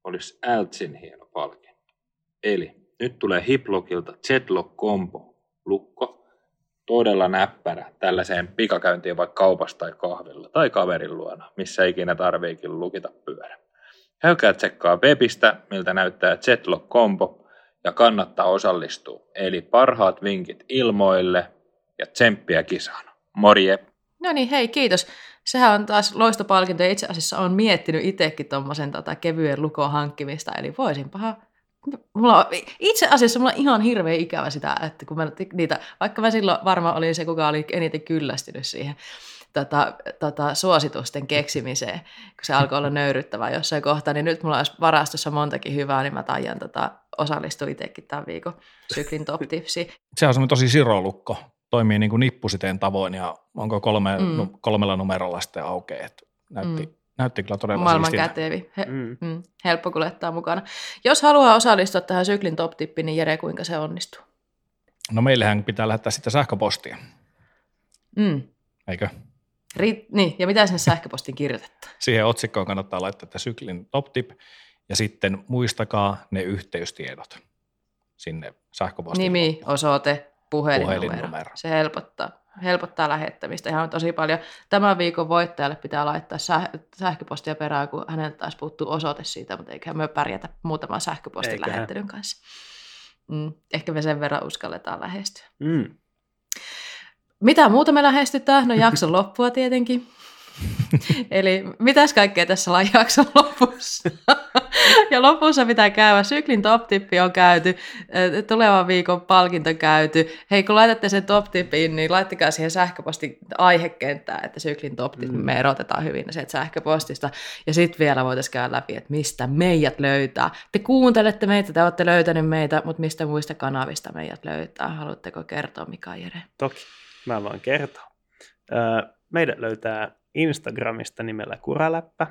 olisi Altsin hieno palkinto. Eli nyt tulee Hiplokilta Jetlock Combo lukko. Todella näppärä tällaiseen pikakäyntiin vaikka kaupassa tai kahvilla tai kaverin luona, missä ikinä tarviikin lukita pyörä. Käykää tsekkaa webistä, miltä näyttää Jetlock Combo ja kannattaa osallistua. Eli parhaat vinkit ilmoille ja tsemppiä kisaan. Morje! No niin, hei, kiitos. Sehän on taas loistopalkinto ja itse asiassa olen miettinyt itsekin tuommoisen kevyen lukon hankkimista, eli voisinpahan. Itse asiassa mulla on ihan hirveän ikävä sitä, että kun mä niitä, vaikka mä silloin varmaan olin se, kuka oli eniten kyllästynyt siihen suositusten keksimiseen, kun se alkoi olla nöyryttävää jossain kohtaa, niin nyt mulla olisi varastossa montakin hyvää, niin mä taian osallistua itsekin tämän viikon syklin top tipsiin. Se on semmoinen tosi sirolukko. Toimii niin kuin nippusiteen tavoin ja onko kolmella numerolla sitten aukeaa. Näytti kyllä todella maailman siistinä. Kätevi. Helppo kuljettaa mukana. Jos haluaa osallistua tähän syklin top-tippiin, niin Jere, kuinka se onnistuu? No meillähän pitää lähettää sitten sähköpostia. Eikö? Niin, ja mitä sinne sähköpostiin kirjoitetaan? Siihen otsikkoon kannattaa laittaa, että syklin top-tip ja sitten muistakaa ne yhteystiedot sinne sähköpostiin. Nimi, osoite. Puhelinnumero. Se helpottaa lähettämistä ihan tosi paljon. Tämän viikon voittajalle pitää laittaa sähköpostia perään, kun häneltä taas puuttuu osoite siitä, mutta eiköhän me pärjätä muutaman sähköpostin lähettelyn kanssa. Ehkä me sen verran uskalletaan lähestyä. Mitä muuta me lähestytään? No jakson loppua tietenkin. Eli mitäs kaikkea tässä ollaan jakson lopussa? Ja lopussa pitää käydä. Syklin top-tippi on käyty, tulevan viikon palkinto käyty. Hei, kun laitatte sen top-tippiin, niin laittakaa siihen sähköpostin aihekenttään, että syklin top-tippi me erotetaan hyvin sieltä sähköpostista. Ja sitten vielä voitaisiin käydä läpi, että mistä meidät löytää. Te kuuntelette meitä, te olette löytäneet meitä, mutta mistä muista kanavista meidät löytää? Haluatteko kertoa, Mika ja Jere? Toki, mä voin kertoa. Meidät löytää Instagramista nimellä Kuraläppä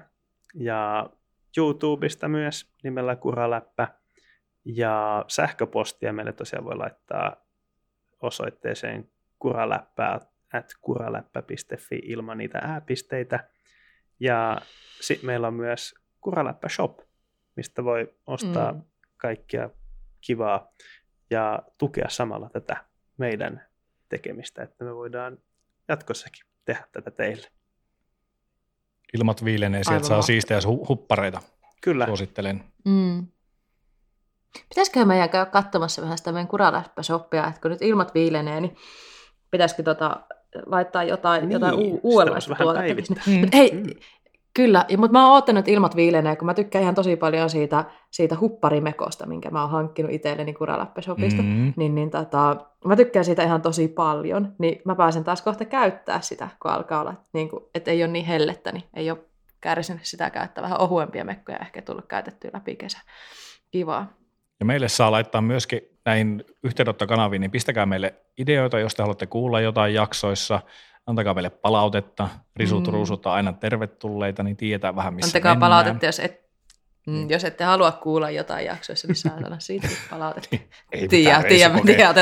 ja YouTubesta myös nimellä Kuraläppä ja sähköpostia meille tosiaan voi laittaa osoitteeseen kuraläppä@kuraläppä.fi ilman niitä ääpisteitä ja sitten meillä on myös Kuraläppä Shop, mistä voi ostaa kaikkia kivaa ja tukea samalla tätä meidän tekemistä, että me voidaan jatkossakin tehdä tätä teille. Ilmat viilenee, sieltä saa siistejä huppareita. Kyllä. Suosittelen. Pitäisikö meidän käydä katsomassa vähän sitä meidän Kuraläppä-shoppia, että kun nyt ilmat viilenee, niin pitäisikö laittaa jotain uudenlaista tuotetta. Kyllä, mutta mä oon oottanut ilmat viilenee, kun mä tykkään ihan tosi paljon siitä hupparimekosta, minkä mä oon hankkinut itselleni Kuraläppä-shopista. Mä tykkään siitä ihan tosi paljon, niin mä pääsen taas kohta käyttää sitä, kun alkaa olla, niin että ei ole niin hellettä, niin ei ole kärsinyt sitä käyttää. Vähän ohuempia mekkoja ehkä tullut käytettyä läpi kesä. Kivaa. Ja meille saa laittaa myöskin näihin yhteydenottokanaviin, niin pistäkää meille ideoita, jos te haluatte kuulla jotain jaksoissa. Antakaa meille palautetta, risut ruusut on aina tervetulleita, niin tietää vähän missä mennään. Antakaa palautetta, jos ette halua kuulla jotain jaksoissa, niin saa sanoa siitä palautetta. Ei mitään reissukokemuksia.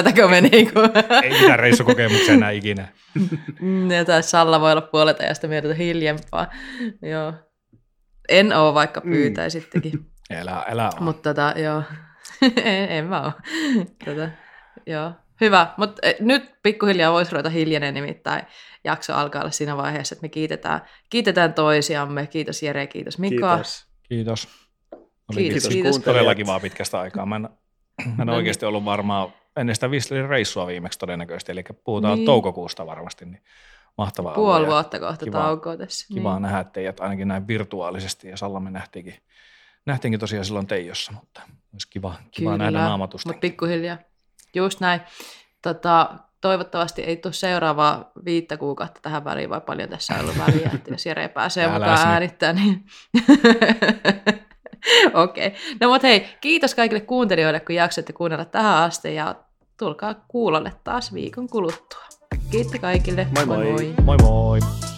Ei mitään reissukokemuksia enää ikinä. Tai Salla voi olla puolelta ja sitä mietitään hiljempaa. Joo. En ole, vaikka pyytäisittekin. Älä ole. Mutta joo, en mä ole. Joo. Hyvä, mutta nyt pikkuhiljaa voisi ruveta hiljeneen, nimittäin jakso alkaa olla siinä vaiheessa, että me kiitetään toisiamme. Kiitos Jere, kiitos Mika. Kiitos. Kiitos. Todella kivaa pitkästä aikaa. Mä en oikeasti ollut varmaan ennen sitä Whistlerin reissua viimeksi todennäköisesti, eli puhutaan toukokuusta varmasti. Niin mahtavaa. Puoli vuotta kohta taukoa tässä. Kivaa nähdä teidät ainakin näin virtuaalisesti, ja Salla me nähtiinkin tosiaan silloin Teijossa, mutta olisi kiva nähdä naamatusta. Mutta pikkuhiljaa. Just näin. Toivottavasti ei tule seuraavaa 5 kuukautta tähän väliin, vai paljon tässä on ollut väliä, että jos Jere pääsee mukaan äänittämään. Niin... Okei. No mutta hei, kiitos kaikille kuuntelijoille, kun jaksatte kuunnella tähän asti, ja tulkaa kuulolle taas viikon kuluttua. Kiitti kaikille. Moi moi. Moi moi.